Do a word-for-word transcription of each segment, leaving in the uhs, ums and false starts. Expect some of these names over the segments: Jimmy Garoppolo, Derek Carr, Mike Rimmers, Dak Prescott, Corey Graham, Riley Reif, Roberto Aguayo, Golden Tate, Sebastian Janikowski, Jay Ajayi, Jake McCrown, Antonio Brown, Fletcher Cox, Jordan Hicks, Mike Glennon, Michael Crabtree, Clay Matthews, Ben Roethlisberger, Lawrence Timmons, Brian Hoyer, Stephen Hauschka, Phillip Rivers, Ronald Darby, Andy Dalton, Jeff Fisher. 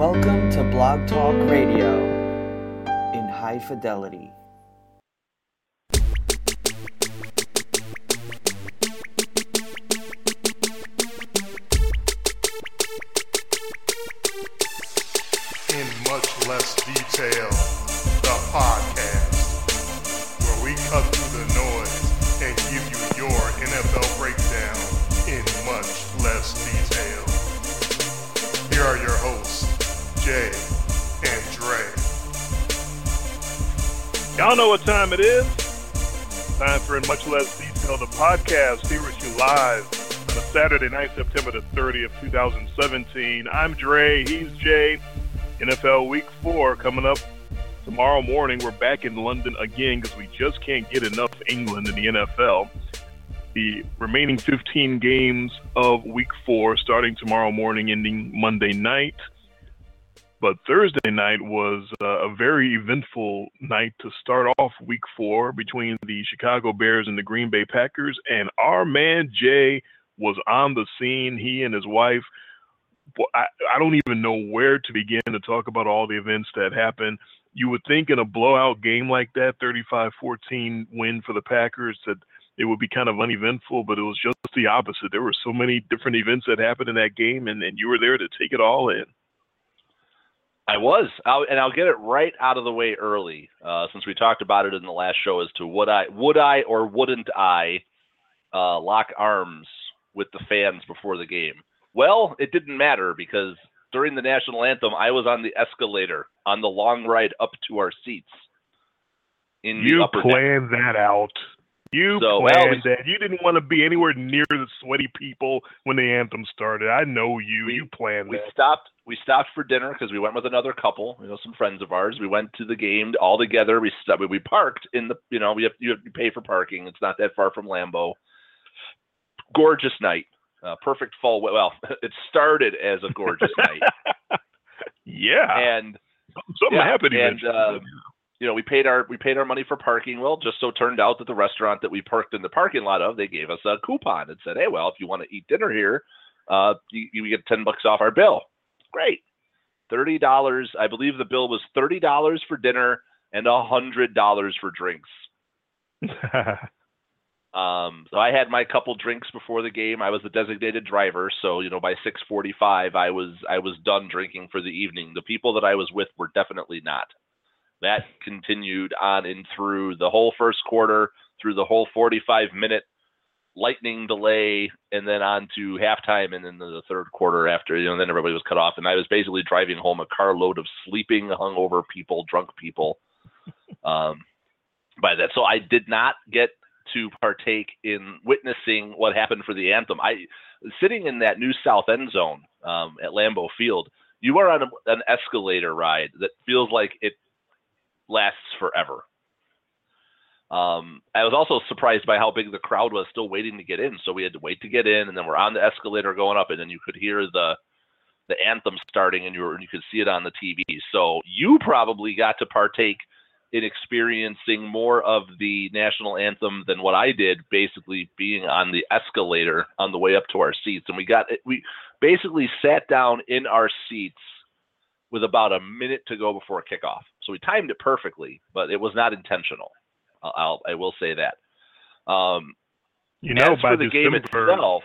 Welcome to Blog Talk Radio in high fidelity. In much less detail, the podcast, where we cut through the noise and give you your N F L breakdown in much less detail. Here are your hosts, Jay and Dre. Y'all know what time it is. Time for In Much Less Detail, the podcast, here with you live on a Saturday night, September the thirtieth, two thousand seventeen. I'm Dre, he's Jay. N F L Week four coming up tomorrow morning. We're back in London again because we just can't get enough England in the N F L. The remaining fifteen games of Week four starting tomorrow morning, ending Monday night. But Thursday night was uh, a very eventful night to start off Week four between the Chicago Bears and the Green Bay Packers. And our man Jay was on the scene. He and his wife, I, I don't even know where to begin to talk about all the events that happened. You would think in a blowout game like that, thirty-five fourteen win for the Packers, that it would be kind of uneventful, but it was just the opposite. There were so many different events that happened in that game, and, and you were there to take it all in. I was, I'll, and I'll get it right out of the way early, uh, since we talked about it in the last show as to would I, would I or wouldn't I uh, lock arms with the fans before the game. Well, it didn't matter because during the national anthem, I was on the escalator on the long ride up to our seats. In you planned that out. You so, planned well, that. You didn't want to be anywhere near the sweaty people when the anthem started. I know you. We, you planned we that. Stopped, we stopped for dinner because we went with another couple, you know, some friends of ours. We went to the game all together. We stopped, we parked in the, you know, we have, you have to pay for parking. It's not that far from Lambeau. Gorgeous night. Uh, perfect fall. Well, it started as a gorgeous night. Yeah. And something yeah, happened. And, uh, you know, we paid our, we paid our money for parking. Well, just so turned out that the restaurant that we parked in the parking lot of, they gave us a coupon and said, hey, well, if you want to eat dinner here, uh, you, you get ten bucks off our bill. Great. thirty dollars. I believe the bill was thirty dollars for dinner and a hundred dollars for drinks. Um, so I had my couple drinks before the game. I was the designated driver. So, you know, by six forty-five, I was, I was done drinking for the evening. The people that I was with were definitely not. That continued on and through the whole first quarter, through the whole forty-five minute lightning delay, and then on to halftime and then the third quarter after, you know, then everybody was cut off. And I was basically driving home a carload of sleeping, hungover people, drunk people, um, by that. So I did not get to partake in witnessing what happened for the anthem. I sitting in that new south end zone um, at Lambeau Field. You are on a, an escalator ride that feels like it lasts forever. Um, I was also surprised by how big the crowd was still waiting to get in. So we had to wait to get in, and then we're on the escalator going up, and then you could hear the the anthem starting, and you were, you could see it on the T V. So you probably got to partake in experiencing more of the national anthem than what I did, basically being on the escalator on the way up to our seats. And we got, we basically sat down in our seats with about a minute to go before kickoff. So we timed it perfectly, but it was not intentional. I'll, I will say that. Um, you know, by the December, game itself,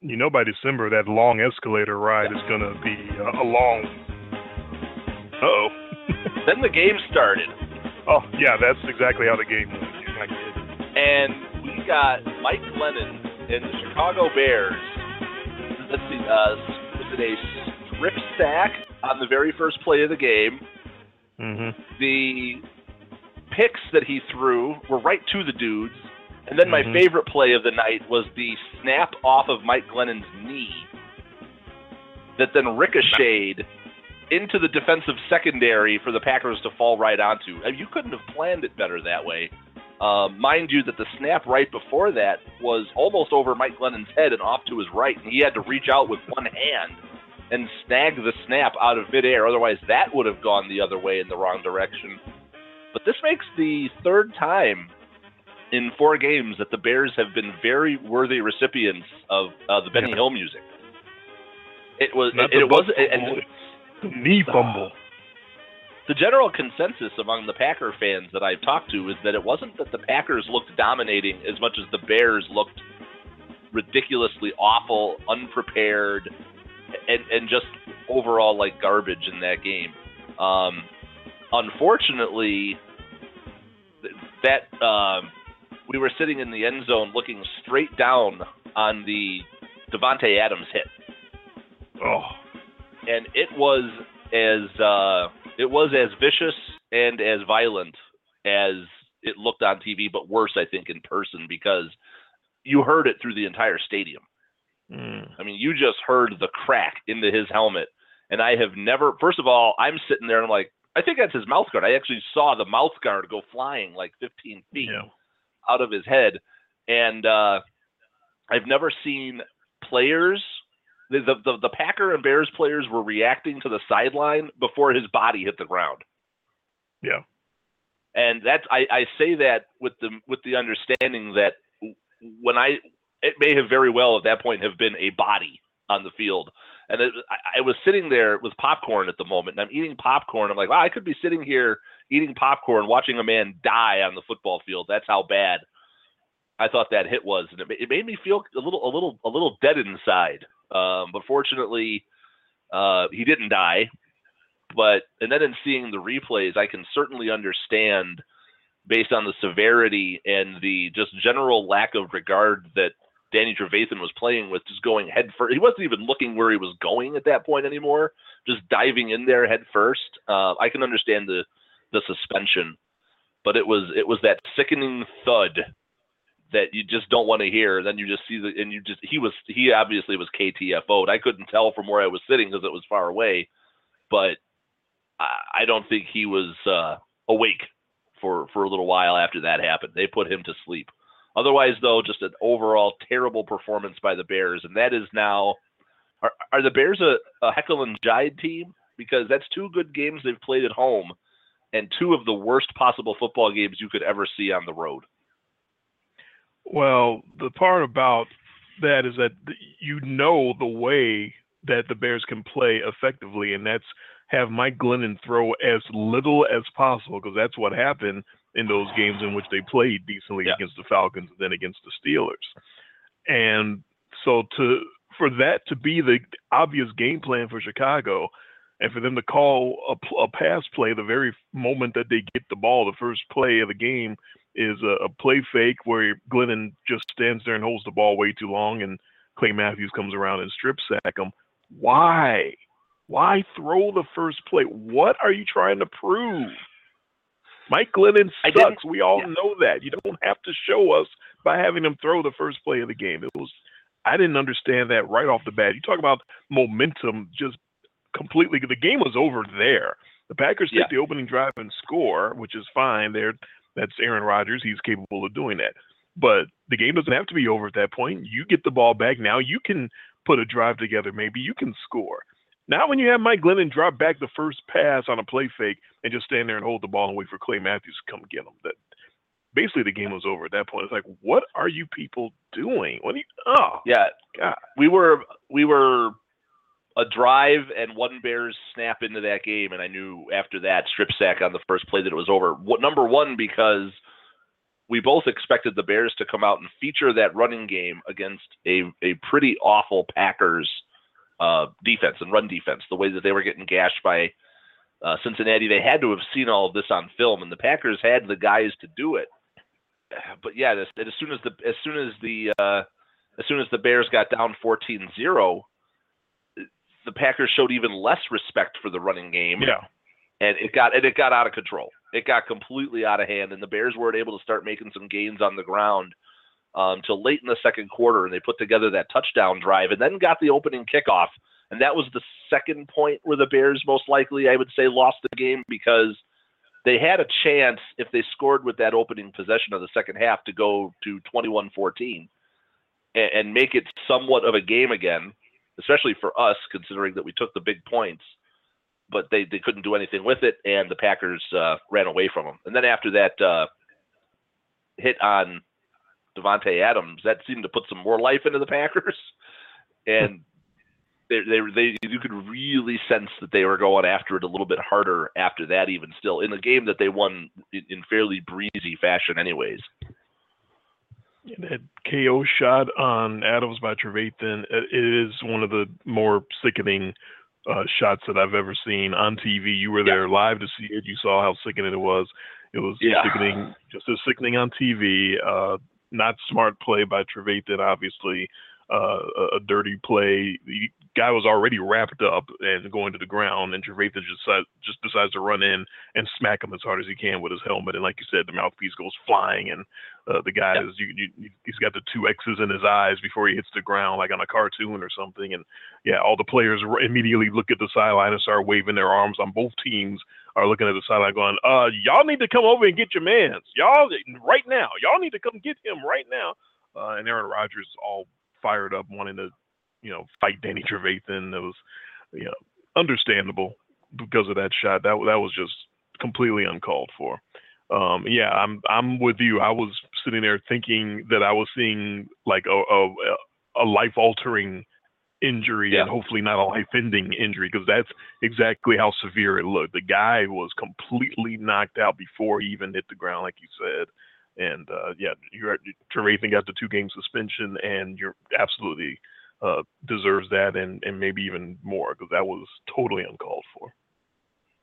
you know, by December, that long escalator ride is going to be a long. Uh-oh. Then the game started. Oh, yeah, that's exactly how the game went. And we got Mike Glennon and the Chicago Bears. Let's see, uh, was it a strip sack on the very first play of the game? Mm-hmm. The picks that he threw were right to the dudes. And then mm-hmm. my favorite play of the night was the snap off of Mike Glennon's knee that then ricocheted into the defensive secondary for the Packers to fall right onto. I mean, you couldn't have planned it better that way. Uh, mind you that the snap right before that was almost over Mike Glennon's head and off to his right, and he had to reach out with one hand and snag the snap out of midair. Otherwise, that would have gone the other way in the wrong direction. But this makes the third time in four games that the Bears have been very worthy recipients of uh, the Benny Hill music. It was. It, it was. And, knee fumble. The general consensus among the Packer fans that I've talked to is that it wasn't that the Packers looked dominating as much as the Bears looked ridiculously awful, unprepared, and, and just overall like garbage in that game. Um, unfortunately, that um, we were sitting in the end zone looking straight down on the Davante Adams hit. Oh, and it was as uh, it was as vicious and as violent as it looked on T V, but worse, I think, in person, because you heard it through the entire stadium. Mm. I mean, you just heard the crack into his helmet, and I have never. First of all, I'm sitting there and I'm like, I think that's his mouth guard. I actually saw the mouth guard go flying like fifteen feet yeah. out of his head, and uh, I've never seen players. The, the the Packer and Bears players were reacting to the sideline before his body hit the ground. Yeah, and that's I, I say that with the with the understanding that when I it may have very well at that point have been a body on the field, and it, I, I was sitting there with popcorn at the moment, and I'm eating popcorn. I'm like, wow, I could be sitting here eating popcorn, watching a man die on the football field. That's how bad I thought that hit was, and it, it made me feel a little a little a little dead inside. Um, but fortunately, uh, he didn't die. But and then in seeing the replays, I can certainly understand, based on the severity and the just general lack of regard that Danny Trevathan was playing with, just going head first. He wasn't even looking where he was going at that point anymore, just diving in there head first. Uh, I can understand the the suspension, but it was it was that sickening thud that you just don't want to hear. Then you just see the, and you just, he was, he obviously was K T F O'd. I couldn't tell from where I was sitting because it was far away, but I, I don't think he was uh, awake for, for a little while after that happened. They put him to sleep. Otherwise though, just an overall terrible performance by the Bears. And that is now, are, are the Bears a, a heckle and jive team? Because that's two good games they've played at home and two of the worst possible football games you could ever see on the road. Well, the part about that is that you know the way that the Bears can play effectively, and that's have Mike Glennon throw as little as possible, because that's what happened in those games in which they played decently yeah. against the Falcons and then against the Steelers. And so to for that to be the obvious game plan for Chicago, and for them to call a, a pass play the very moment that they get the ball, the first play of the game, is a, a play fake where Glennon just stands there and holds the ball way too long, and Clay Matthews comes around and strip sack him. Why? Why throw the first play? What are you trying to prove? Mike Glennon sucks. We all yeah. know that. You don't have to show us by having him throw the first play of the game. It was, I didn't understand that right off the bat. You talk about momentum just completely. The game was over there. The Packers yeah. take the opening drive and score, which is fine. They're That's Aaron Rodgers. He's capable of doing that. But the game doesn't have to be over at that point. You get the ball back. Now you can put a drive together. Maybe you can score. Now when you have Mike Glennon drop back the first pass on a play fake and just stand there and hold the ball and wait for Clay Matthews to come get him. That, basically, the game was over at that point. It's like, what are you people doing? What are you – oh, yeah. God. We were we were a drive and one Bears snap into that game, and I knew after that strip sack on the first play that it was over. What, number one, because we both expected the Bears to come out and feature that running game against a, a pretty awful Packers uh, defense and run defense. The way that they were getting gashed by uh, Cincinnati, they had to have seen all of this on film, and the Packers had the guys to do it. But yeah, as, as soon as the as soon as the uh, as soon as the Bears got down fourteen zero. The Packers showed even less respect for the running game. Yeah. And it got and it got out of control. It got completely out of hand, and the Bears weren't able to start making some gains on the ground um, till late in the second quarter, and they put together that touchdown drive and then got the opening kickoff. And that was the second point where the Bears most likely, I would say, lost the game, because they had a chance, if they scored with that opening possession of the second half, to go to twenty-one fourteen and, and make it somewhat of a game again, especially for us, considering that we took the big points, but they, they couldn't do anything with it, and the Packers uh, ran away from them. And then after that uh, hit on Davante Adams, that seemed to put some more life into the Packers, and they, they, they, you could really sense that they were going after it a little bit harder after that, even still, in a game that they won in fairly breezy fashion anyways. That K O shot on Adams by Trevathan, it is one of the more sickening uh, shots that I've ever seen on T V. You were there yeah. live to see it. You saw how sickening it was. It was yeah. sickening, just as sickening on T V. Uh, not smart play by Trevathan, obviously. Uh, a, a dirty play. The guy was already wrapped up and going to the ground, and Trevathan just uh, just decides to run in and smack him as hard as he can with his helmet. And like you said, the mouthpiece goes flying, and uh, the guy yep. is you, you, he's got the two X's in his eyes before he hits the ground, like on a cartoon or something. And yeah, all the players immediately look at the sideline and start waving their arms. On both teams are looking at the sideline, going, "Uh, y'all need to come over and get your mans, y'all right now. Y'all need to come get him right now." Uh, and Aaron Rodgers all fired up, wanting to, you know, fight Danny Trevathan. That was, you know, understandable because of that shot. That that was just completely uncalled for. Um, yeah, I'm I'm with you. I was sitting there thinking that I was seeing like a a, a life altering injury yeah. and hopefully not a life ending injury, because that's exactly how severe it looked. The guy was completely knocked out before he even hit the ground, like you said. And, uh, yeah, Trevathan got the two-game suspension, and you're absolutely uh, deserves that, and, and maybe even more, because that was totally uncalled for.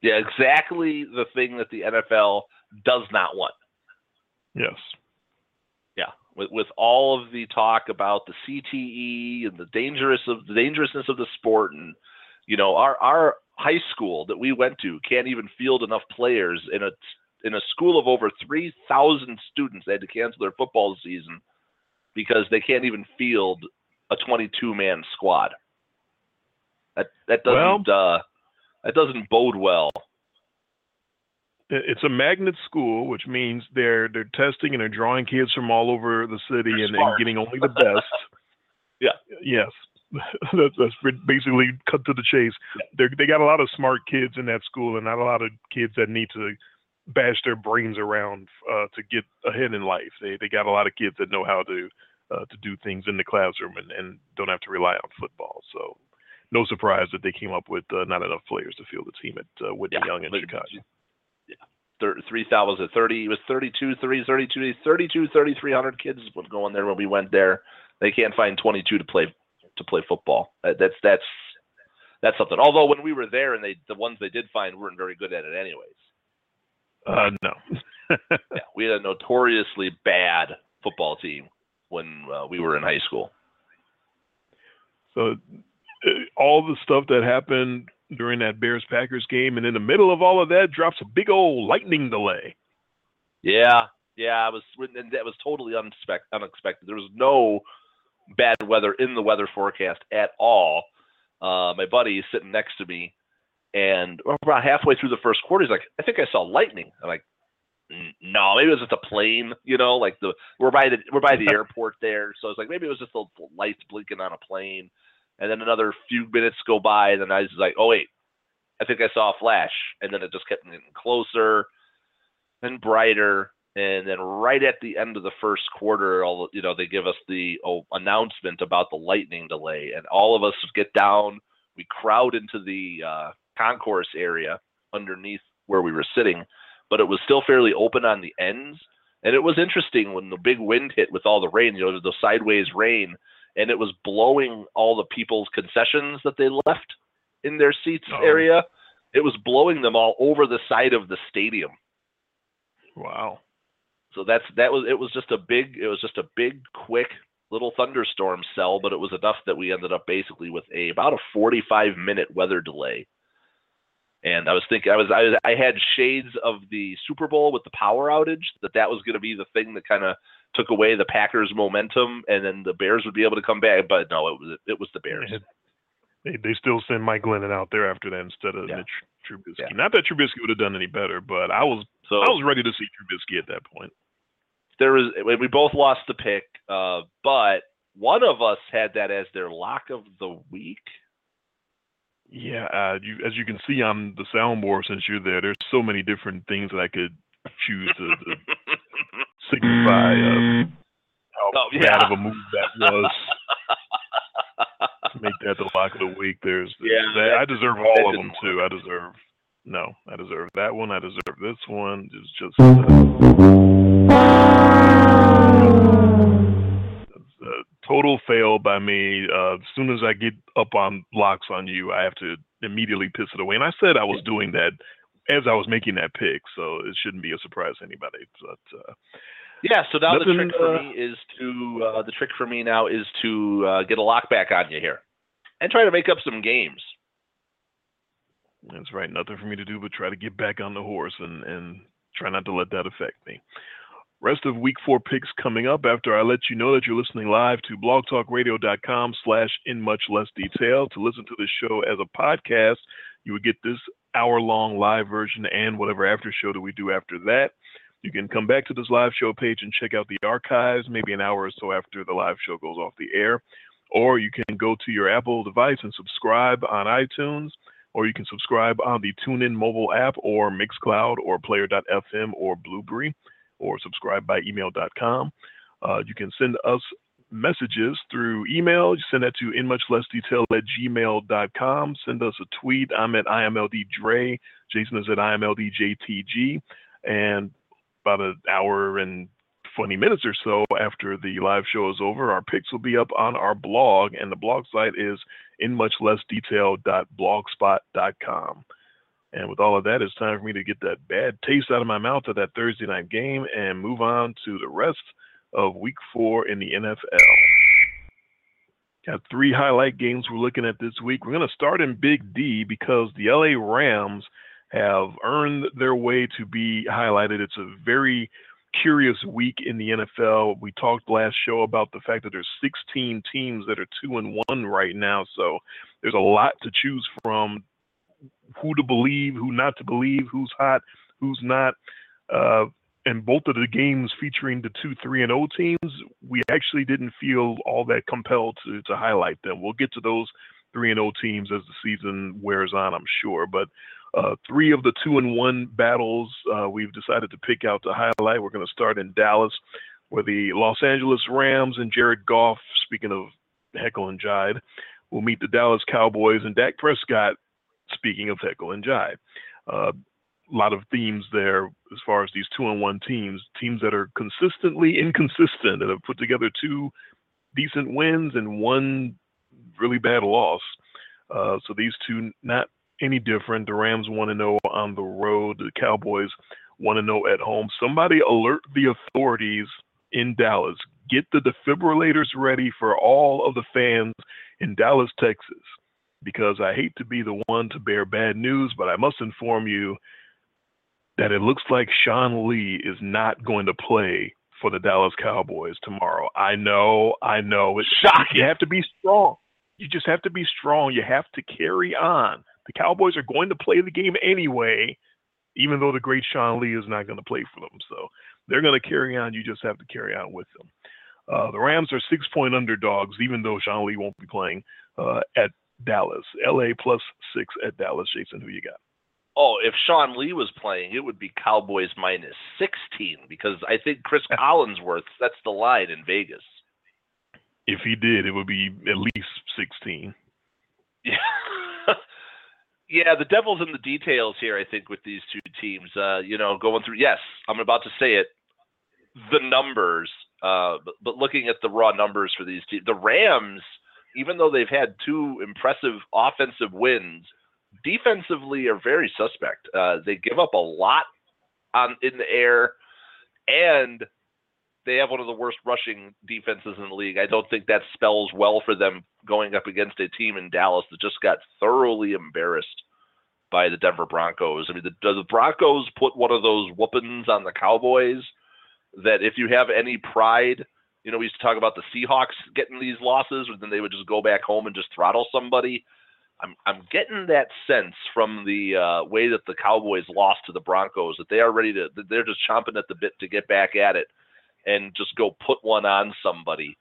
Yeah, exactly the thing that the N F L does not want. Yes. Yeah, with, with all of the talk about the C T E and the dangerous of the dangerousness of the sport, and, you know, our our high school that we went to can't even field enough players in a in a school of over three thousand students. They had to cancel their football season because they can't even field a twenty-two man squad. That that doesn't well, uh, that doesn't bode well. It's a magnet school, which means they're they're testing and they're drawing kids from all over the city and, and getting only the best. yeah. Yes. that's, that's basically cut to the chase. They're, they got a lot of smart kids in that school and not a lot of kids that need to bash their brains around uh, to get ahead in life. They they got a lot of kids that know how to uh, to do things in the classroom and, and don't have to rely on football. So no surprise that they came up with uh, not enough players to field the team at uh, Whitney yeah, Young in Chicago. Yeah, three thousand, thirty, it was thirty-two, thirty, thirty-two, thirty-two, thirty-three hundred kids would go in there when we went there. They can't find twenty-two to play to play football. Uh, that's that's that's something. Although when we were there and they the ones they did find weren't very good at it anyways. Uh, no. yeah, we had a notoriously bad football team when uh, we were in high school. So uh, all the stuff that happened during that Bears-Packers game, and in the middle of all of that, drops a big old lightning delay. Yeah, yeah, it was, and that was totally unexpect- unexpected. There was no bad weather in the weather forecast at all. Uh, my buddy is sitting next to me, and about halfway through the first quarter, he's like, "I think I saw lightning." I'm like, "No, maybe it was just a plane." You know, like the we're by the we're by the airport there, so it's like maybe it was just the lights blinking on a plane. And then another few minutes go by, and then I was like, "Oh wait, I think I saw a flash." And then it just kept getting closer and brighter. And then right at the end of the first quarter, all you know, they give us the oh, announcement about the lightning delay, and all of us get down. We crowd into the uh, concourse area underneath where we were sitting, but it was still fairly open on the ends. And it was interesting when the big wind hit with all the rain, you know, the sideways rain, and it was blowing all the people's concessions that they left in their seats oh. area. It was blowing them all over the side of the stadium. Wow. So that's, that was, it was just a big, it was just a big, quick little thunderstorm cell, but it was enough that we ended up basically with a, about a forty-five minute weather delay. And I was thinking, I was, I was, I had shades of the Super Bowl with the power outage, that that was going to be the thing that kind of took away the Packers' momentum, and then the Bears would be able to come back. But no, it was, it was the Bears. They, they still send Mike Glennon out there after that instead of yeah. Mitch Trubisky. Yeah. Not that Trubisky would have done any better, but I was, so, I was ready to see Trubisky at that point. There was, we both lost the pick, uh, but one of us had that as their lock of the week. Yeah, uh, you, as you can see on the soundboard, since you're there, there's so many different things that I could choose to, to signify uh, how oh, yeah. bad of a move that was. make that the lock of the week. There's, yeah, that, I deserve all of them too. I deserve no, I deserve that one. I deserve this one. It's just uh, a total fail by me. Uh, as soon as I get up on locks on you, I have to immediately piss it away. And I said I was doing that as I was making that pick, so it shouldn't be a surprise to anybody. But uh, yeah, so now nothing, the trick for uh, me is to uh, the trick for me now is to uh, get a lock back on you here, and try to make up some games. That's right. Nothing for me to do but try to get back on the horse and, and try not to let that affect me. Rest of week four picks coming up after I let you know that you're listening live to blogtalkradio.com slash in much less detail. To listen to this show as a podcast, you would get this hour-long live version and whatever after show that we do after that. You can come back to this live show page and check out the archives maybe an hour or so after the live show goes off the air. Or you can go to your Apple device and subscribe on iTunes. Or you can subscribe on the TuneIn mobile app or Mixcloud or Player dot f m or Blueberry, or subscribe by email dot com. Uh, you can send us messages through email. You send that to inmuchlessdetail at gmail dot com. Send us a tweet. I'm at I M L D Dre. Jason is at I M L D J T G. And about an hour and twenty minutes or so after the live show is over, our picks will be up on our blog, and the blog site is in much less detail dot blogspot dot com. And with all of that, it's time for me to get that bad taste out of my mouth of that Thursday night game and move on to the rest of week four in the N F L. Got three highlight games we're looking at this week. We're going to start in Big D because the L A Rams have earned their way to be highlighted. It's a very curious week in the N F L. We talked last show about the fact that there's sixteen teams that are two and one right now, so there's a lot to choose from, who to believe, who not to believe, who's hot, who's not. Uh, and both of the games featuring the two, three and O teams, we actually didn't feel all that compelled to, to highlight them. We'll get to those three and O teams as the season wears on, I'm sure. But Uh, three of the two and one battles uh, we've decided to pick out to highlight. We're going to start in Dallas, where the Los Angeles Rams and Jared Goff, speaking of heckle and jive, will meet the Dallas Cowboys and Dak Prescott, speaking of heckle and jive. Uh, a lot of themes there as far as these two and one teams, teams that are consistently inconsistent and have put together two decent wins and one really bad loss. Uh, so these two not any different. The Rams one and oh on the road. The Cowboys one and oh at home. Somebody alert the authorities in Dallas. Get the defibrillators ready for all of the fans in Dallas, Texas, because I hate to be the one to bear bad news, but I must inform you that it looks like Sean Lee is not going to play for the Dallas Cowboys tomorrow. I know, I know. It's shocking. You have to be strong. You just have to be strong. You have to carry on. The Cowboys are going to play the game anyway, even though the great Sean Lee is not going to play for them. So they're going to carry on. You just have to carry on with them. Uh, the Rams are six-point underdogs, even though Sean Lee won't be playing uh, at Dallas. L A plus six at Dallas. Jason, who you got? Oh, if Sean Lee was playing, it would be Cowboys minus sixteen, because I think Chris Collinsworth sets the line in Vegas. If he did, it would be at least sixteen. Yeah. Yeah, the devil's in the details here, I think, with these two teams. Uh, you know, going through, yes, I'm about to say it, the numbers, uh, but, but looking at the raw numbers for these teams, the Rams, even though they've had two impressive offensive wins, defensively are very suspect. Uh, they give up a lot on in the air, and they have one of the worst rushing defenses in the league. I don't think that spells well for them going up against a team in Dallas that just got thoroughly embarrassed by the Denver Broncos. I mean, the, the Broncos put one of those whoopings on the Cowboys that if you have any pride, you know, we used to talk about the Seahawks getting these losses, but then they would just go back home and just throttle somebody. I'm I'm getting that sense from the uh, way that the Cowboys lost to the Broncos, that they are ready to, that they're just chomping at the bit to get back at it and just go put one on somebody.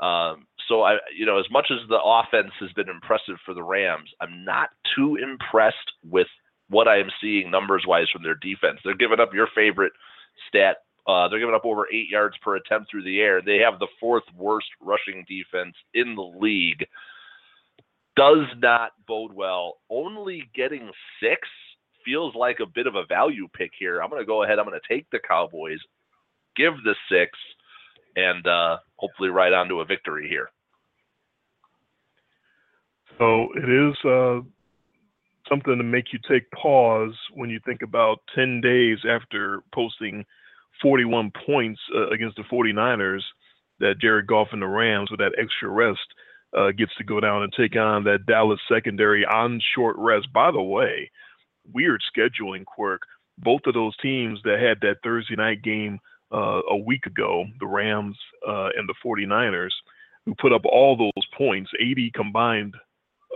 Um, so, I, you know, as much as the offense has been impressive for the Rams, I'm not too impressed with what I am seeing numbers-wise from their defense. They're giving up your favorite stat. Uh, they're giving up over eight yards per attempt through the air. They have the fourth worst rushing defense in the league. does not bode well. Only getting six feels like a bit of a value pick here. I'm going to go ahead. I'm going to take the Cowboys, give the six, and uh, hopefully ride on to a victory here. So it is uh, something to make you take pause when you think about ten days after posting forty-one points uh, against the 49ers that Jared Goff and the Rams with that extra rest uh, gets to go down and take on that Dallas secondary on short rest. By the way, weird scheduling quirk. Both of those teams that had that Thursday night game uh, a week ago, the Rams uh, and the 49ers, who put up all those points, eighty combined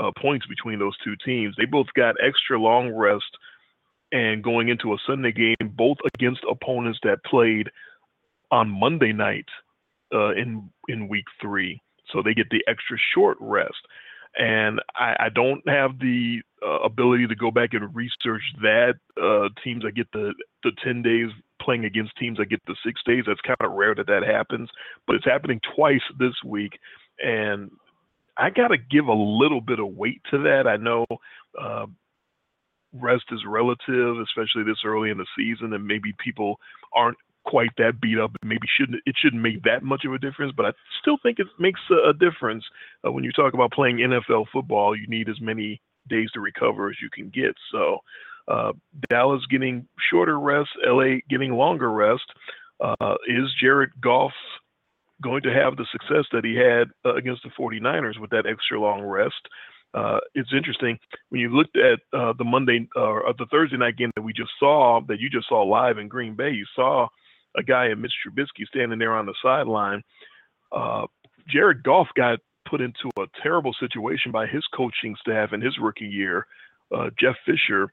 uh, points between those two teams. They both got extra long rest and going into a Sunday game, both against opponents that played on Monday night uh, in in week three. So they get the extra short rest. And I, I don't have the uh, ability to go back and research that. Uh, teams that get the, the ten days playing against teams that get the six days, that's kind of rare that that happens. But it's happening twice this week. And I got to give a little bit of weight to that. I know uh, rest is relative, especially this early in the season, and maybe people aren't quite that beat up. Maybe shouldn't it shouldn't make that much of a difference, but I still think it makes a, a difference. Uh, when you talk about playing N F L football, you need as many days to recover as you can get. So uh, Dallas getting shorter rest, L A getting longer rest. Uh, is Jared Goff going to have the success that he had uh, against the 49ers with that extra long rest? Uh, it's interesting when you looked at uh, the Monday uh, or the Thursday night game that we just saw, that you just saw live in Green Bay. You saw a guy in Mitch Trubisky standing there on the sideline. Uh, Jared Goff got put into a terrible situation by his coaching staff in his rookie year. Uh, Jeff Fisher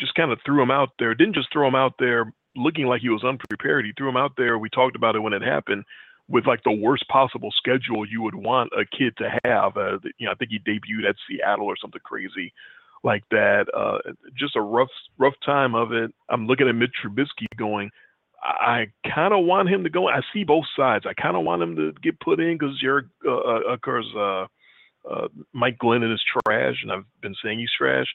just kind of threw him out there. Didn't just throw him out there looking like he was unprepared. He threw him out there. We talked about it when it happened with like the worst possible schedule you would want a kid to have. Uh, you know, I think he debuted at Seattle or something crazy like that. Uh, just a rough, rough time of it. I'm looking at Mitch Trubisky going, I kind of want him to go. I see both sides. I kind of want him to get put in because Jared, uh, cause, uh, uh, Mike Glennon is trash, and I've been saying he's trash.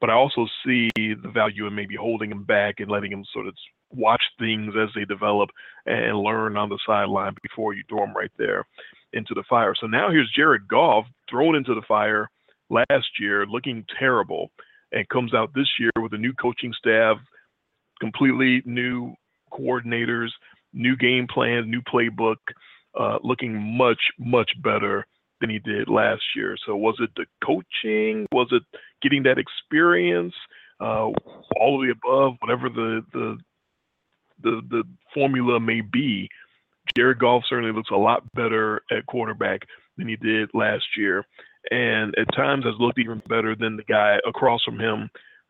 But I also see the value in maybe holding him back and letting him sort of watch things as they develop and learn on the sideline before you throw him right there into the fire. So now here's Jared Goff thrown into the fire last year, looking terrible, and comes out this year with a new coaching staff, completely new coordinators, new game plan, new playbook, uh, looking much, much better than he did last year. So was it the coaching? Was it getting that experience? Uh, all of the above, whatever the, the the the formula may be, Jared Goff certainly looks a lot better at quarterback than he did last year. And at times has looked even better than the guy across from him,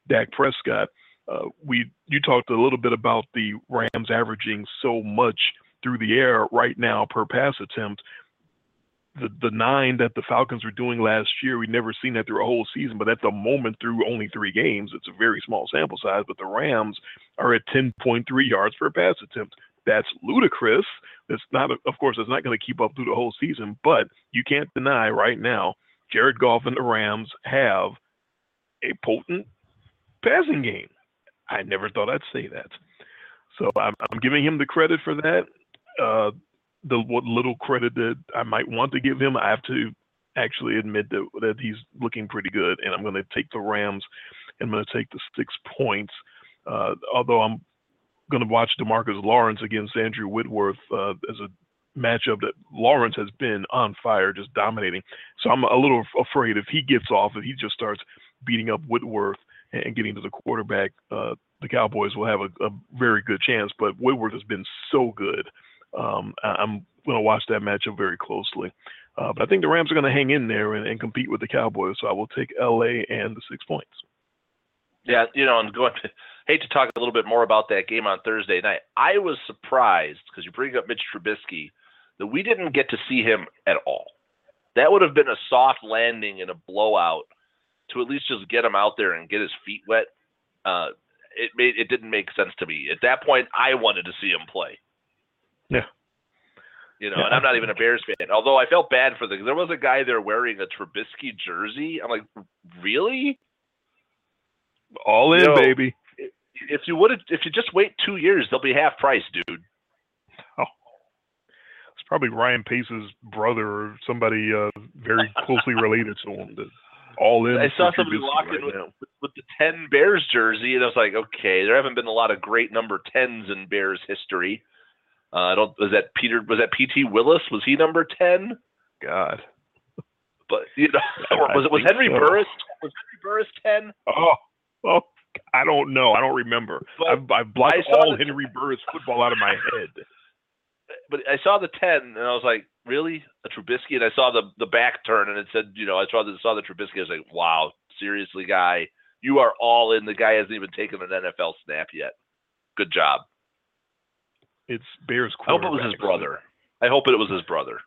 Dak Prescott. Uh, we you talked a little bit about the Rams averaging so much through the air right now per pass attempt. The the nine that the Falcons were doing last year, we'd never seen that through a whole season, but at the moment through only three games, it's a very small sample size, but the Rams are at ten point three yards per pass attempt. That's ludicrous. That's not, of course, it's not going to keep up through the whole season, but you can't deny right now Jared Goff and the Rams have a potent passing game. I never thought I'd say that. So I'm, I'm giving him the credit for that. Uh, the what little credit that I might want to give him, I have to actually admit that, that he's looking pretty good. And I'm going to take the Rams. I'm going to take the six points. Uh, although I'm going to watch DeMarcus Lawrence against Andrew Whitworth uh, as a matchup that Lawrence has been on fire, just dominating. So I'm a little afraid if he gets off, if he just starts beating up Whitworth and getting to the quarterback, uh, the Cowboys will have a, a very good chance. But Whitworth has been so good. Um, I'm going to watch that matchup very closely. Uh, but I think the Rams are going to hang in there and, and compete with the Cowboys. So I will take L A and the six points. Yeah, you know, I'm going to hate to talk a little bit more about that game on Thursday night. I was surprised, because you bring up Mitch Trubisky, that we didn't get to see him at all. That would have been a soft landing and a blowout to at least just get him out there and get his feet wet. Uh, it made it didn't make sense to me. At that point, I wanted to see him play. Yeah. you know, yeah. and I'm not even a Bears fan. Although I felt bad for the, there was a guy there wearing a Trubisky jersey. I'm like, really? All in, you know, baby. If you would, if you just wait two years, they'll be half price, dude. Oh, it's probably Ryan Pace's brother or somebody uh, very closely related to him. That all in. I saw somebody locked right in with, with the ten Bears jersey, and I was like, okay, there haven't been a lot of great number tens in Bears history. Uh, I don't. Was that Peter? Was that P T. Willis? Was he number ten? God. But you know, was it was Henry so. Burris? Was Henry Burris ten? Oh. Oh, I don't know. I don't remember. I've, I've blocked all the, Henry Burris football out of my head. But I saw the ten, and I was like, really? A Trubisky? And I saw the, the back turn, and it said, you know, I saw the, saw the Trubisky. I was like, wow, seriously, guy, you are all in. The guy hasn't even taken an N F L snap yet. Good job. It's Bears quarterback. I hope it was his brother. I hope it was his brother.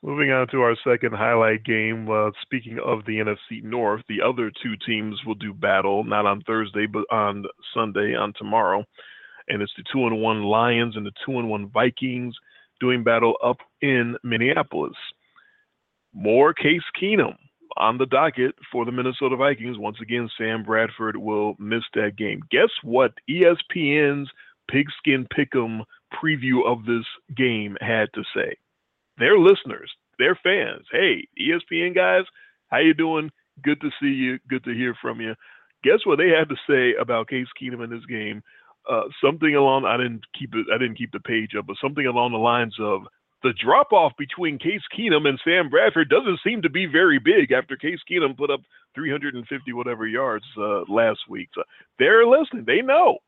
Moving on to our second highlight game, uh, speaking of the N F C North, the other two teams will do battle, not on Thursday, but on Sunday, on tomorrow. And it's the two and one Lions and the two and one Vikings doing battle up in Minneapolis. More Case Keenum on the docket for the Minnesota Vikings. Once again, Sam Bradford will miss that game. Guess what? E S P N's Pigskin Pick'em preview of this game had to say. Their listeners, their fans. Hey, E S P N guys, how you doing? Good to see you. Good to hear from you. Guess what they had to say about Case Keenum in this game? Uh, something along I didn't keep it. I didn't keep the page up, but something along the lines of the drop-off between Case Keenum and Sam Bradford doesn't seem to be very big after Case Keenum put up three hundred fifty whatever yards uh, last week. So they're listening. They know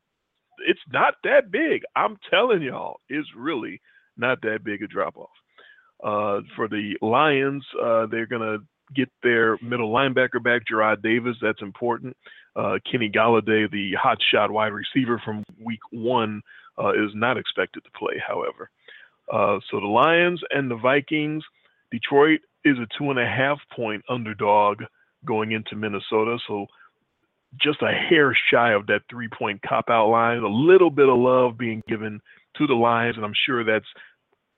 it's not that big. I'm telling y'all, it's really not that big a drop-off. Uh, for the Lions, uh, they're going to get their middle linebacker back, Gerard Davis. That's important. Uh, Kenny Galladay, the hotshot wide receiver from week one, uh, is not expected to play, however. Uh, so the Lions and the Vikings, Detroit is a two and a half point underdog going into Minnesota. So just a hair shy of that three point cop-out line. A little bit of love being given to the Lions, and I'm sure that's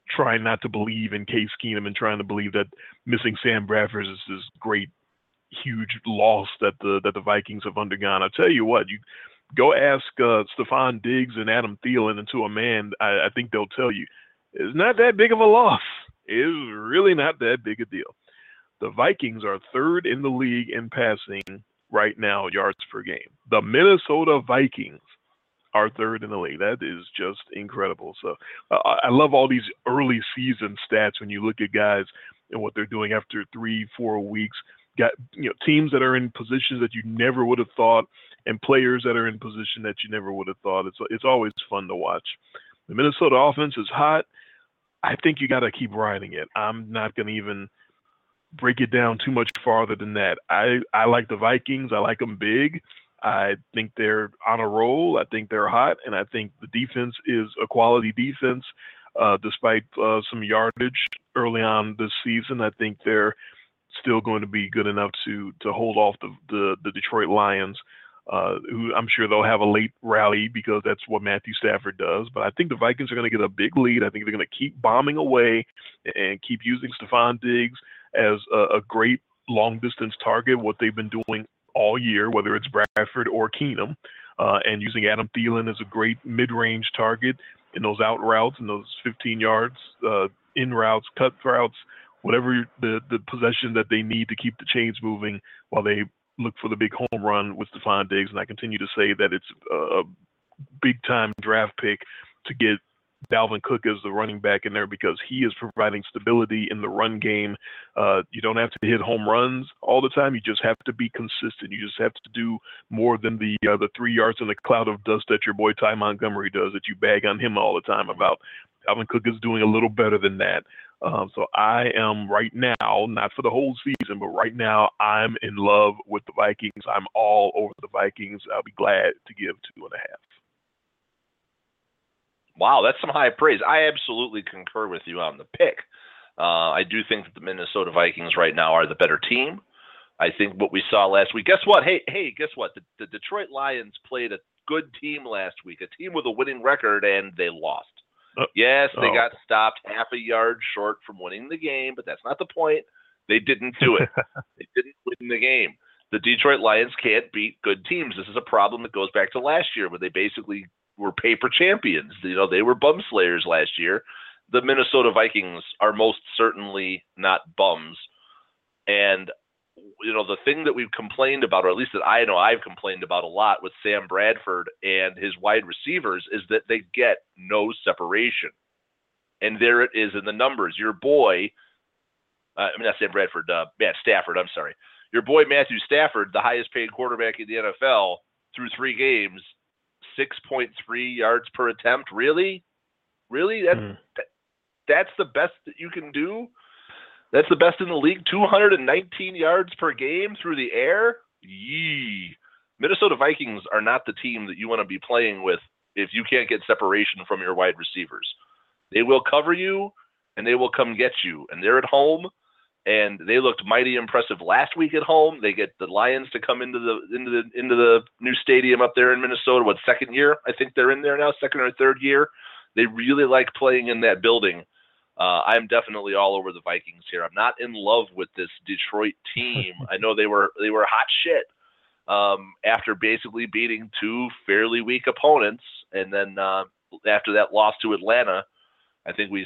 trying not to believe in Case Keenum and trying to believe that missing Sam Bradford is this great, huge loss that the that the Vikings have undergone. I tell you what, you go ask uh, Stefon Diggs and Adam Thielen, and to a man, I, I think they'll tell you it's not that big of a loss. It's really not that big a deal. The Vikings are third in the league in passing right now, yards per game. The Minnesota Vikings are third in the league. That is just incredible. So uh, I love all these early season stats when you look at guys and what they're doing after three, four weeks. Got you know teams that are in positions that you never would have thought and players that are in position that you never would have thought. It's it's always fun to watch. The Minnesota offense is hot. I think you got to keep riding it. I'm not going to even break it down too much farther than that. I, I like the Vikings. I like them big. I think they're on a roll. I think they're hot. And I think the defense is a quality defense, uh, despite uh, some yardage early on this season. I think they're still going to be good enough to to hold off the, the, the Detroit Lions, uh, who I'm sure they'll have a late rally because that's what Matthew Stafford does. But I think the Vikings are going to get a big lead. I think they're going to keep bombing away and keep using Stefon Diggs as a, a great long-distance target, what they've been doing all year, whether it's Bradford or Keenum, uh, and using Adam Thielen as a great mid-range target in those out routes and those fifteen yards, uh, in routes, cut routes, whatever the, the possession that they need to keep the chains moving while they look for the big home run with Stephon Diggs. And I continue to say that it's a big-time draft pick to get Dalvin Cook as the running back in there because he is providing stability in the run game. Uh, you don't have to hit home runs all the time. You just have to be consistent. You just have to do more than the uh, the three yards in the cloud of dust that your boy Ty Montgomery does, that you bag on him all the time about. Dalvin Cook is doing a little better than that. Um, so I am right now, not for the whole season, but right now I'm in love with the Vikings. I'm all over the Vikings. I'll be glad to give two and a half. Wow, that's some high praise. I absolutely concur with you on the pick. Uh, I do think that the Minnesota Vikings right now are the better team. I think what we saw last week. Guess what? Hey, hey, guess what? The, the Detroit Lions played a good team last week, a team with a winning record, and they lost. Uh, yes, they oh. got stopped half a yard short from winning the game, but that's not the point. They didn't do it. They didn't win the game. The Detroit Lions can't beat good teams. This is a problem that goes back to last year when they basically were paper champions. You know, they were bum slayers last year. The Minnesota Vikings are most certainly not bums. And, you know, the thing that we've complained about, or at least that I know I've complained about a lot with Sam Bradford and his wide receivers, is that they get no separation. And there it is in the numbers. Your boy, uh, I mean, not Sam Bradford, uh, Matt Stafford, I'm sorry. Your boy Matthew Stafford, the highest paid quarterback in the N F L, through three games, six point three yards per attempt. Really? Really? That's, mm. that, that's the best that you can do? That's the best in the league. two hundred nineteen yards per game through the air. Yee. Minnesota Vikings are not the team that you want to be playing with if you can't get separation from your wide receivers. They will cover you, and they will come get you. And they're at home, and they looked mighty impressive last week at home. They get the Lions to come into the into the into the new stadium up there in Minnesota. What, second year? I think they're in there now, second or third year. They really like playing in that building. Uh, I'm definitely all over the Vikings here. I'm not in love with this Detroit team. I know they were they were hot shit um, after basically beating two fairly weak opponents, and then uh, after that loss to Atlanta, I think we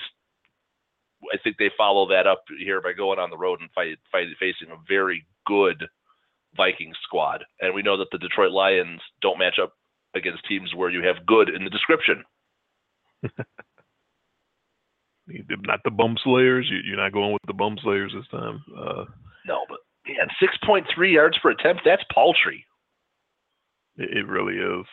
I think they follow that up here by going on the road and fight, fight facing a very good Vikings squad. And we know that the Detroit Lions don't match up against teams where you have good in the description. Not the bum slayers. You're not going with the bum slayers this time. Uh, no, but man, six point three yards per attempt, that's paltry. It, it really is.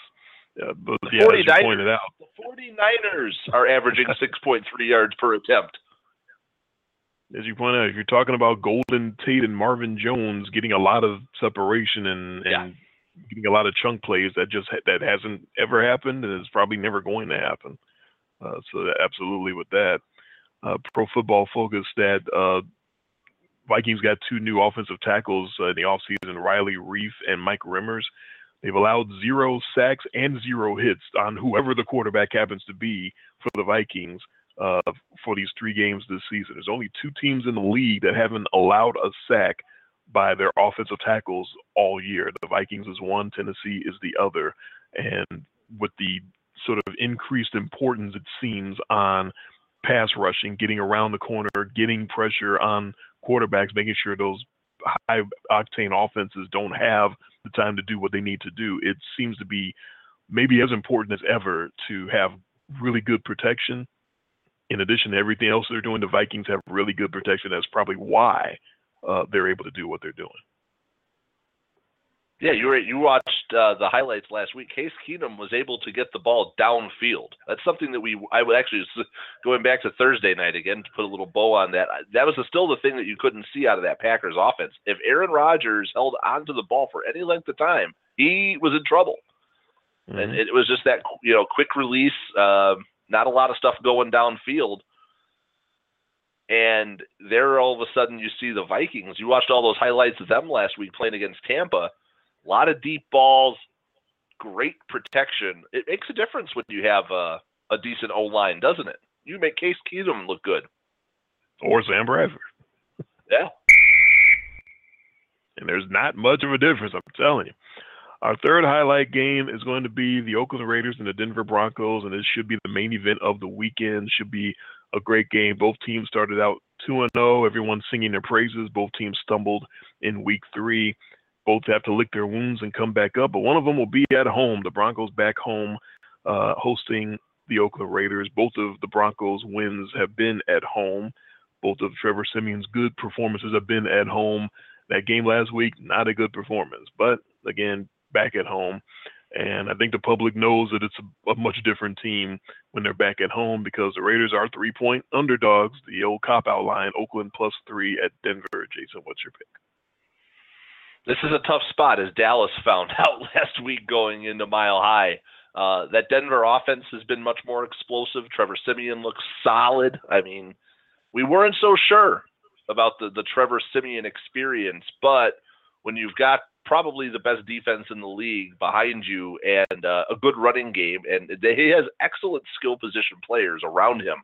Yeah, but, the, yeah, 49ers, as you pointed out. The 49ers are averaging six point three yards per attempt. As you point out, if you're talking about Golden Tate and Marvin Jones getting a lot of separation and, yeah. and getting a lot of chunk plays, that just that hasn't ever happened and is probably never going to happen. Uh, so absolutely with that. Uh, Pro Football Focus stat, uh, Vikings got two new offensive tackles uh, in the offseason, Riley Reif and Mike Rimmers. They've allowed zero sacks and zero hits on whoever the quarterback happens to be for the Vikings uh, for these three games this season. There's only two teams in the league that haven't allowed a sack by their offensive tackles all year. The Vikings is one, Tennessee is the other. And with the sort of increased importance, it seems, on pass rushing, getting around the corner, getting pressure on quarterbacks, making sure those high-octane offenses don't have the time to do what they need to do. It seems to be maybe as important as ever to have really good protection. In addition to everything else they're doing, the Vikings have really good protection. That's probably why uh, they're able to do what they're doing. Yeah, you were, you watched uh, the highlights last week. Case Keenum was able to get the ball downfield. That's something that we, I would actually, going back to Thursday night again, to put a little bow on that, that was still the thing that you couldn't see out of that Packers offense. If Aaron Rodgers held onto the ball for any length of time, he was in trouble. Mm-hmm. And it was just that, you know, quick release, uh, not a lot of stuff going downfield. And there all of a sudden you see the Vikings. You watched all those highlights of them last week playing against Tampa. A lot of deep balls, great protection. It makes a difference when you have a, a decent O-line, doesn't it? You make Case Keenum look good. Or Sam Bradford. Yeah. And there's not much of a difference, I'm telling you. Our third highlight game is going to be the Oakland Raiders and the Denver Broncos, and this should be the main event of the weekend. Should be a great game. Both teams started out two and oh, everyone singing their praises. Both teams stumbled in week three. Both have to lick their wounds and come back up, but one of them will be at home. The Broncos back home uh, hosting the Oakland Raiders. Both of the Broncos' wins have been at home. Both of Trevor Siemian's good performances have been at home. That game last week, not a good performance, but again, back at home. And I think the public knows that it's a, a much different team when they're back at home because the Raiders are three-point underdogs. The old cop-out line, Oakland plus three at Denver. Jason, what's your pick? This is a tough spot, as Dallas found out last week going into Mile High. Uh, that Denver offense has been much more explosive. Trevor Siemian looks solid. I mean, we weren't so sure about the, the Trevor Siemian experience, but when you've got probably the best defense in the league behind you, and uh, a good running game. And he has excellent skill position players around him.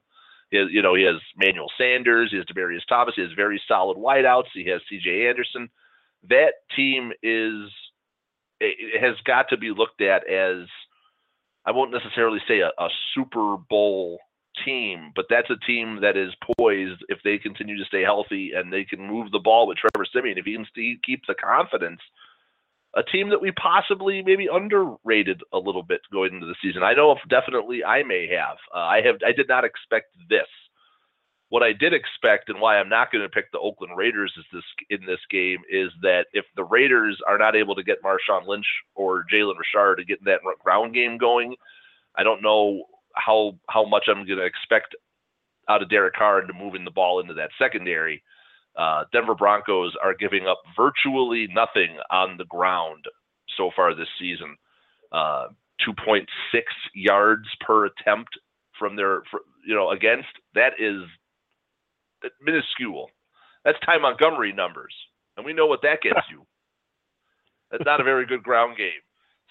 He has, you know, he has Manuel Sanders, he has Demaryius Thomas, he has very solid wideouts, he has C J Anderson. That team is it has got to be looked at as, I won't necessarily say a, a Super Bowl team, but that's a team that is poised if they continue to stay healthy and they can move the ball with Trevor Siemian. If he can keep the confidence, a team that we possibly maybe underrated a little bit going into the season. I know if definitely I may have. Uh, I have. I did not expect this. What I did expect, and why I'm not going to pick the Oakland Raiders is this in this game, is that if the Raiders are not able to get Marshawn Lynch or Jalen Richard to get that ground game going, I don't know how how much I'm going to expect out of Derek Carr to moving the ball into that secondary. Uh, Denver Broncos are giving up virtually nothing on the ground so far this season. Uh, two point six yards per attempt from their, for, you know, against. That is minuscule. That's Ty Montgomery numbers, and we know what that gets you. That's not a very good ground game.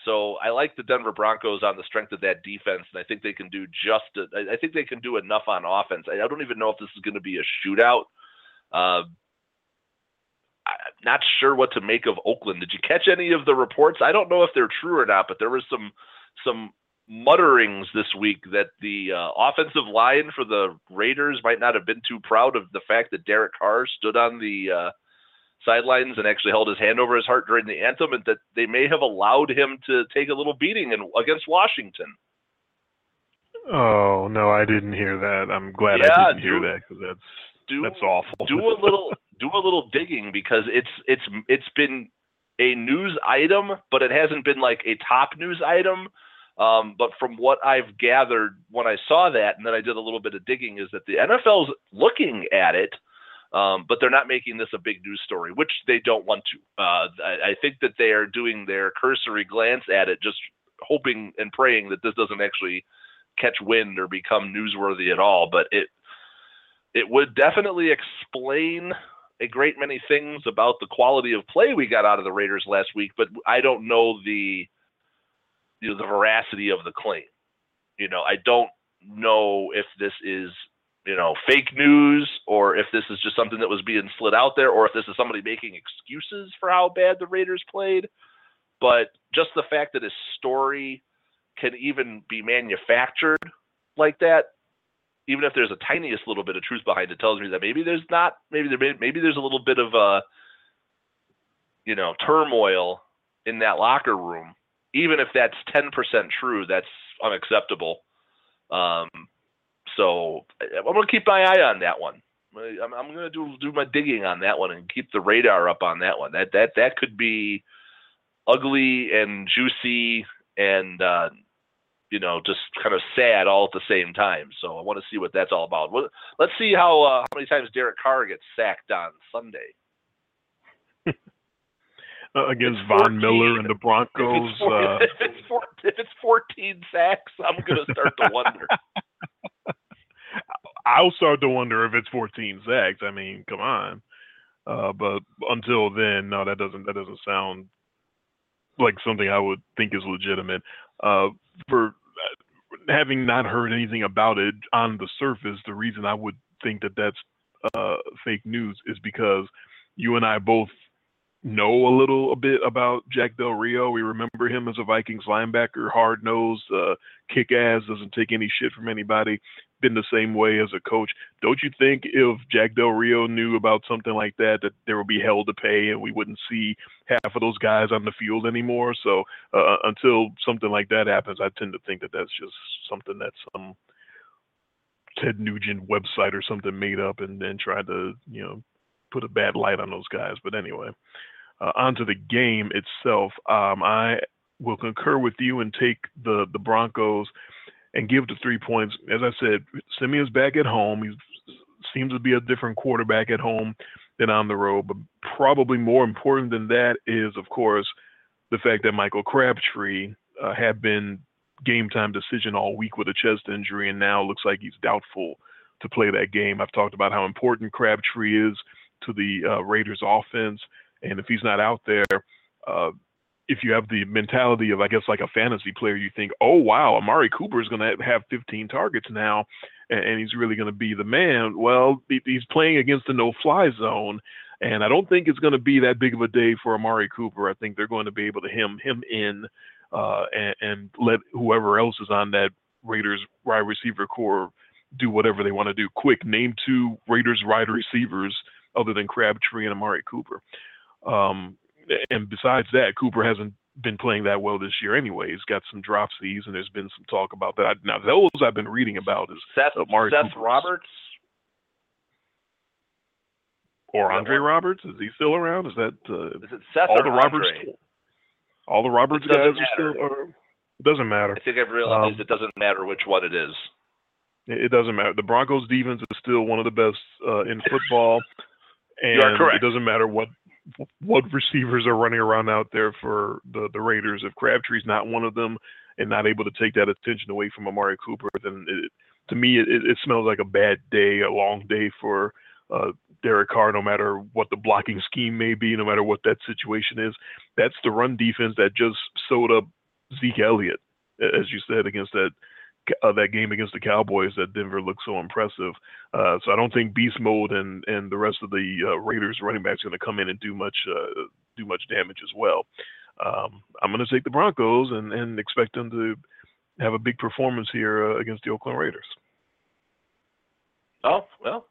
So I like the Denver Broncos on the strength of that defense, and I think they can do just. A, I think they can do enough on offense. I, I don't even know if this is going to be a shootout. Uh, I'm not sure what to make of Oakland. Did you catch any of the reports? I don't know if they're true or not, but there was some some mutterings this week that the uh, offensive line for the Raiders might not have been too proud of the fact that Derek Carr stood on the uh, sidelines and actually held his hand over his heart during the anthem, and that they may have allowed him to take a little beating in, against Washington. Oh, no, I didn't hear that. I'm glad yeah, I didn't dude. hear that, because that's... Do, That's awful. do a little do a little digging, because it's it's it's been a news item, but it hasn't been like a top news item. Um, but from what I've gathered when I saw that, and then I did a little bit of digging, is that the N F L's looking at it, um, but they're not making this a big news story, which they don't want to. Uh, I, I think that they are doing their cursory glance at it, just hoping and praying that this doesn't actually catch wind or become newsworthy at all. But it. It would definitely explain a great many things about the quality of play we got out of the Raiders last week, but I don't know the, you know, the veracity of the claim. You know, I don't know if this is, you know, fake news, or if this is just something that was being slid out there, or if this is somebody making excuses for how bad the Raiders played. But just the fact that a story can even be manufactured like that, even if there's a tiniest little bit of truth behind it, tells me that maybe there's not, maybe there, may, maybe there's a little bit of a, you know, turmoil in that locker room. Even if that's ten percent true, that's unacceptable. Um, so I'm going to keep my eye on that one. I'm, I'm going to do do my digging on that one and keep the radar up on that one. That that that could be ugly and juicy and. Uh, you know, just kind of sad all at the same time. So I want to see what that's all about. Let's see how uh, how many times Derek Carr gets sacked on Sunday. uh, against Von Miller and the Broncos. If it's, four, uh... if, it's four, if it's fourteen sacks, I'm going to start to wonder. I'll start to wonder if it's fourteen sacks. I mean, come on. Uh, but until then, no, that doesn't that doesn't sound like something I would think is legitimate. Uh, for having not heard anything about it on the surface, the reason I would think that that's uh, fake news is because you and I both know a little a bit about Jack Del Rio. We remember him as a Vikings linebacker, hard-nosed, uh, kick-ass, doesn't take any shit from anybody, been the same way as a coach. Don't you think if Jack Del Rio knew about something like that, that there would be hell to pay and we wouldn't see half of those guys on the field anymore? So uh, until something like that happens, I tend to think that that's just something that some Ted Nugent website or something made up and then tried to, you know, put a bad light on those guys. But anyway, uh, onto the game itself. Um, I will concur with you and take the, the Broncos and give the three points. As I said, Simeon's back at home. He seems to be a different quarterback at home than on the road. But probably more important than that is, of course, the fact that Michael Crabtree uh, had been game time decision all week with a chest injury, and now looks like he's doubtful to play that game. I've talked about how important Crabtree is to the uh, Raiders offense. And if he's not out there, uh, if you have the mentality of, I guess, like a fantasy player, you think, oh, wow, Amari Cooper is going to have fifteen targets now, and, and he's really going to be the man. Well, he, he's playing against the no-fly zone, and I don't think it's going to be that big of a day for Amari Cooper. I think they're going to be able to hem him in uh, and, and let whoever else is on that Raiders wide receiver core do whatever they want to do. Quick, name two Raiders wide receivers other than Crabtree and Amari Cooper. Um, and besides that, Cooper hasn't been playing that well this year anyway. He's got some dropsies, and there's been some talk about that. Now, those I've been reading about is Seth, Amari Seth Cooper's. Roberts? Or Andre Roberts? Is he still around? Is that uh, is it Seth all or the Roberts? Andre? All the Roberts guys matter. are still or, It doesn't matter. I think I've realized um, it doesn't matter which one it is. It doesn't matter. The Broncos' defense is still one of the best uh, in football. And you are correct. It doesn't matter what what receivers are running around out there for the, the Raiders. If Crabtree's not one of them and not able to take that attention away from Amari Cooper, then it, to me, it, it smells like a bad day, a long day for uh, Derek Carr, no matter what the blocking scheme may be, no matter what that situation is. That's the run defense that just sewed up Zeke Elliott, as you said, against that Uh, that game against the Cowboys that Denver looked so impressive. Uh, so I don't think beast mode and, and the rest of the uh, Raiders running backs are going to come in and do much uh, do much damage as well. Um, I'm going to take the Broncos and, and expect them to have a big performance here uh, against the Oakland Raiders. Oh, well.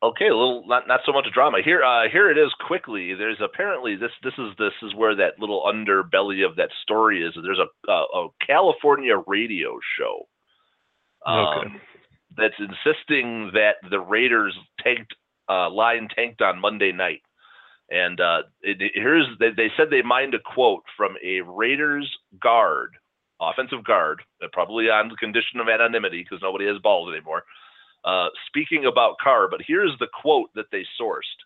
Okay, a little not, not so much drama here. Uh, here it is quickly. There's apparently this. This is this is where that little underbelly of that story is. There's a a, a California radio show um, okay. that's insisting that the Raiders tanked uh, line tanked on Monday night, and uh, it, it, here's they, they said they mined a quote from a Raiders guard, offensive guard, probably on the condition of anonymity because nobody has balls anymore. Uh, speaking about Carr, but here's the quote that they sourced.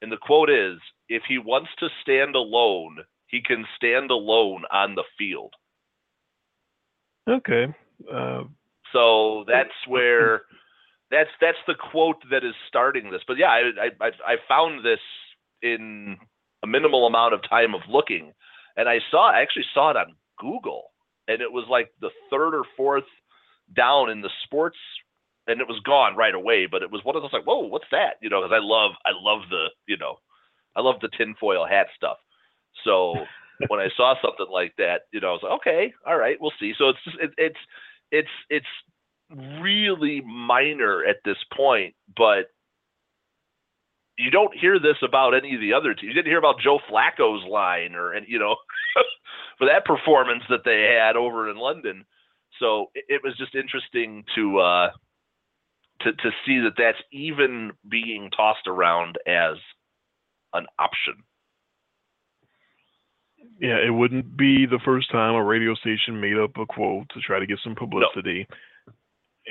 And the quote is, if he wants to stand alone, he can stand alone on the field. Okay. Uh, so that's where, that's that's the quote that is starting this. But yeah, I, I, I found this in a minimal amount of time of looking. And I saw, I actually saw it on Google. And it was like the third or fourth down in the sports. And it was gone right away, but it was one of those like, whoa, what's that? You know, because I love, I love the, you know, I love the tinfoil hat stuff. So when I saw something like that, you know, I was like, okay, all right, we'll see. So it's just, it, it's, it's, it's really minor at this point, but you don't hear this about any of the other teams. You didn't hear about Joe Flacco's line or, and you know, for that performance that they had over in London. So it, it was just interesting to, uh, To, to see that that's even being tossed around as an option. Yeah, it wouldn't be the first time a radio station made up a quote to try to get some publicity. No.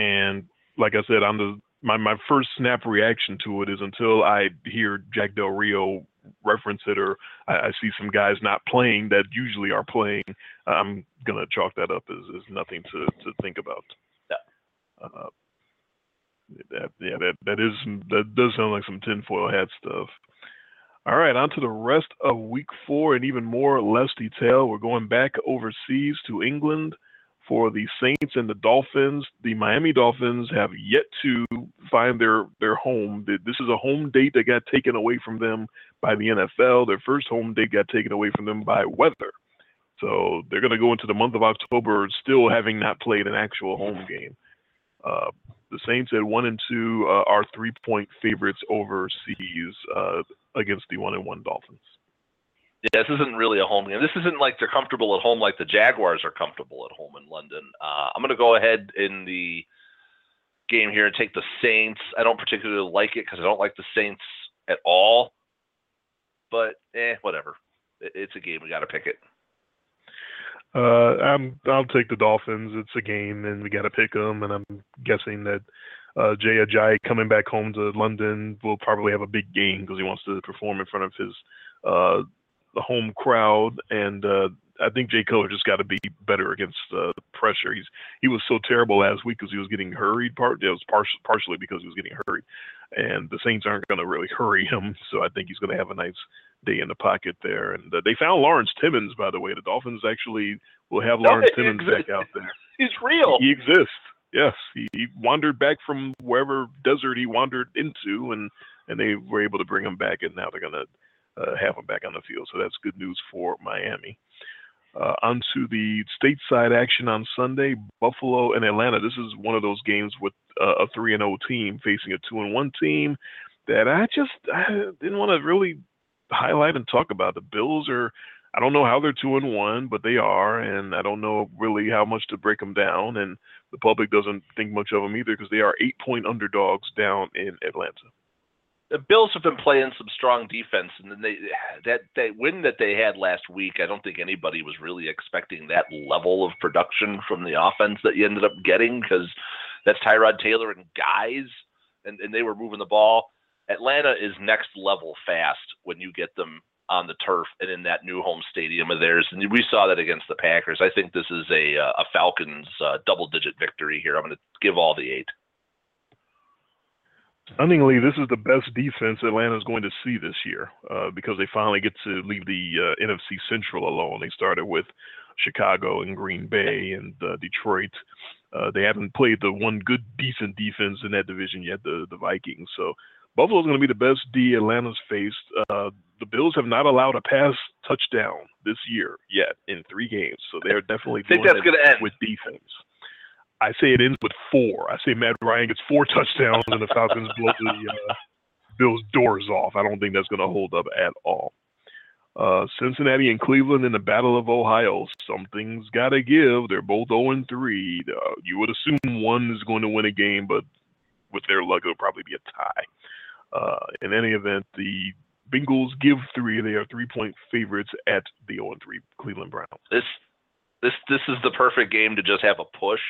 And like I said, I'm the my, my first snap reaction to it is until I hear Jack Del Rio reference it or I, I see some guys not playing that usually are playing, I'm going to chalk that up as, as nothing to, to think about. No. Uh, That, yeah, that that is that does sound like some tinfoil hat stuff. All right, on to the rest of week four and even more less detail. We're going back overseas to England for the Saints and the Dolphins. The Miami Dolphins have yet to find their, their home. This is a home date that got taken away from them by the N F L. Their first home date got taken away from them by weather. So they're going to go into the month of October still having not played an actual home game. Uh, the Saints at one and two uh, are three-point favorites overseas uh, against the one and one Dolphins. Yeah, this isn't really a home game. This isn't like they're comfortable at home like the Jaguars are comfortable at home in London. Uh, I'm going to go ahead in the game here and take the Saints. I don't particularly like it because I don't like the Saints at all. But, eh, whatever. It's a game. We got to pick it. Uh, I'm, I'll take the Dolphins. It's a game, and we got to pick them. And I'm guessing that uh, Jay Ajayi coming back home to London will probably have a big game because he wants to perform in front of his uh, the home crowd. And uh, I think Jay Cutler just got to be better against uh, pressure. He's he was so terrible last week because he was getting hurried. Part it was par- partially because he was getting hurried. and the Saints aren't going to really hurry him. So I think he's going to have a nice day in the pocket there. And uh, they found Lawrence Timmons, by the way. The Dolphins actually will have no, Lawrence Timmons exists. back out there. He's real. He exists. Yes. He, he wandered back from wherever desert he wandered into, and, and they were able to bring him back, and now they're going to uh, have him back on the field. So that's good news for Miami. Uh, onto the stateside action on Sunday, Buffalo and Atlanta. This is one of those games with uh, a three and oh team facing a two and one team that I just I didn't want to really highlight and talk about. The Bills are, I don't know how they're two and one, but they are, and I don't know really how much to break them down, and the public doesn't think much of them either because they are eight-point underdogs down in Atlanta. The Bills have been playing some strong defense, and then they that, that win that they had last week, I don't think anybody was really expecting that level of production from the offense that you ended up getting, because that's Tyrod Taylor and guys, and, and they were moving the ball. Atlanta is next level fast when you get them on the turf and in that new home stadium of theirs, and we saw that against the Packers. I think this is a, a Falcons uh, double-digit victory here. I'm going to give all the eight. Stunningly, this is the best defense Atlanta's going to see this year uh, because they finally get to leave the uh, N F C Central alone. They started with Chicago and Green Bay and uh, Detroit. Uh, they haven't played the one good, decent defense in that division yet, the, the Vikings. So Buffalo's going to be the best D Atlanta's faced. Uh, the Bills have not allowed a pass touchdown this year yet in three games. So they're definitely doing that's it gonna end. with defense. I say it ends with four. I say Matt Ryan gets four touchdowns and the Falcons blow the uh, Bills' doors off. I don't think that's going to hold up at all. Uh, Cincinnati and Cleveland in the Battle of Ohio. Something's got to give. They're both oh and three. Uh, you would assume one is going to win a game, but with their luck, it'll probably be a tie. Uh, in any event, the Bengals give three. They are three-point favorites at the oh and three Cleveland Browns. This, this, this is the perfect game to just have a push.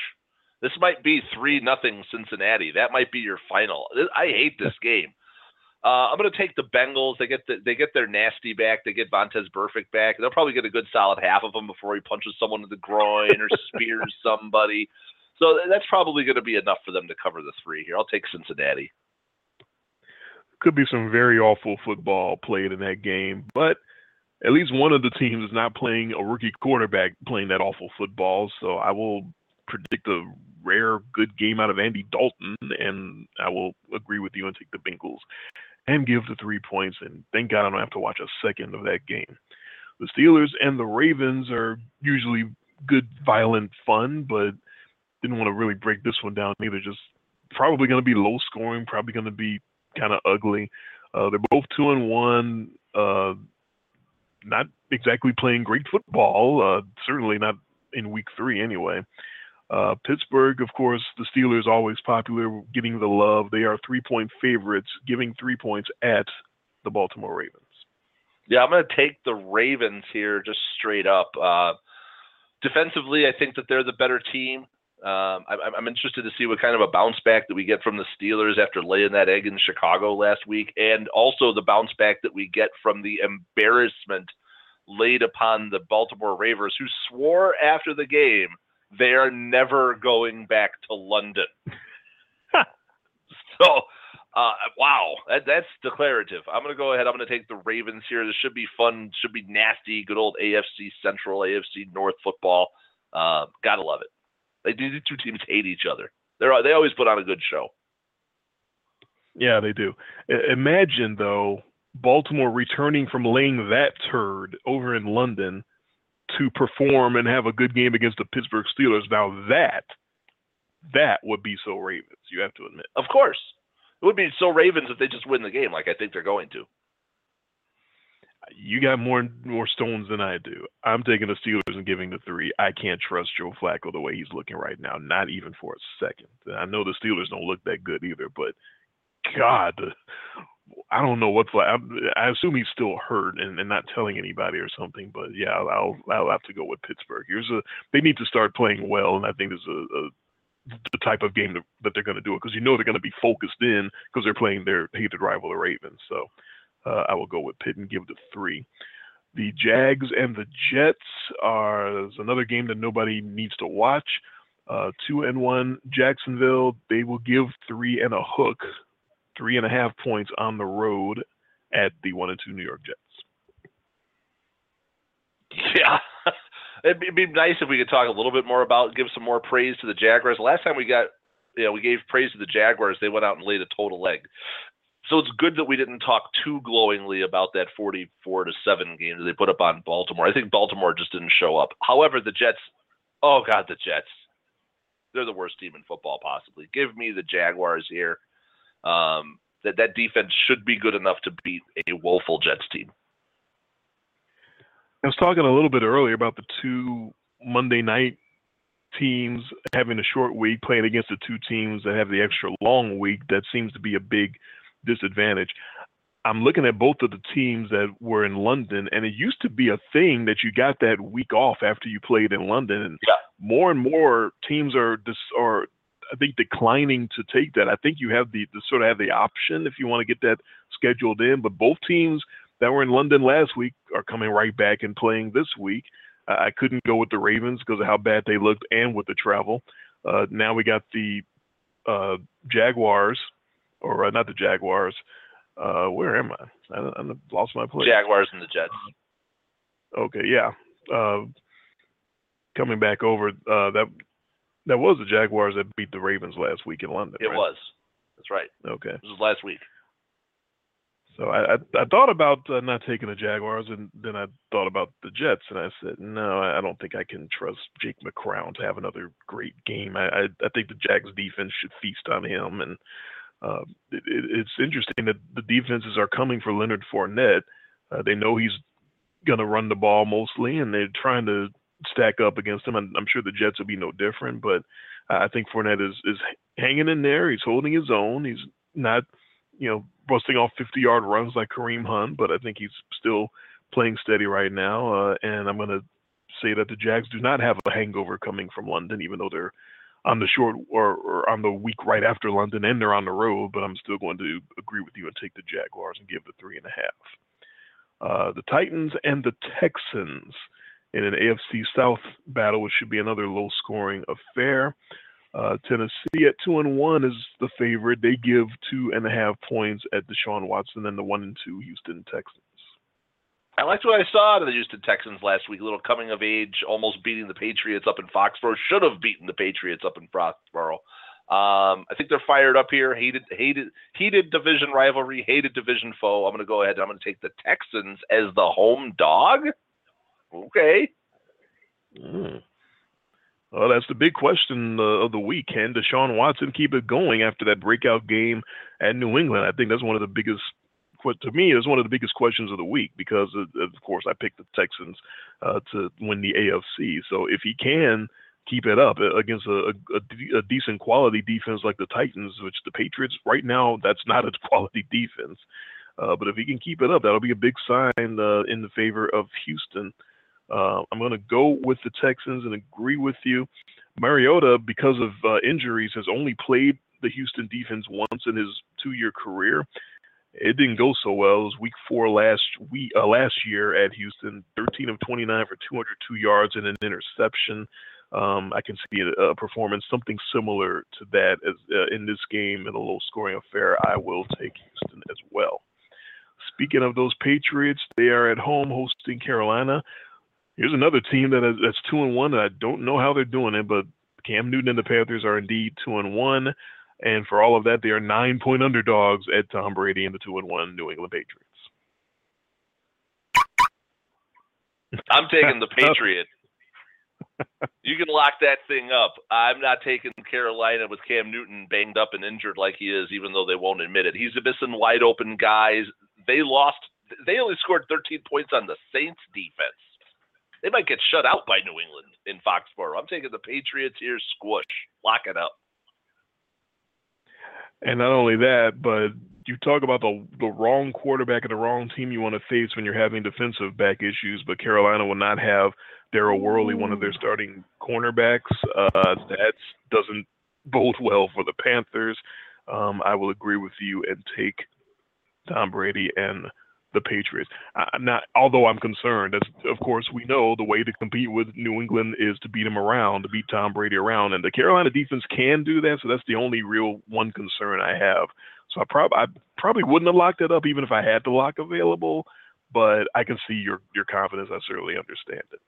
This might be three nothing Cincinnati. That might be your final. I hate this game. Uh, I'm going to take the Bengals. They get the, they get their nasty back. They get Vontaze Burfict back. They'll probably get a good solid half of him before he punches someone in the groin or spears somebody. So that's probably going to be enough for them to cover the three here. I'll take Cincinnati. Could be some very awful football played in that game, but at least one of the teams is not playing a rookie quarterback playing that awful football. So I will predict a rare good game out of Andy Dalton, and I will agree with you and take the Bengals and give the three points, and thank God I don't have to watch a second of that game. The Steelers and the Ravens are usually good, violent fun, but didn't want to really break this one down either. Just probably going to be low scoring, probably going to be kind of ugly. Uh, they're both two and one, uh, not exactly playing great football, uh, certainly not in week three anyway. Uh, Pittsburgh, of course, the Steelers always popular, getting the love. They are three-point favorites, giving three points at the Baltimore Ravens. Yeah, I'm going to take the Ravens here just straight up. Uh, defensively, I think that they're the better team. Um, I, I'm interested to see what kind of a bounce back that we get from the Steelers after laying that egg in Chicago last week, and also the bounce back that we get from the embarrassment laid upon the Baltimore Ravens, who swore after the game they are never going back to London. so, uh, wow, that, that's declarative. I'm going to go ahead. I'm going to take the Ravens here. This should be fun. Should be nasty. Good old A F C Central, A F C North football. Uh, got to love it. They, these two teams hate each other. They're, they always put on a good show. Yeah, they do. I- imagine, though, Baltimore returning from laying that turd over in London to perform and have a good game against the Pittsburgh Steelers. Now that, that would be so Ravens, you have to admit. Of course. It would be so Ravens if they just win the game, like I think they're going to. You got more more stones than I do. I'm taking the Steelers and giving the three. I can't trust Joe Flacco the way he's looking right now, not even for a second. I know the Steelers don't look that good either, but God, I don't know what – I assume he's still hurt and, and not telling anybody or something. But, yeah, I'll, I'll have to go with Pittsburgh. Here's a, they need to start playing well, and I think this is a, a, the type of game that, that they're going to do it because you know they're going to be focused in because they're playing their hated rival, the Ravens. So uh, I will go with Pitt and give the three. The Jags and the Jets are is another game that nobody needs to watch. Uh, two and one Jacksonville, they will give three and a hook three and a half points on the road at the one and two New York Jets. Yeah. It'd be, it'd be nice if we could talk a little bit more about, give some more praise to the Jaguars. Last time we got, you know, we gave praise to the Jaguars, they went out and laid a total egg. So it's good that we didn't talk too glowingly about that forty-four to seven game that they put up on Baltimore. I think Baltimore just didn't show up. However, the Jets, oh God, the Jets, they're the worst team in football possibly. Give me the Jaguars here. Um, that that defense should be good enough to beat a woeful Jets team. I was talking a little bit earlier about the two Monday night teams having a short week playing against the two teams that have the extra long week. That seems to be a big disadvantage. I'm looking at both of the teams that were in London, and it used to be a thing that you got that week off after you played in London. And yeah. More and more teams are, dis- are, I think, declining to take that. I think you have the, the sort of have the option if you want to get that scheduled in, but both teams that were in London last week are coming right back and playing this week. Uh, I couldn't go with the Ravens because of how bad they looked and with the travel. Uh, now we got the uh, Jaguars, or uh, not the Jaguars. Uh, where am I? I, I lost my place. Jaguars and the Jets. Okay, yeah. Uh, coming back over, uh, that that was the Jaguars that beat the Ravens last week in London. It right? was. That's right. Okay. This was last week. So I, I, I thought about uh, not taking the Jaguars, and then I thought about the Jets, and I said, no, I don't think I can trust Jake McCrown to have another great game. I, I, I think the Jags defense should feast on him. And uh, it, it's interesting that the defenses are coming for Leonard Fournette. Uh, they know he's going to run the ball mostly, and they're trying to stack up against him. I'm, I'm sure the Jets will be no different, but I think Fournette is, is hanging in there. He's holding his own. He's not, you know, busting off fifty-yard runs like Kareem Hunt, but I think he's still playing steady right now. Uh, and I'm going to say that the Jags do not have a hangover coming from London, even though they're on the short or, or on the week right after London and they're on the road, but I'm still going to agree with you and take the Jaguars and give the three and a half. Uh, the Titans and the Texans in an A F C South battle, which should be another low-scoring affair. Uh, Tennessee at two and one is the favorite. They give two and a half points at Deshaun Watson and the one and two Houston Texans. I liked what I saw out of the Houston Texans last week. A little coming of age, almost beating the Patriots up in Foxborough. Should have beaten the Patriots up in Foxborough. Um, I think they're fired up here. Hated, hated, heated division rivalry, hated division foe. I'm going to go ahead and I'm going to take the Texans as the home dog. Okay. Mm. Well, that's the big question uh, of the week. Can Deshaun Watson keep it going after that breakout game at New England? I think that's one of the biggest, to me, it's one of the biggest questions of the week because, of, of course, I picked the Texans uh, to win the A F C. So if he can keep it up against a, a, a decent quality defense like the Titans, which the Patriots right now, that's not a quality defense. Uh, but if he can keep it up, that'll be a big sign uh, in the favor of Houston. Uh, I'm going to go with the Texans and agree with you. Mariota, because of uh, injuries, has only played the Houston defense once in his two-year career. It didn't go so well. It was week four last week, uh, last year at Houston, thirteen of twenty-nine for two hundred two yards and an interception. Um, I can see a, a performance, something similar to that as, uh, in this game in a low-scoring affair. I will take Houston as well. Speaking of those Patriots, they are at home hosting Carolina. Here's another team that is, that's two and one. And I don't know how they're doing it, but Cam Newton and the Panthers are indeed two and one, and for all of that, they are nine point underdogs at Tom Brady and the two and one New England Patriots. I'm taking the Patriot. You can lock that thing up. I'm not taking Carolina with Cam Newton banged up and injured like he is, even though they won't admit it. He's missing wide open guys. They lost. They only scored thirteen points on the Saints defense. They might get shut out by New England in Foxborough. I'm taking the Patriots here, squish. Lock it up. And not only that, but you talk about the the wrong quarterback and the wrong team you want to face when you're having defensive back issues, but Carolina will not have Darryl Worley, one of their starting cornerbacks. Uh, that doesn't bode well for the Panthers. Um, I will agree with you and take Tom Brady and the Patriots. I'm not, although I'm concerned, as of course we know the way to compete with New England is to beat him around, to beat Tom Brady around, and the Carolina defense can do that. So that's the only real one concern I have So I, prob- I probably wouldn't have locked it up even if I had the lock available, but I can see your, your confidence. I certainly understand it.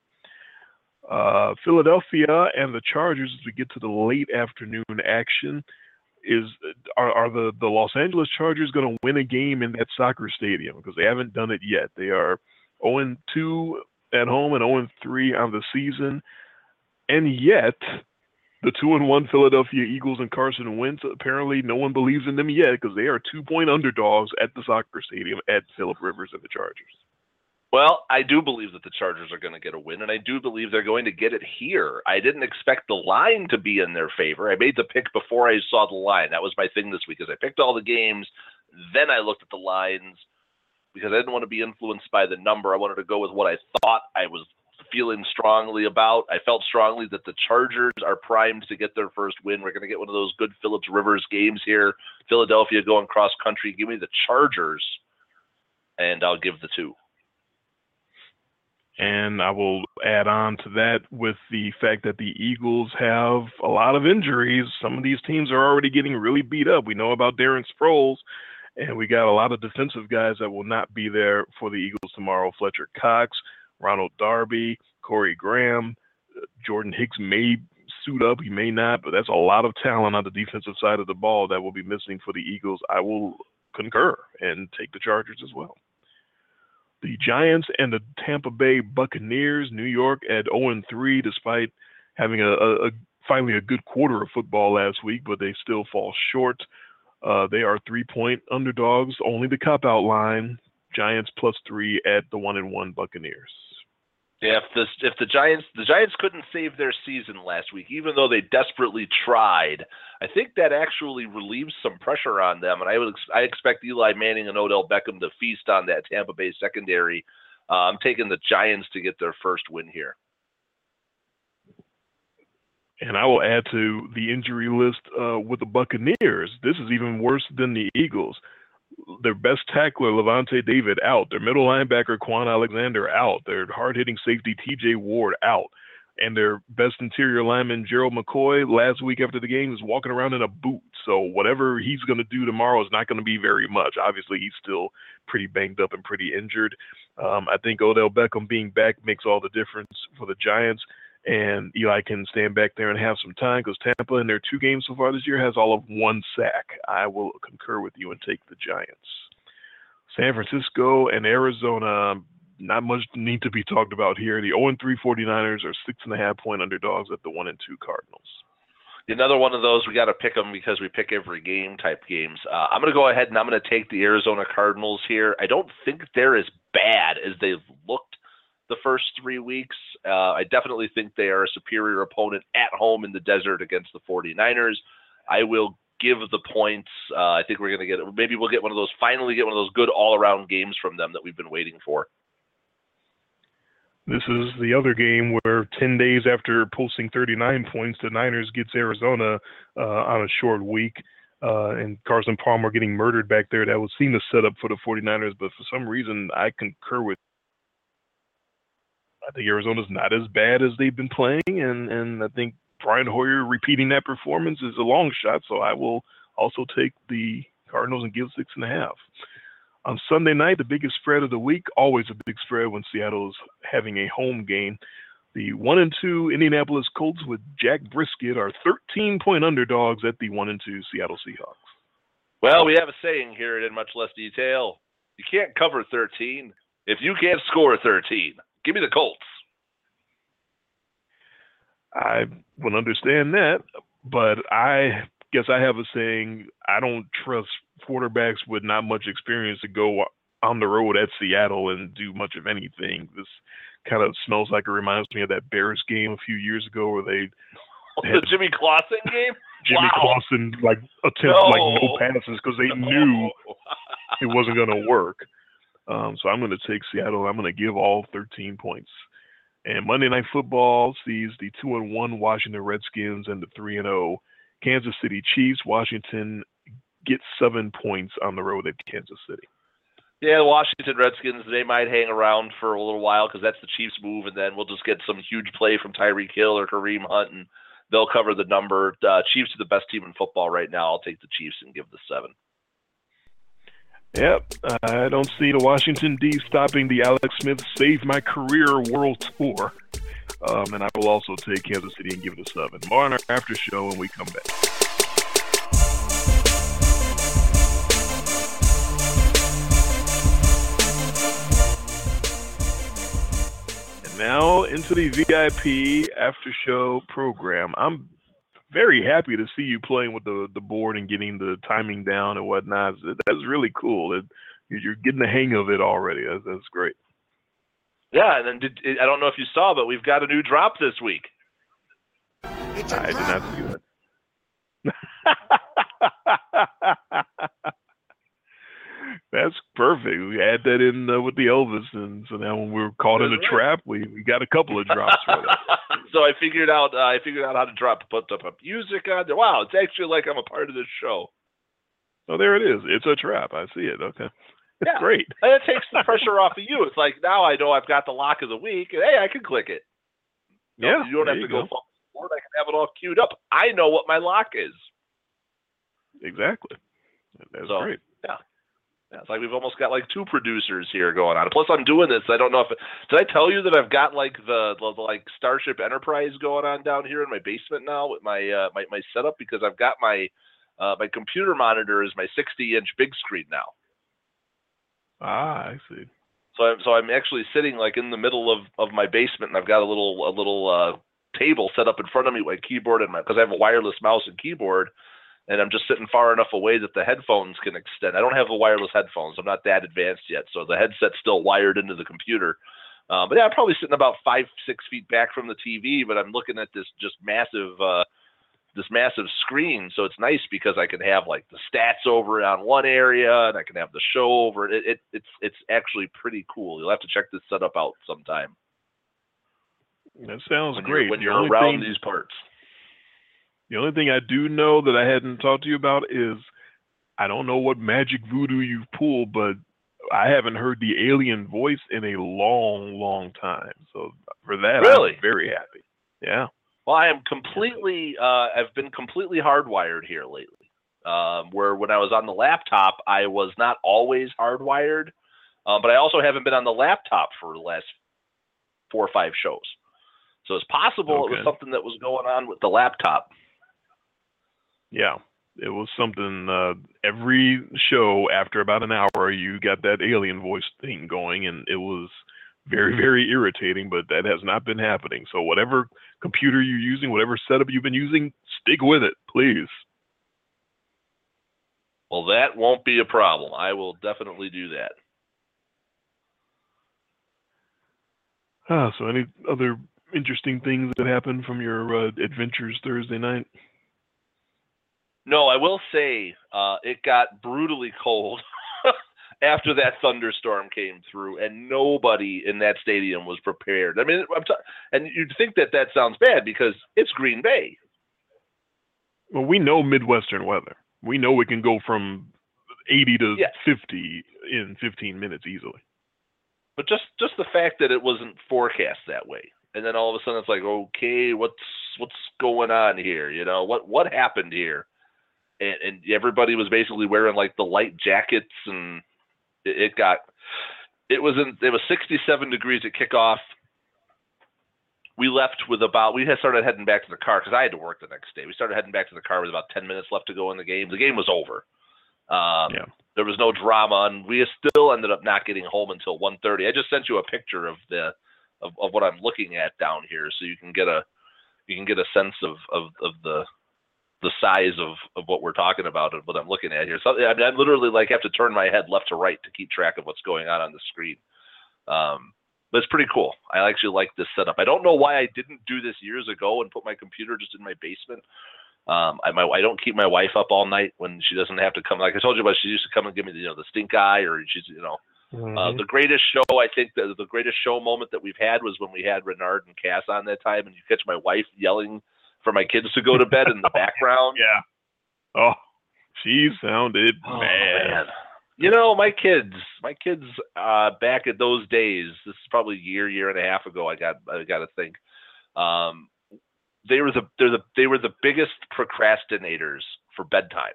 Uh, Philadelphia and the Chargers, as we get to the late afternoon action, is are, are the, the Los Angeles Chargers going to win a game in that soccer stadium? Because they haven't done it yet. They are oh and two at home and oh and three on the season. And yet, the two and one Philadelphia Eagles and Carson Wentz, apparently no one believes in them yet because they are two-point underdogs at the soccer stadium at Phillip Rivers and the Chargers. Well, I do believe that the Chargers are going to get a win, and I do believe they're going to get it here. I didn't expect the line to be in their favor. I made the pick before I saw the line. That was my thing this week, is I picked all the games, then I looked at the lines because I didn't want to be influenced by the number. I wanted to go with what I thought I was feeling strongly about. I felt strongly that the Chargers are primed to get their first win. We're going to get one of those good Phillips Rivers games here. Philadelphia going cross-country. Give me the Chargers, and I'll give the two. And I will add on to that with the fact that the Eagles have a lot of injuries. Some of these teams are already getting really beat up. We know about Darren Sproles, and we got a lot of defensive guys that will not be there for the Eagles tomorrow. Fletcher Cox, Ronald Darby, Corey Graham, Jordan Hicks may suit up. He may not, but that's a lot of talent on the defensive side of the ball that will be missing for the Eagles. I will concur and take the Chargers as well. The Giants and the Tampa Bay Buccaneers, New York at oh and three, despite having a, a, a finally a good quarter of football last week, but they still fall short. Uh, they are three-point underdogs, only the cop-out line. Giants plus three at the one and one Buccaneers. Yeah, if the if the Giants the Giants couldn't save their season last week, even though they desperately tried. I think that actually relieves some pressure on them, and I would I expect Eli Manning and Odell Beckham to feast on that Tampa Bay secondary. Uh, I'm taking the Giants to get their first win here. And I will add to the injury list uh, with the Buccaneers. This is even worse than the Eagles. Their best tackler, Levante David, out. Their middle linebacker, Quan Alexander, out. Their hard-hitting safety, T J Ward, out. And their best interior lineman, Gerald McCoy, last week after the game was walking around in a boot. So whatever he's going to do tomorrow is not going to be very much. Obviously, he's still pretty banged up and pretty injured. Um, I think Odell Beckham being back makes all the difference for the Giants. And Eli can stand back there and have some time because Tampa in their two games so far this year has all of one sack. I will concur with you and take the Giants. San Francisco and Arizona, not much need to be talked about here. The oh and three 49ers are six and a half point underdogs at the one and two Cardinals. Another one of those, we got to pick them because we pick every game type games. Uh, I'm going to go ahead and I'm going to take the Arizona Cardinals here. I don't think they're as bad as they've looked the first three weeks. Uh, I definitely think they are a superior opponent at home in the desert against the 49ers. I will give the points. Uh, I think we're going to get, maybe we'll get one of those, finally get one of those good all-around games from them that we've been waiting for. This is the other game where ten days after posting thirty-nine points, the Niners gets Arizona uh, on a short week. Uh, and Carson Palmer getting murdered back there. That would seem to set up for the 49ers, but for some reason I concur with I think Arizona's not as bad as they've been playing, and, and I think Brian Hoyer repeating that performance is a long shot, so I will also take the Cardinals and give six and a half. On Sunday night, the biggest spread of the week, always a big spread when Seattle's having a home game. The one and two Indianapolis Colts with Jack Brisket are thirteen-point underdogs at the one and two Seattle Seahawks. Well, we have a saying here in Much Less Detail. You can't cover thirteen if you can't score thirteen. Give me the Colts. I would understand that, but I guess I have a saying. I don't trust quarterbacks with not much experience to go on the road at Seattle and do much of anything. This kind of smells like it reminds me of that Bears game a few years ago where they had the Jimmy Clausen game? Jimmy wow. Clausen like attempt no. like no passes because they no. knew it wasn't going to work. Um, so I'm going to take Seattle. I'm going to give all thirteen points. And Monday Night Football sees the two and one Washington Redskins and the three and oh Kansas City Chiefs. Washington gets seven points on the road at Kansas City. Yeah, the Washington Redskins, they might hang around for a little while because that's the Chiefs' move, and then we'll just get some huge play from Tyreek Hill or Kareem Hunt, and they'll cover the number. Uh, Chiefs are the best team in football right now. I'll take the Chiefs and give the seven. Yep, I don't see the Washington D's stopping the Alex Smith Save My Career World Tour. Um, and I will also take Kansas City and give it a seven. More on our after show when we come back. Now into the V I P after show program. I'm very happy to see you playing with the, the board and getting the timing down and whatnot. That's really cool. It, you're getting the hang of it already. That's, that's great. Yeah, and then did, I don't know if you saw, but we've got a new drop this week. It's a I drop. did not see that. That's perfect. We had that in uh, with the Elvis, and so now when we were caught in a trap, we, we got a couple of drops for that. So I figured out uh, I figured out how to drop put up music on there. Wow, it's actually like I'm a part of this show. Oh, there it is. It's a trap. I see it. Okay, yeah. Great. And it takes the pressure off of you. It's like now I know I've got the lock of the week, and hey, I can click it. You know, yeah, you don't have you to go. go. I can have it all queued up. I know what my lock is. Exactly. That's so, great. Yeah. Yeah, it's like we've almost got like two producers here going on. Plus, I'm doing this. I don't know if did I tell you that I've got like the, the, the like Starship Enterprise going on down here in my basement now with my uh, my, my setup because I've got my uh, my computer monitor is my sixty inch big screen now. Ah, I see. So I'm so I'm actually sitting like in the middle of, of my basement, and I've got a little a little uh, table set up in front of me with a keyboard and my because I have a wireless mouse and keyboard. And I'm just sitting far enough away that the headphones can extend. I don't have the wireless headphones. I'm not that advanced yet. So the headset's still wired into the computer. Uh, but yeah, I'm probably sitting about five, six feet back from the T V, but I'm looking at this just massive, uh, this massive screen. So it's nice because I can have like the stats over on one area and I can have the show over. It, it, it's, it's actually pretty cool. You'll have to check this setup out sometime. That sounds when great. You're, when you're around thing- these parts. The only thing I do know that I hadn't talked to you about is I don't know what magic voodoo you've pulled, but I haven't heard the alien voice in a long, long time. So for that, really? I'm very happy. Yeah. Well, I am completely, uh, I've been completely hardwired here lately, um, where when I was on the laptop, I was not always hardwired, uh, but I also haven't been on the laptop for the last four or five shows. So it's possible okay. It was something that was going on with the laptop. Yeah, it was something uh, every show after about an hour, you got that alien voice thing going, and it was very, very irritating, but that has not been happening. So whatever computer you're using, whatever setup you've been using, stick with it, please. Well, that won't be a problem. I will definitely do that. Ah, so any other interesting things that happened from your uh, adventures Thursday night? No, I will say uh, it got brutally cold after that thunderstorm came through, and nobody in that stadium was prepared. I mean, I'm t- and you'd think that that sounds bad because it's Green Bay. Well, we know Midwestern weather. We know it can go from eighty to yes. fifty in fifteen minutes easily. But just, just the fact that it wasn't forecast that way. And then all of a sudden it's like, okay, what's what's going on here? You know, what what happened here? And, and everybody was basically wearing like the light jackets, and it, it got, it was in, it was sixty-seven degrees at kickoff. We left with about, we had started heading back to the car because I had to work the next day. We started heading back to the car with about ten minutes left to go in the game. The game was over. Um, yeah. There was no drama, and we still ended up not getting home until one thirty. I just sent you a picture of the of, of what I'm looking at down here, so you can get a you can get a sense of of, of the. the size of, of what we're talking about and what I'm looking at here. So I mean, I literally like have to turn my head left to right to keep track of what's going on on the screen. Um, but it's pretty cool. I actually like this setup. I don't know why I didn't do this years ago and put my computer just in my basement. Um, I, my, I don't keep my wife up all night when she doesn't have to come. Like I told you about, she used to come and give me the, you know, the stink eye, or she's, you know, mm-hmm. uh, the greatest show. I think the, the greatest show moment that we've had was when we had Renard and Cass on that time, and you catch my wife yelling for my kids to go to bed in the background. Yeah. Oh, she sounded oh, mad. Man. You know, my kids, my kids, uh, back at those days, this is probably a year, year and a half ago. I got, I got to think, um, they were the, they're the, they were the biggest procrastinators for bedtime.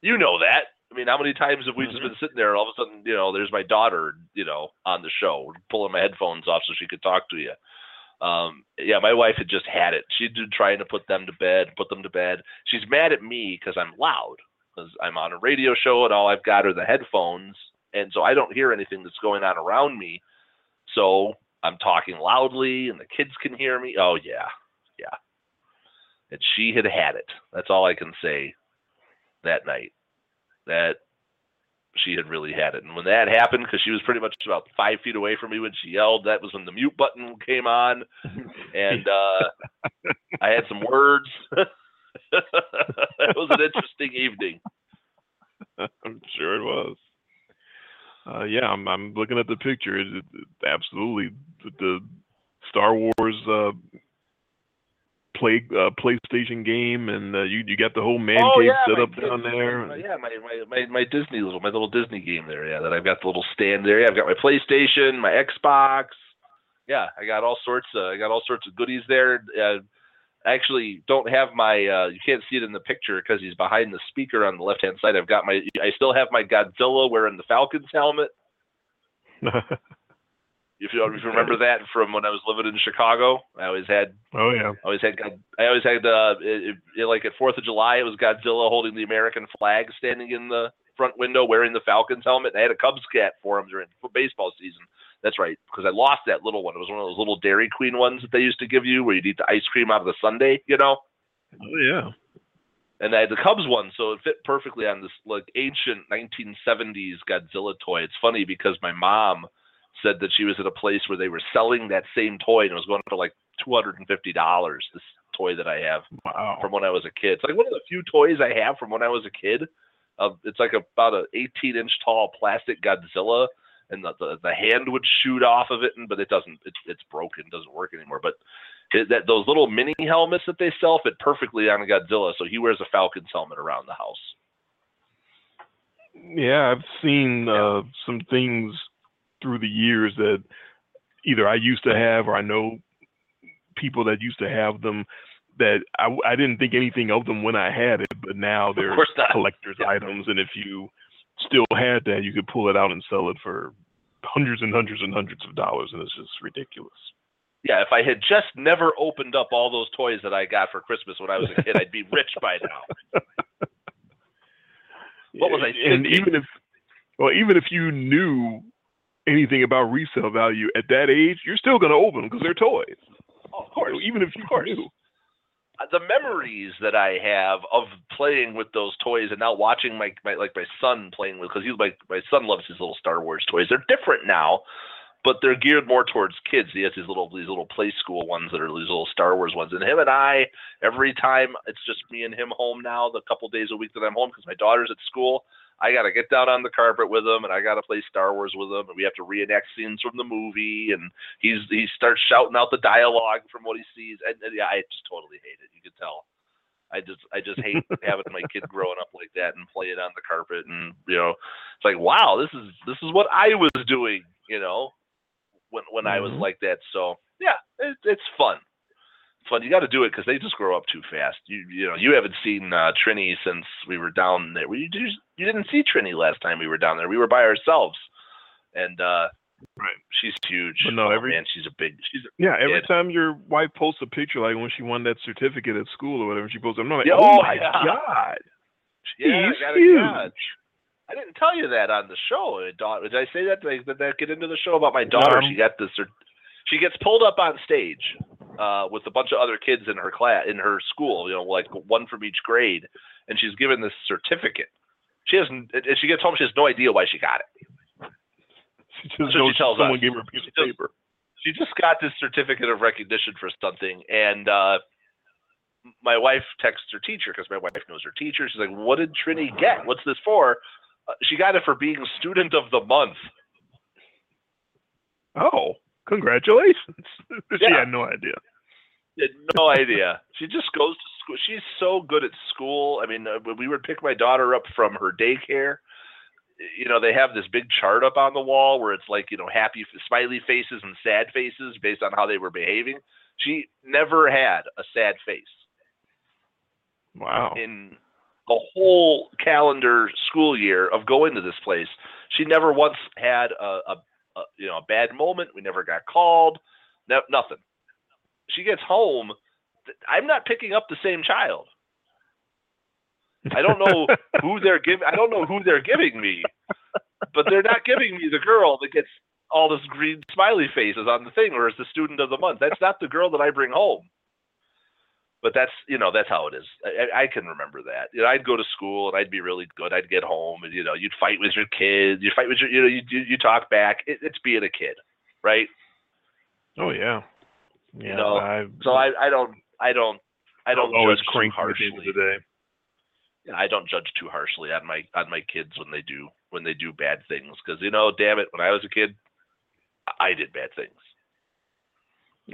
You know that I mean, how many times have we mm-hmm. just been sitting there and all of a sudden, you know, there's my daughter, you know, on the show, pulling my headphones off so she could talk to you. Um, yeah, my wife had just had it. She'd been trying to put them to bed, put them to bed. She's mad at me because I'm loud, because I'm on a radio show and all I've got are the headphones. And so I don't hear anything that's going on around me. So I'm talking loudly and the kids can hear me. Oh, yeah, yeah. And she had had it. That's all I can say that night, that she had really had it. And when that happened, because she was pretty much about five feet away from me when she yelled, that was when the mute button came on. And uh, I had some words. It was an interesting evening. I'm sure it was. Uh, yeah, I'm, I'm looking at the picture. It, it, it, absolutely. The, the Star Wars uh, play uh, PlayStation game, and uh, you you got the whole man oh, cave yeah, set up down there. My, yeah, my, my, my, my Disney little, my little Disney game there. Yeah, that I've got the little stand there. Yeah, I've got my PlayStation, my Xbox. Yeah, I got all sorts. Uh, I got all sorts of goodies there. Uh, actually don't have my uh you can't see it in the picture because he's behind the speaker on the left hand side. I've got my I still have my Godzilla wearing the Falcons helmet. if, you, if you remember that from when I was living in Chicago, I always had oh yeah I always had I always had uh it, it, like at Fourth of July, it was Godzilla holding the American flag standing in the front window wearing the Falcons helmet. And I had a Cubs cat for him during baseball season. That's right, because I lost that little one. It was one of those little Dairy Queen ones that they used to give you where you'd eat the ice cream out of the sundae, you know? Oh, yeah. And I had the Cubs one, so it fit perfectly on this like ancient nineteen seventies Godzilla toy. It's funny because my mom said that she was at a place where they were selling that same toy, and it was going for like two hundred fifty dollars, this toy that I have wow. from when I was a kid. It's like one of the few toys I have from when I was a kid. Uh, it's like about an eighteen-inch tall plastic Godzilla. And the, the the hand would shoot off of it, and but it doesn't. It's it's broken. Doesn't work anymore. But it, that those little mini helmets that they sell fit perfectly on a Godzilla. So he wears a Falcons helmet around the house. Yeah, I've seen yeah. Uh, some things through the years that either I used to have, or I know people that used to have them. That I I didn't think anything of them when I had it, but now they're collector's yeah. items. And if you still had that, you could pull it out and sell it for hundreds and hundreds and hundreds of dollars, and it's just ridiculous. Yeah, if I had just never opened up all those toys that I got for Christmas when I was a kid, I'd be rich by now. What was I thinking? And even if, well, even if you knew anything about resale value at that age, you're still going to open them because they're toys. Oh, of course, so even if you knew. The memories that I have of playing with those toys and now watching my, my like my son playing with, because he's like my son loves his little Star Wars toys. They're different now, but they're geared more towards kids. He has these little these little play school ones that are these little Star Wars ones. And him and I, every time it's just me and him home now, the couple days a week that I'm home because my daughter's at school, I got to get down on the carpet with him, and I got to play Star Wars with him, and we have to reenact scenes from the movie, and he's he starts shouting out the dialogue from what he sees, and, and yeah, I just totally hate it. You can tell. I just I just hate having my kid growing up like that and playing on the carpet, and you know, it's like wow, this is this is what I was doing, you know, when when mm-hmm. I was like that. So yeah, it, it's fun. Fun. You got to do it because they just grow up too fast. You you know you haven't seen uh, Trini since we were down there. We you, you didn't see Trini last time we were down there. We were by ourselves, and uh, right. She's huge. But no, every oh, man, she's a big. She's a yeah. Kid. Every time your wife posts a picture, like when she won that certificate at school or whatever, she posts. I'm not like, yeah, oh my yeah. god, she's yeah, huge. God. I didn't tell you that on the show. Did I say that? Did I, did I get into the show about my daughter? No, she got the cert. She gets pulled up on stage uh, with a bunch of other kids in her class, in her school, you know, like one from each grade, and she's given this certificate. She hasn't, and she gets home, she has no idea why she got it. She just so she tells someone us, gave her a piece of just, paper. She just got this certificate of recognition for something, and uh, my wife texts her teacher because my wife knows her teacher. She's like, "What did Trini get? What's this for?" Uh, she got it for being student of the month. Oh. Congratulations. She yeah. had no idea. Had no idea. She just goes to school. She's so good at school. I mean, we would pick my daughter up from her daycare. You know, they have this big chart up on the wall where it's like, you know, happy, smiley faces and sad faces based on how they were behaving. She never had a sad face. Wow. In the whole calendar school year of going to this place. She never once had a, a, a you know a bad moment. We never got called. No, nothing. She gets home. I'm not picking up the same child. I don't know who they're giving. I don't know who they're giving me, but they're not giving me the girl that gets all this green smiley faces on the thing, or is the student of the month. That's not the girl that I bring home. But that's, you know, that's how it is. I, I can remember that. You know, I'd go to school and I'd be really good. I'd get home and, you know, you'd fight with your kids. You'd fight with your, you know, you you talk back. It, it's being a kid, right? Oh yeah. Yeah. You know, I, so I, I don't, I don't, I don't always crank harshly today. You know, I don't judge too harshly on my, on my kids when they do, when they do bad things. Cause you know, damn it, when I was a kid, I did bad things.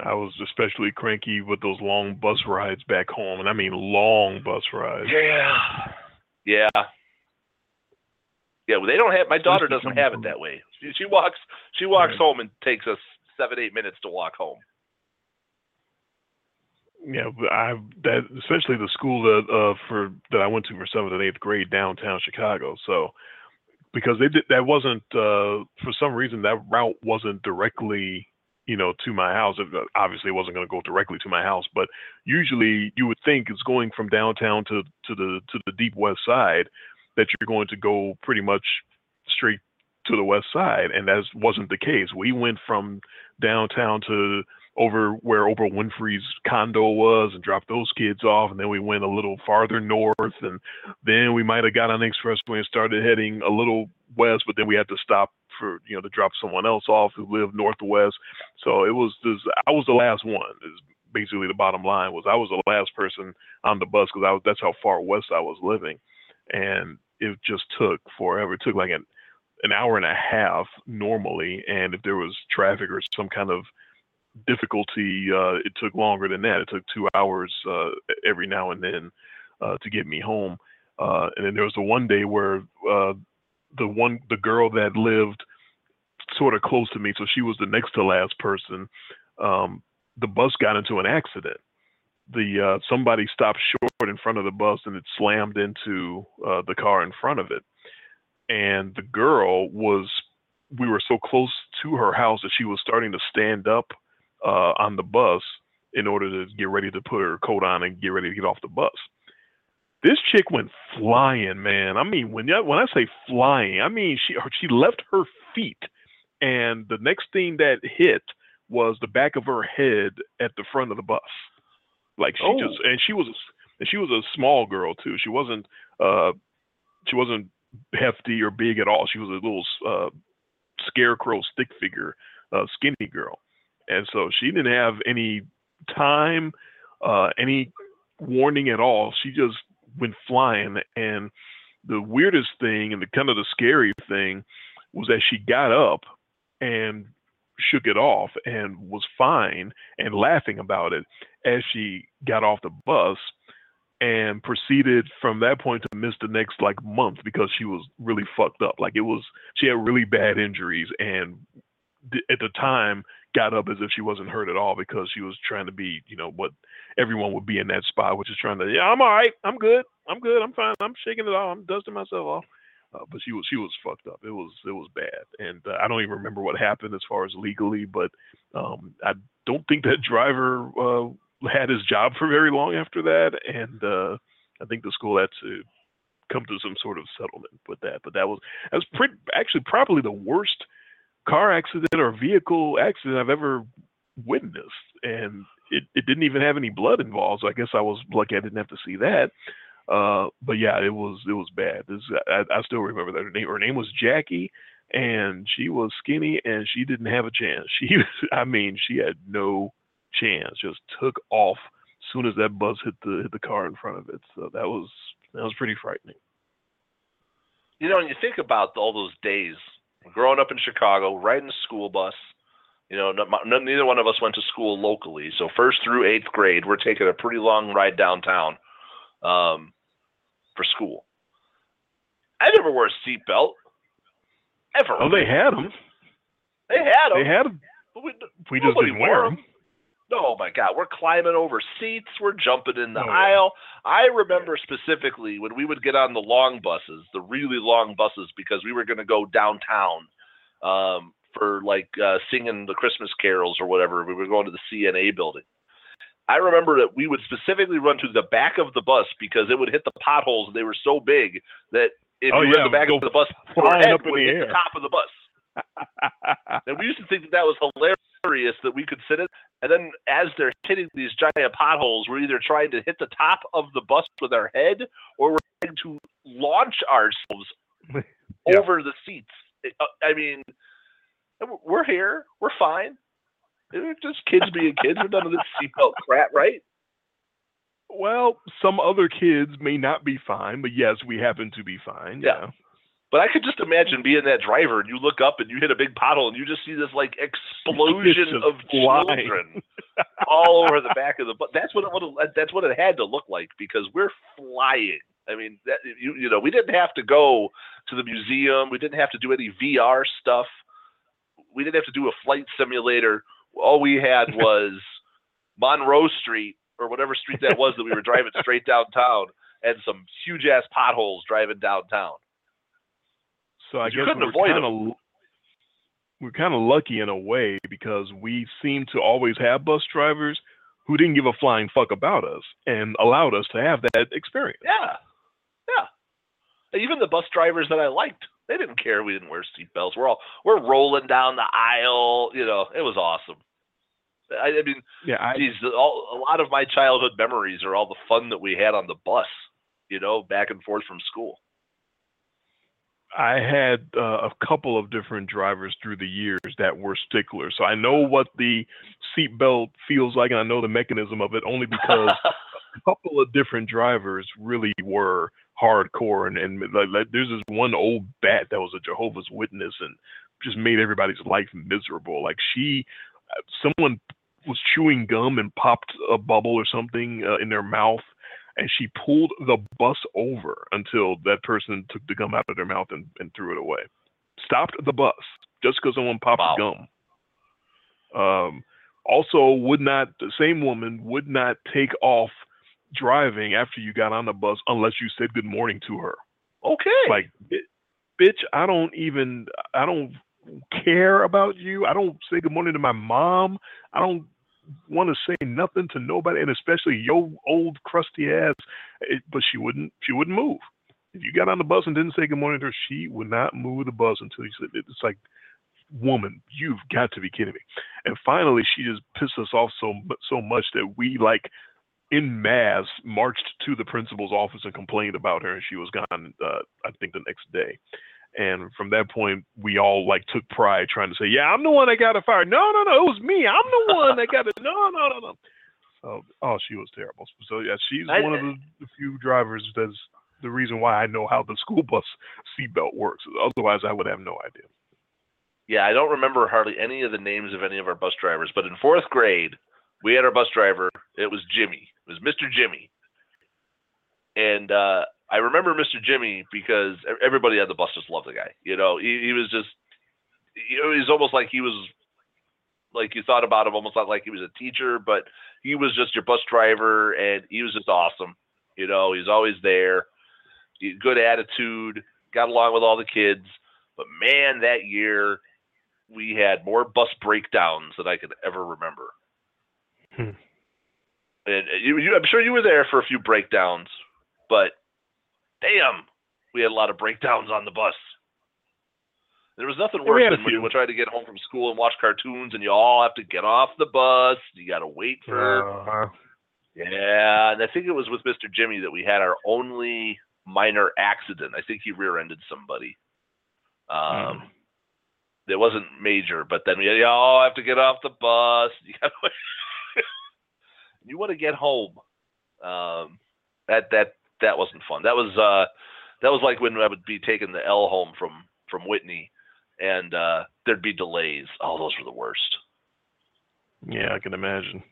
I was especially cranky with those long bus rides back home. And I mean, long bus rides. Yeah. Yeah. Yeah. Well, they don't have, my daughter doesn't have it that way. She, she walks, she walks right home and takes us seven, eight minutes to walk home. Yeah. I, that especially the school that, uh, for, that I went to for seventh and eighth grade, downtown Chicago. So, because they did, that wasn't, uh, for some reason that route wasn't directly, you know, to my house. Obviously, it wasn't going to go directly to my house, but usually you would think it's going from downtown to, to the to the deep west side that you're going to go pretty much straight to the west side, and that wasn't the case. We went from downtown to over where Oprah Winfrey's condo was and dropped those kids off, and then we went a little farther north, and then we might have got on the expressway and started heading a little west, but then we had to stop for, you know, to drop someone else off who lived northwest. So it was this, I was the last one, is basically the bottom line. Was I was the last person on the bus because I was, that's how far west I was living. And it just took forever. It took like an, an hour and a half normally. And if there was traffic or some kind of difficulty, uh, it took longer than that. It took two hours uh, every now and then uh, to get me home. Uh, and then there was the one day where uh, the one, the girl that lived sort of close to me, so she was the next to last person. Um, the bus got into an accident. The uh, somebody stopped short in front of the bus, and it slammed into uh, the car in front of it. And the girl was, we were so close to her house that she was starting to stand up uh, on the bus in order to get ready to put her coat on and get ready to get off the bus. This chick went flying, man. I mean, when you, when I say flying, I mean, she she left her feet. And the next thing that hit was the back of her head at the front of the bus. Like she oh. just, and she was, and she was a small girl too. She wasn't, uh, she wasn't hefty or big at all. She was a little uh, scarecrow stick figure, uh, skinny girl. And so she didn't have any time, uh, any warning at all. She just went flying, and the weirdest thing and the kind of the scary thing was that she got up and shook it off and was fine and laughing about it as she got off the bus, and proceeded from that point to miss the next like month because she was really fucked up. Like it was, she had really bad injuries, and th- at the time got up as if she wasn't hurt at all because she was trying to be, you know, what everyone would be in that spot, which is trying to, yeah, I'm all right. I'm good. I'm good. I'm fine. I'm shaking it off. I'm dusting myself off. Uh, but she was, she was fucked up. It was, it was bad. And uh, I don't even remember what happened as far as legally, but um, I don't think that driver uh, had his job for very long after that. And uh, I think the school had to come to some sort of settlement with that. But that was, that was pretty, actually probably the worst car accident or vehicle accident I've ever witnessed, and it, it didn't even have any blood involved. So I guess I was lucky I didn't have to see that. Uh, but yeah, it was it was bad. This, I, I still remember that her name. Her name was Jackie, and she was skinny, and she didn't have a chance. She, I mean, she had no chance. Just took off as soon as that bus hit the hit the car in front of it. So that was that was pretty frightening. You know, when you think about all those days. Growing up in Chicago, riding a school bus, you know, not, not, neither one of us went to school locally. So first through eighth grade, we're taking a pretty long ride downtown um, for school. I never wore a seatbelt, ever. Oh, they had them. They had them. They had them. We, we just didn't wear them. them. Oh, my God. We're climbing over seats. We're jumping in the oh, aisle. Yeah. I remember specifically when we would get on the long buses, the really long buses, because we were going to go downtown um, for, like, uh, singing the Christmas carols or whatever. We were going to the C N A building. I remember that we would specifically run to the back of the bus because it would hit the potholes. They were so big that if oh, you yeah, were in the back of the bus, your head up in would the hit air. The top of the bus. And we used to think that that was hilarious. That we could sit in, and then as they're hitting these giant potholes, we're either trying to hit the top of the bus with our head, or we're trying to launch ourselves yeah. over the seats. I mean, we're here, we're fine. We're just kids being kids. We're done with this seatbelt crap, right? Well, some other kids may not be fine, but yes, we happen to be fine. Yeah. You know? But I could just imagine being that driver, and you look up and you hit a big pothole, and you just see this like explosion of children all over the back of the bus. That's what it, that's what it had to look like, because we're flying. I mean, that, you, you know, we didn't have to go to the museum. We didn't have to do any V R stuff. We didn't have to do a flight simulator. All we had was Monroe Street or whatever street that was that we were driving straight downtown, and some huge ass potholes driving downtown. So I guess we're kind of we're kind of lucky in a way, because we seem to always have bus drivers who didn't give a flying fuck about us and allowed us to have that experience. Yeah, yeah. Even the bus drivers that I liked, they didn't care. We didn't wear seatbelts. We're all we're rolling down the aisle. You know, it was awesome. I, I mean, yeah, I, geez, all, a lot of my childhood memories are all the fun that we had on the bus. You know, back and forth from school. I had uh, a couple of different drivers through the years that were sticklers. So I know what the seatbelt feels like, and I know the mechanism of it only because a couple of different drivers really were hardcore. And, and like, like, there's this one old bat that was a Jehovah's Witness and just made everybody's life miserable. Like she, someone was chewing gum and popped a bubble or something uh, in their mouth. And she pulled the bus over until that person took the gum out of their mouth and, and threw it away. Stopped the bus just because someone popped wow. gum. Um, also, would not the same woman would not take off driving after you got on the bus unless you said good morning to her. Okay, like, bitch, I don't even I don't care about you. I don't say good morning to my mom. I don't. Want to say nothing to nobody, and especially your old crusty ass. It, but she wouldn't. She wouldn't move. If you got on the bus and didn't say good morning to her, she would not move the bus until you said. It's like, woman, you've got to be kidding me. And finally, she just pissed us off so so much that we like in mass marched to the principal's office and complained about her, and she was gone. Uh, I think the next day. And from that point, we all like took pride trying to say, yeah, I'm the one that got her fired. No, no, no, it was me. I'm the one that got it. No, no, no, no. So, oh, she was terrible. So, yeah, she's I, one of the, the few drivers that's the reason why I know how the school bus seatbelt works. Otherwise, I would have no idea. Yeah, I don't remember hardly any of the names of any of our bus drivers. But in fourth grade, we had our bus driver. It was Jimmy. It was Mister Jimmy. And, uh, I remember Mister Jimmy because everybody on the bus just loved the guy. You know, he, he was just, he, it was almost like he was, like you thought about him, almost not like he was a teacher, but he was just your bus driver, and he was just awesome. You know, he was always there, he had good attitude, got along with all the kids. But man, that year we had more bus breakdowns than I could ever remember. Hmm. And you, you, I'm sure you were there for a few breakdowns, but damn, we had a lot of breakdowns on the bus. There was nothing worse than when you try to get home from school and watch cartoons, and you all have to get off the bus. You got to wait for. Uh-huh. Yeah, and I think it was with Mister Jimmy that we had our only minor accident. I think he rear-ended somebody. Um, mm. It wasn't major, but then we all have to get off the bus. You got to wait. You want to get home. Um, that that. That wasn't fun. That was uh, that was like when I would be taking the L home from from Whitney, and uh, there'd be delays. Oh, those were the worst. Yeah, I can imagine.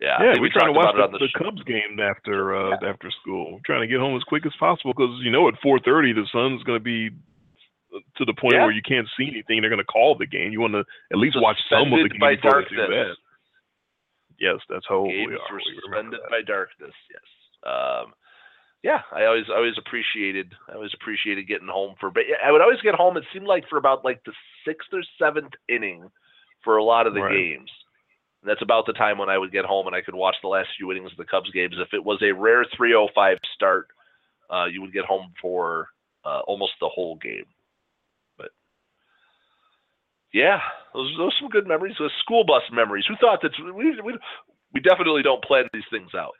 Yeah, yeah. We're trying to watch the, the Cubs game after uh, yeah. after school. We're trying to get home as quick as possible because you know at four thirty the sun's going to be to the point yeah. where you can't see anything. They're going to call the game. You want to at least watch some of the game before they do that. Yes, that's how games we are. Were we suspended by darkness. Yes. Um, yeah, I always always appreciated I always appreciated getting home for. But I would always get home. It seemed like for about like the sixth or seventh inning for a lot of the right. games. And that's about the time when I would get home and I could watch the last few innings of the Cubs games. If it was a rare three oh five start, uh, you would get home for uh, almost the whole game. Yeah, those those are some good memories. Those school bus memories. Who thought that we, we we definitely don't plan these things out?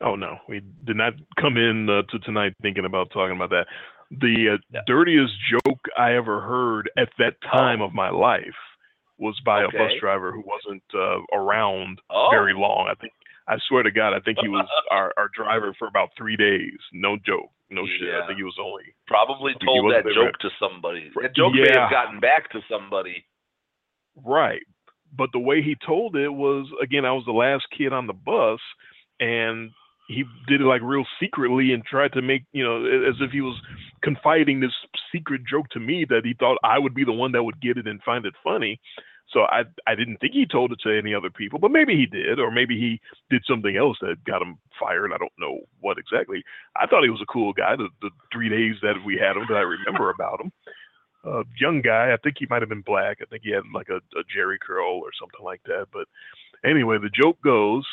Oh no, we did not come in uh, to tonight thinking about talking about that. The uh, yeah. dirtiest joke I ever heard at that time of my life was by okay. a bus driver who wasn't uh, around oh. very long. I think I swear to God, I think he was our, our driver for about three days. No joke. No yeah. shit. I think he was only probably told that joke right. to somebody. That joke yeah. may have gotten back to somebody. Right. But the way he told it was, again, I was the last kid on the bus, and he did it like real secretly and tried to make, you know, as if he was confiding this secret joke to me that he thought I would be the one that would get it and find it funny. So I I didn't think he told it to any other people, but maybe he did, or maybe he did something else that got him fired. I don't know what exactly. I thought he was a cool guy. The, the three days that we had him that I remember about him. Uh, young guy, I think he might have been black. I think he had like a, a jerry curl or something like that. But anyway, the joke goes,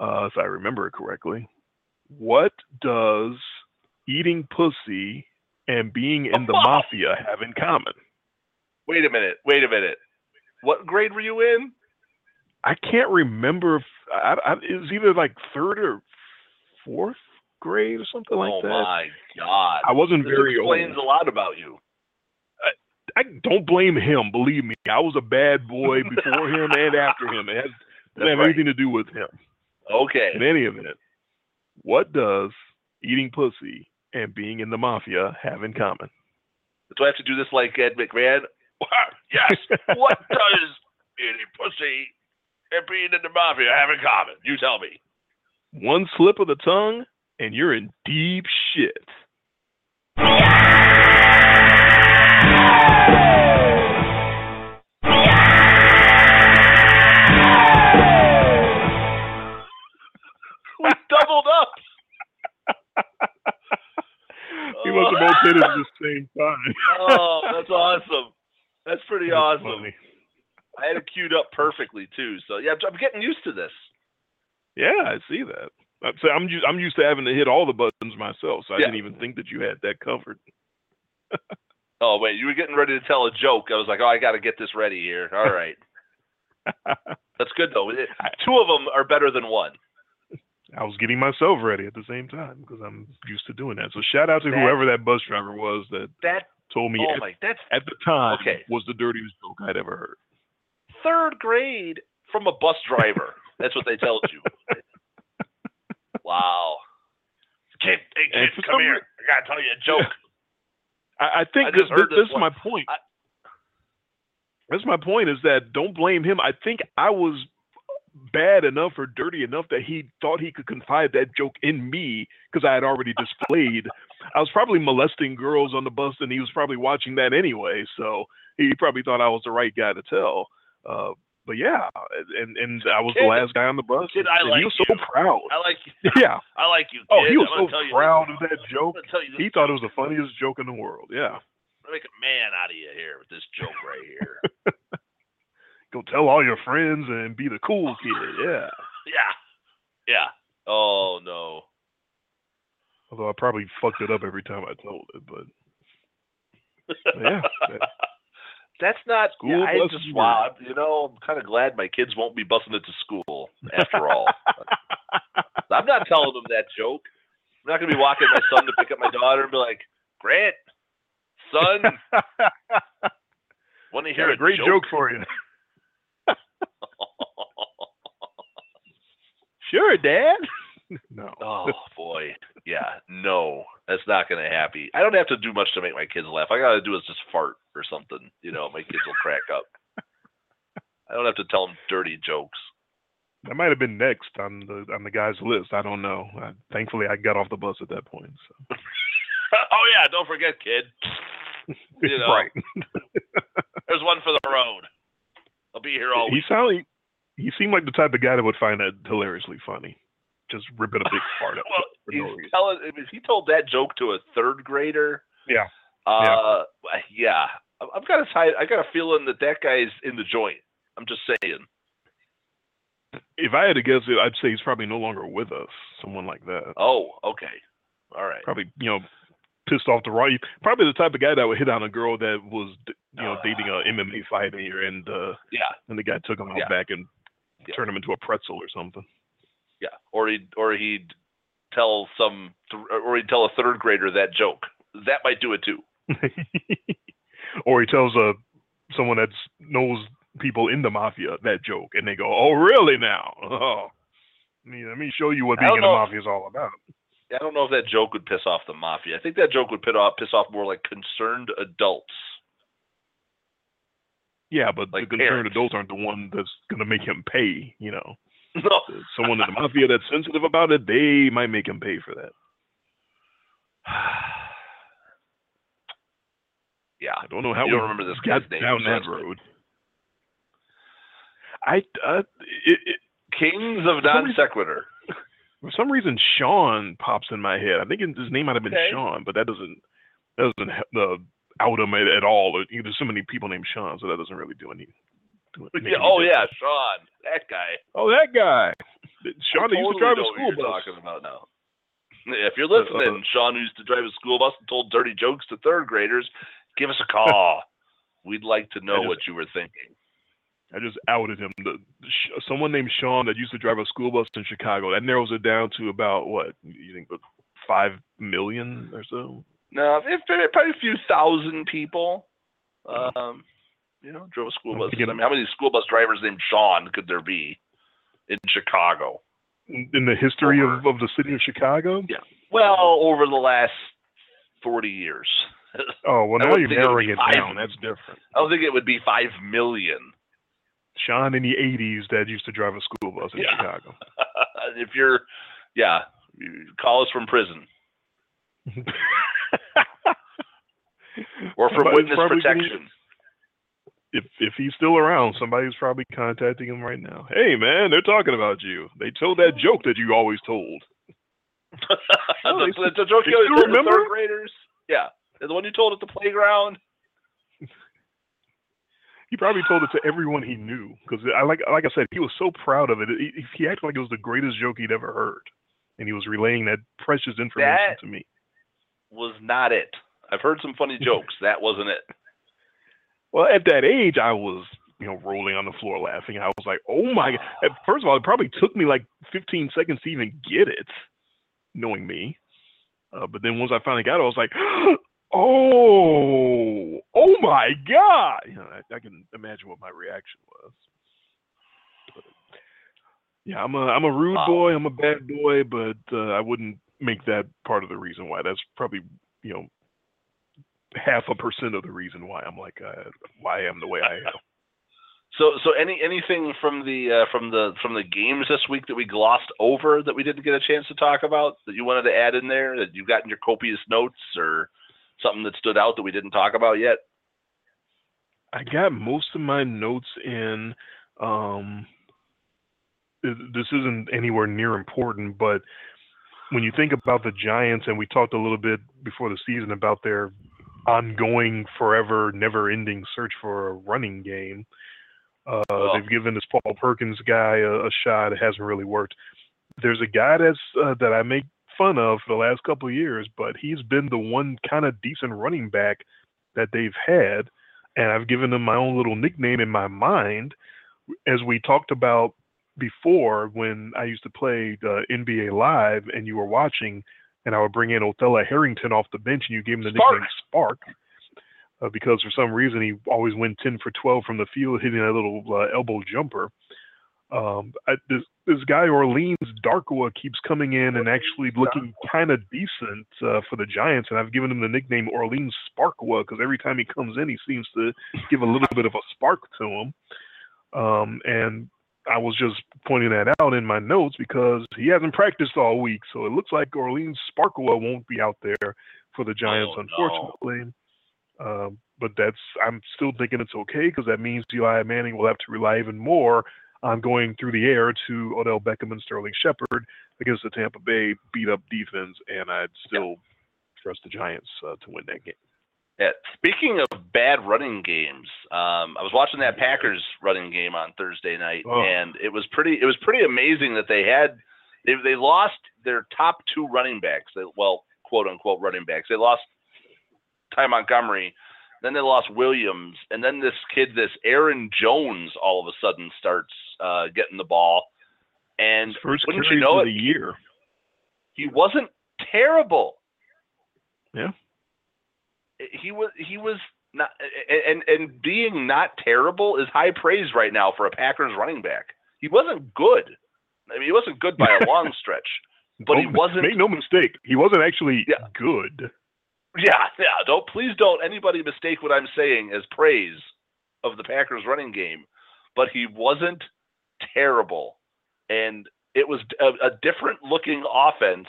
uh, if I remember it correctly, what does eating pussy and being in the mafia have in common? Wait a minute. Wait a minute. What grade were you in? I can't remember. If, I, I, it was either like third or fourth grade or something oh like that. Oh, my God. I wasn't this very old. This explains a lot about you. I, I don't blame him. Believe me. I was a bad boy before him and after him. It has, doesn't have right. anything to do with him. Okay. In any event, what does eating pussy and being in the mafia have in common? Do I have to do this like Ed McMahon? Yes. What does eating pussy and being in the mafia have in common? You tell me. One slip of the tongue, and you're in deep shit. We doubled up. We must have both hit it at the same time. Oh, that's awesome. That's pretty That's awesome. Funny. I had it queued up perfectly too, so yeah, I'm getting used to this. Yeah, I see that. I'm used, I'm used to having to hit all the buttons myself, so I yeah. didn't even think that you had that covered. Oh wait, you were getting ready to tell a joke. I was like, oh, I got to get this ready here. All right. That's good though. Two of them are better than one. I was getting myself ready at the same time because I'm used to doing that. So shout out to that, whoever that bus driver was that. that Told me oh at, my, that's, at the time okay. was the dirtiest joke I'd ever heard. Third grade from a bus driver. That's what they told you. Wow. Kid, hey, kid, come here. Reason, I got to tell you a joke. Yeah. I, I think I this, this, this is my point. I, That's my point is that don't blame him. I think I was bad enough or dirty enough that he thought he could confide that joke in me because I had already displayed. I was probably molesting girls on the bus, and he was probably watching that anyway. So he probably thought I was the right guy to tell. Uh, but yeah, and and I was kid, the last guy on the bus. Kid, I and like he was you. so proud. I like you. Yeah, I like you. Kid. Oh, he was I'm so proud of that joke. He thought it was the funniest joke in the world. Yeah, I make a man out of you here with this joke right here. Go tell all your friends and be the cool kid. Yeah. Yeah. Yeah. Oh no. Although I probably fucked it up every time I told it, but, but yeah. That's not school. Yeah, I just wow. You know, I'm kind of glad my kids won't be busing it to school after all. I'm not telling them that joke. I'm not gonna be walking my son to pick up my daughter and be like, "Grant, son, want to hear a, a great joke, joke for you?" Sure, Dad. No. Oh boy. Yeah. No, that's not going to happen. I don't have to do much to make my kids laugh. I got to do is just fart or something. You know, my kids will crack up. I don't have to tell them dirty jokes. That might have been next on the on the guys list. I don't know. I, thankfully, I got off the bus at that point. So. Oh yeah, don't forget, kid. You know, right. There's one for the road. I'll be here all week. He sounded. he seemed like the type of guy that would find that hilariously funny, just ripping a big part up. Well, he's no telling, if he told that joke to a third grader, yeah, uh, yeah, yeah. I've got a side, I got a feeling that that guy's in the joint. I'm just saying. If I had to guess, I'd say he's probably no longer with us. Someone like that. Oh, okay, all right. Probably, you know, pissed off the right. Probably the type of guy that would hit on a girl that was, you know, uh, dating a M M A fighter, and uh, yeah, and the guy took him out yeah. back and yeah. turned him into a pretzel or something. Yeah, or he or he'd tell some, or he'd tell a third grader that joke. That might do it too. Or he tells a someone that knows people in the mafia that joke, and they go, "Oh, really? Now, oh, let me show you what being in the mafia is all about." I don't know if that joke would piss off the mafia. I think that joke would piss off piss off more like concerned adults. Yeah, but like the concerned parents. Adults aren't the one that's going to make him pay. You know, no. Someone in the mafia that's sensitive about it, they might make him pay for that. Yeah, I don't know how you don't remember this guy's name down that road. I uh, it, it, Kings of Non Sequitur. For some reason, Sean pops in my head. I think his name might have been okay. Sean, but that doesn't that doesn't uh, out him at all. There's so many people named Sean, so that doesn't really do any. Do any yeah, oh yeah, Sean, that guy. Oh, that guy. Sean totally used to drive a school bus. Talking about now. If you're listening, uh, uh, Sean used to drive a school bus and told dirty jokes to third graders. Give us a call. We'd like to know just, what you were thinking. I just outed him. The, sh- someone named Sean that used to drive a school bus in Chicago. That narrows it down to about, what, you think five million or so? No, it, it, probably a few thousand people, um, you know, drove a school bus. I mean, how many school bus drivers named Sean could there be in Chicago? In, in the history over, of, of the city of Chicago? Yeah. Well, over the last forty years. Oh, well, now you're narrowing it, it down. That's different. I don't think it would be five million. Sean in the eighties that used to drive a school bus in yeah. Chicago. If you're, yeah, call us from prison. Or from somebody's witness protection. Be, if if he's still around, somebody's probably contacting him right now. Hey, man, they're talking about you. They told that joke that you always told. Oh, the, they, the joke you always told the third graders? Yeah. The one you told at the playground. He probably told it to everyone he knew because, I like like I said, he was so proud of it. He, he acted like it was the greatest joke he'd ever heard, and he was relaying that precious information that to me. Was not it. I've heard some funny jokes. That wasn't it. Well, at that age, I was you know rolling on the floor laughing. I was like, oh my God. First of all, it probably took me like fifteen seconds to even get it, knowing me. Uh, but then once I finally got it, I was like. Oh, oh my God. You know, I, I can imagine what my reaction was. But, yeah, I'm a, I'm a rude wow. boy. I'm a bad boy, but uh, I wouldn't make that part of the reason why. That's probably, you know, half a percent of the reason why I'm like, uh, why I am the way I am. So, so any, anything from the, uh, from the, from the games this week that we glossed over that we didn't get a chance to talk about that you wanted to add in there that you've got in your copious notes or, something that stood out that we didn't talk about yet? I got most of my notes in. Um, this isn't anywhere near important, but when you think about the Giants, and we talked a little bit before the season about their ongoing, forever, never-ending search for a running game, uh, well, they've given this Paul Perkins guy a, a shot. It hasn't really worked. There's a guy that's uh, that I make fun of for the last couple of years, but he's been the one kind of decent running back that they've had, and I've given him my own little nickname in my mind. As we talked about before, when I used to play the N B A Live and you were watching, and I would bring in Othello Harrington off the bench, and you gave him the Spark. nickname Spark, uh, because for some reason he always went ten for twelve from the field, hitting that little uh, elbow jumper. Um, I, this, this guy Orleans Darkwa keeps coming in and actually looking kind of decent uh, for the Giants, and I've given him the nickname Orleans Sparkwa because every time he comes in, he seems to give a little bit of a spark to him. Um, and I was just pointing that out in my notes because he hasn't practiced all week, so it looks like Orleans Sparkwa won't be out there for the Giants, oh, unfortunately. No. Um, but that's I'm still thinking it's okay because that means Eli Manning will have to rely even more um, going through the air to Odell Beckham and Sterling Shepard against the Tampa Bay beat-up defense, and I'd still yeah. trust the Giants uh, to win that game. Yeah. Speaking of bad running games, um, I was watching that Packers running game on Thursday night, oh. and it was pretty it was pretty amazing that they had they, – they lost their top two running backs, they, well, quote-unquote running backs. They lost Ty Montgomery. Then they lost Williams, and then this kid, this Aaron Jones, all of a sudden starts uh, getting the ball. And first wouldn't you know it, the year. He wasn't terrible. Yeah, he was. He was not. And and being not terrible is high praise right now for a Packers running back. He wasn't good. I mean, he wasn't good by a long stretch. But don't, he wasn't. Make no mistake, he wasn't actually yeah. good. Yeah, yeah. Don't please don't anybody mistake what I'm saying as praise of the Packers running game, but he wasn't terrible, and it was a, a different looking offense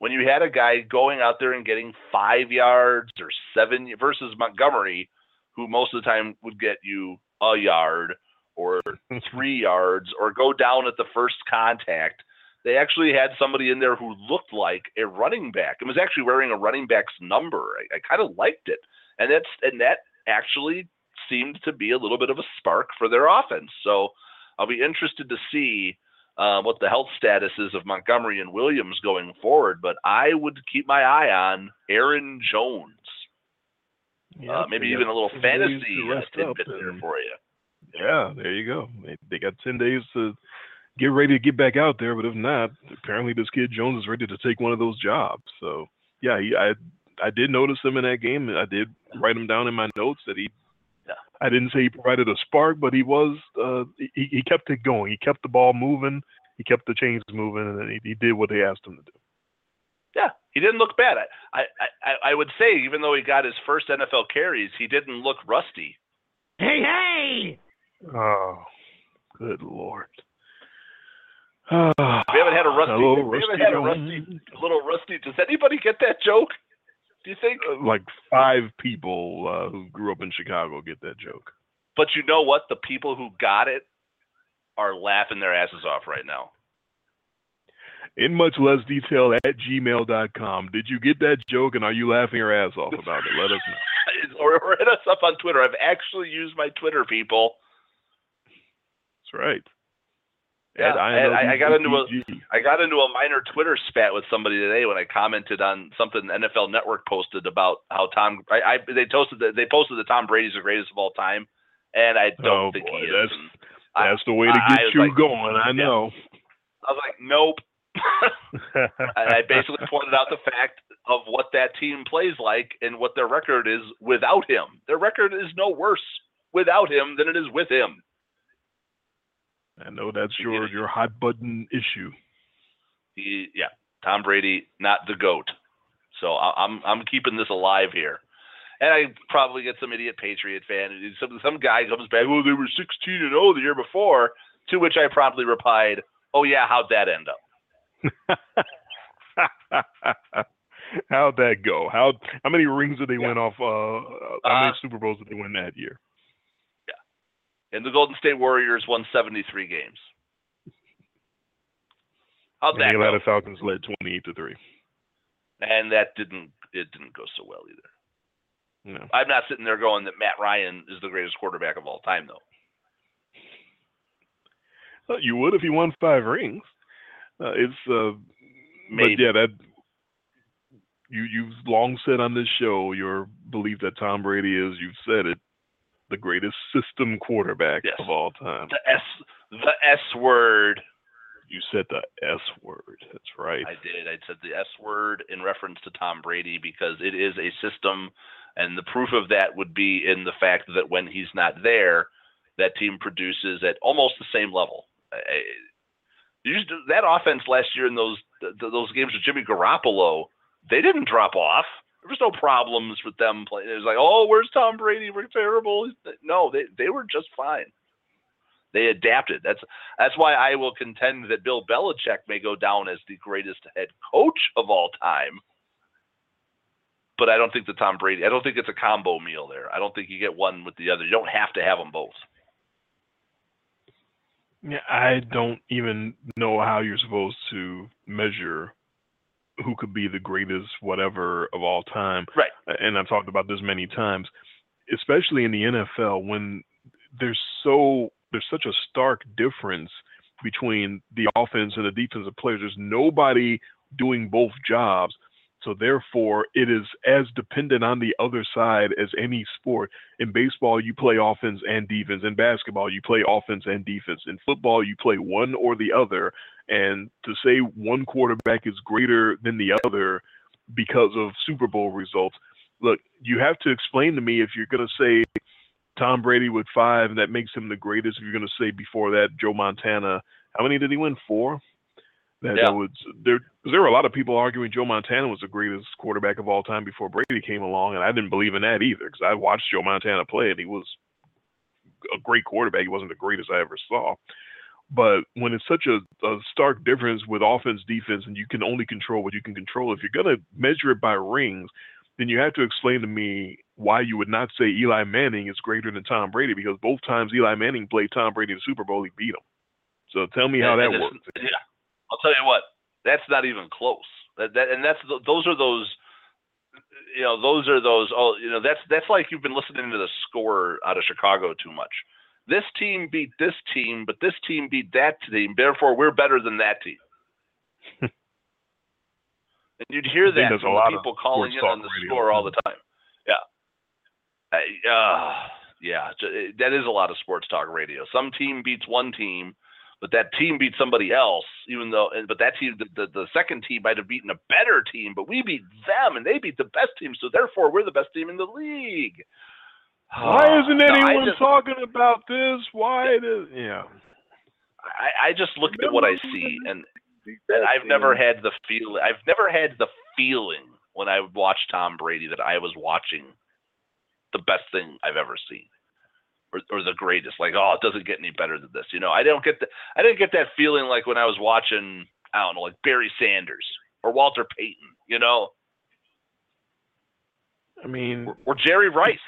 when you had a guy going out there and getting five yards or seven versus Montgomery, who most of the time would get you a yard or three yards or go down at the first contact. They actually had somebody in there who looked like a running back and was actually wearing a running back's number. I, I kind of liked it. And that's, and that actually seemed to be a little bit of a spark for their offense. So I'll be interested to see uh, what the health status is of Montgomery and Williams going forward, but I would keep my eye on Aaron Jones. Yeah, uh, maybe even a little fantasy tidbit there for you. Yeah, there you go. They, they got ten days to get ready to get back out there, but if not, apparently this kid Jones is ready to take one of those jobs. So, yeah, he, I I did notice him in that game. I did write him down in my notes that he yeah. – I didn't say he provided a spark, but he was uh, – he, he kept it going. He kept the ball moving. He kept the chains moving, and he, he did what they asked him to do. Yeah, he didn't look bad. I, I, I would say even though he got his first N F L carries, he didn't look rusty. Hey, hey! Oh, good Lord. We haven't had a rusty. A we rusty haven't had a rusty. A little rusty. Does anybody get that joke? Do you think uh, like five people uh, who grew up in Chicago get that joke? But you know what? The people who got it are laughing their asses off right now. In much less detail at gmail dot com. Did you get that joke? And are you laughing your ass off about it? Let us know. or, or hit us up on Twitter. I've actually used my Twitter, people. That's right. Yeah, and I, I got into a I got into a minor Twitter spat with somebody today when I commented on something N F L Network posted about how Tom I, I they toasted the, they posted that Tom Brady's the greatest of all time, and I don't oh think boy, he is. That's, that's I, the way to get I, you I like, going. I know. I was like, nope. And I basically pointed out the fact of what that team plays like and what their record is without him. Their record is no worse without him than it is with him. I know that's your, your hot button issue. He, yeah, Tom Brady, not the GOAT. So I'm I'm keeping this alive here, and I probably get some idiot Patriot fan. Some some guy comes back. Oh, they were sixteen and oh the year before. To which I promptly replied, "Oh yeah, how'd that end up? How'd that go? How how many rings did they yeah. win off? Uh, how many uh, Super Bowls did they win that year?" And the Golden State Warriors won seventy-three games. How'd that go? The Atlanta Falcons led twenty-eight to three. And that didn't it didn't go so well either. No. I'm not sitting there going that Matt Ryan is the greatest quarterback of all time, though. Well, you would if he won five rings. Uh, it's uh, maybe. But yeah, that you you've long said on this show your belief that Tom Brady is. You've said it. The greatest system quarterback yes. of all time. The S, the S word. You said the S word. That's right. I did. I said the S word in reference to Tom Brady because it is a system, and the proof of that would be in the fact that when he's not there, that team produces at almost the same level. I, you just, that offense last year in those those games with Jimmy Garoppolo, they didn't drop off. There was no problems with them playing. It was like, oh, where's Tom Brady? We're terrible. No, they, they were just fine. They adapted. That's that's why I will contend that Bill Belichick may go down as the greatest head coach of all time. But I don't think the Tom Brady, I don't think it's a combo meal there. I don't think you get one with the other. You don't have to have them both. Yeah, I don't even know how you're supposed to measure who could be the greatest whatever of all time. Right. And I've talked about this many times, especially in the N F L, when there's so there's such a stark difference between the offense and the defensive players. There's nobody doing both jobs. So therefore, it is as dependent on the other side as any sport. In baseball, you play offense and defense. In basketball, you play offense and defense. In football, you play one or the other. And to say one quarterback is greater than the other because of Super Bowl results, look, you have to explain to me if you're going to say Tom Brady with five, and that makes him the greatest. If you're going to say before that, Joe Montana, how many did he win? Four? That yeah. was, there, there were a lot of people arguing Joe Montana was the greatest quarterback of all time before Brady came along, and I didn't believe in that either because I watched Joe Montana play, and he was a great quarterback. He wasn't the greatest I ever saw. But when it's such a, a stark difference with offense, defense, and you can only control what you can control, if you're going to measure it by rings, then you have to explain to me why you would not say Eli Manning is greater than Tom Brady, because both times Eli Manning played Tom Brady in the Super Bowl, he beat him. So tell me how that works. Yeah. I'll tell you what, that's not even close. That, that and that's those are those, you know, those are those. Oh, you know, that's that's like you've been listening to the score out of Chicago too much. This team beat this team, but this team beat that team. Therefore, we're better than that team. And you'd hear that from a lot the people of calling in on the radio score all the time. Yeah, I, uh, yeah, that is a lot of sports talk radio. Some team beats one team, but that team beat somebody else, even though, but that team, the, the, the second team might have beaten a better team, but we beat them and they beat the best team. So therefore we're the best team in the league. Why isn't uh, anyone no, just, talking about this? Why does, yeah. I, I just look at what I see and, and I've never had the feel. I've never had the feeling when I watched Tom Brady that I was watching the best thing I've ever seen. Or, or the greatest, like, oh, it doesn't get any better than this. You know, I don't get the, I didn't get that feeling like when I was watching, I don't know, like Barry Sanders or Walter Payton, you know, I mean, or, or Jerry Rice.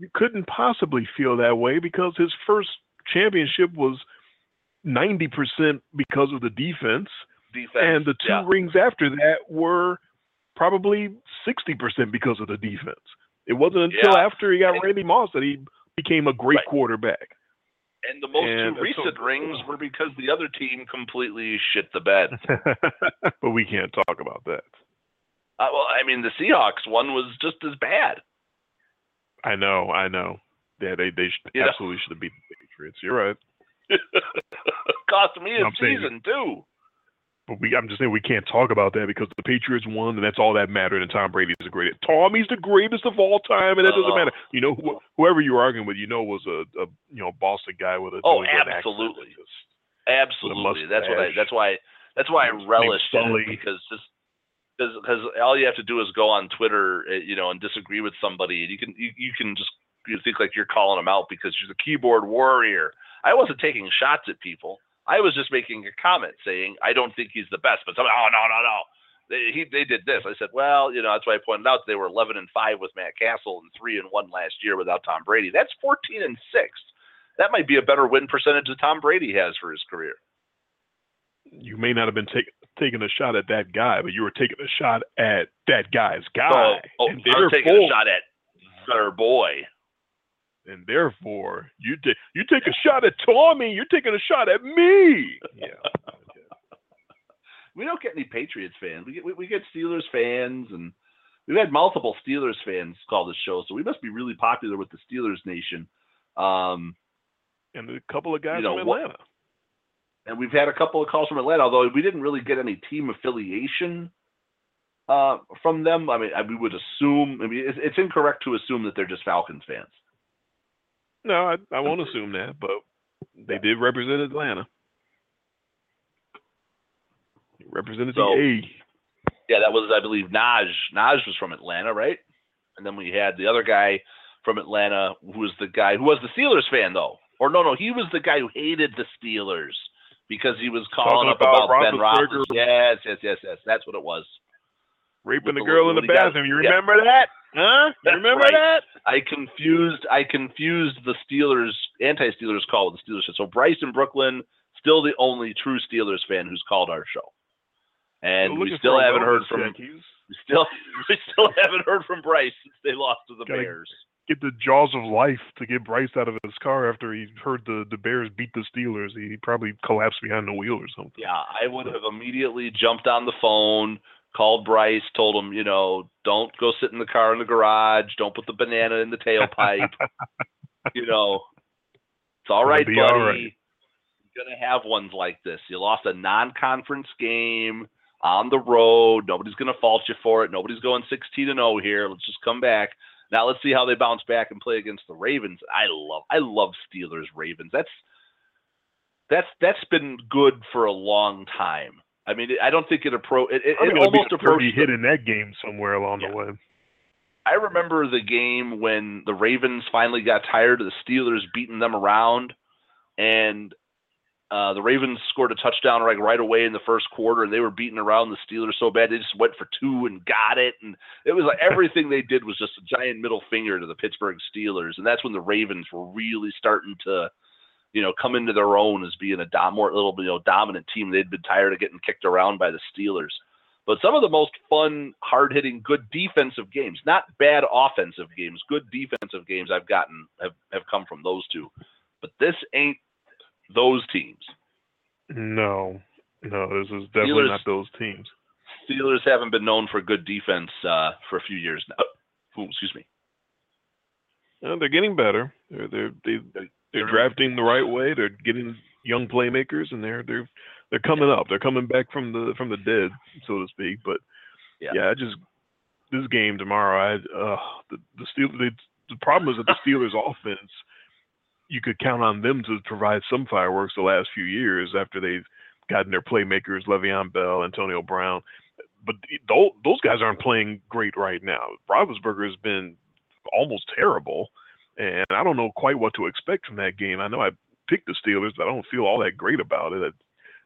You couldn't possibly feel that way because his first championship was ninety percent because of the defense, defense and the two yeah. rings after that were probably sixty percent because of the defense. It wasn't until yeah. after he got and, Randy Moss that he became a great right. quarterback. And the most and two recent so rings were because the other team completely shit the bed. But we can't talk about that. Uh, well, I mean, the Seahawks one was just as bad. I know, I know. Yeah, they they should, absolutely know? should have beat the Patriots. You're right. Cost me a I'm season, saying, too. But we, I'm just saying we can't talk about that because the Patriots won, and that's all that mattered, and Tom Brady's the greatest. Tommy's the greatest of all time, and that uh, doesn't matter. You know, wh- whoever you were arguing with, you know, was a, a you know Boston guy with a oh, absolutely, just, absolutely. That's what I. That's why. That's why I relish it because just because all you have to do is go on Twitter, you know, and disagree with somebody, and you can you, you can just you think like you're calling them out because you're the keyboard warrior. I wasn't taking shots at people. I was just making a comment saying, I don't think he's the best, but somebody, oh, no, no, no. They, he, they did this. I said, well, you know, that's why I pointed out they were eleven and five with Matt Castle and three and one last year without Tom Brady. That's fourteen and six. That might be a better win percentage than Tom Brady has for his career. You may not have been take, taking a shot at that guy, but you were taking a shot at that guy's guy. Oh, oh I was taking a shot at their boy. And therefore, you take you take a shot at Tommy. You're taking a shot at me. Yeah, we don't get any Patriots fans. We get we, we get Steelers fans, and we've had multiple Steelers fans call the show. So we must be really popular with the Steelers nation. Um, and a couple of guys you know, from Atlanta. And we've had a couple of calls from Atlanta, although we didn't really get any team affiliation uh, from them. I mean, I, we would assume. I mean, it's, it's incorrect to assume that they're just Falcons fans. No, I, I won't assume that, but they did represent Atlanta. They represented so, the A. Yeah, that was, I believe, Naj. Naj was from Atlanta, right? And then we had the other guy from Atlanta who was the guy who was the Steelers fan, though. Or no, no, he was the guy who hated the Steelers because he was calling Talking up about, about Ben Roethlisberger. Yes, yes, yes, yes. That's what it was. Raping the, the girl in the bathroom. Guy. You remember yeah. that? Huh? You remember right. that? I confused I confused the Steelers, anti-Steelers call with the Steelers show. So Bryce in Brooklyn, still the only true Steelers fan who's called our show. And we still haven't heard from Yankees. we still we still haven't heard from Bryce since they lost to the Gotta Bears. Get the jaws of life to get Bryce out of his car after he heard the, the Bears beat the Steelers. He probably collapsed behind the wheel or something. Yeah, I would have immediately jumped on the phone, called Bryce, told him, you know, don't go sit in the car in the garage. Don't put the banana in the tailpipe. You know, it's all right, buddy. All right. You're going to have ones like this. You lost a non-conference game on the road. Nobody's going to fault you for it. Nobody's going sixteen and oh here. Let's just come back. Now let's see how they bounce back and play against the Ravens. I love, I love Steelers Ravens. That's that's that's been good for a long time. I mean, I don't think it approached. It, it, it almost approached hit in that game somewhere along yeah. the way. I remember the game when the Ravens finally got tired of the Steelers beating them around, and uh, the Ravens scored a touchdown like right away in the first quarter, and they were beating around the Steelers so bad they just went for two and got it, and it was like everything they did was just a giant middle finger to the Pittsburgh Steelers, and that's when the Ravens were really starting to. You know, come into their own as being a dom- more little you know, dominant team. They'd been tired of getting kicked around by the Steelers. But some of the most fun, hard-hitting, good defensive games, not bad offensive games, good defensive games I've gotten have, have come from those two. But this ain't those teams. No. No, this is definitely Steelers, not those teams. Steelers haven't been known for good defense uh, for a few years now. Oh, excuse me. No, they're getting better. They're, they're, they They're drafting the right way. They're getting young playmakers, and they're they're they're coming up. They're coming back from the from the dead, so to speak. But yeah, yeah I just this game tomorrow. I uh, the the Steelers. They, the problem is that the Steelers' offense. You could count on them to provide some fireworks the last few years after they've gotten their playmakers, Le'Veon Bell, Antonio Brown. But th- those guys aren't playing great right now. Roethlisberger has been almost terrible. And I don't know quite what to expect from that game. I know I picked the Steelers, but I don't feel all that great about it. I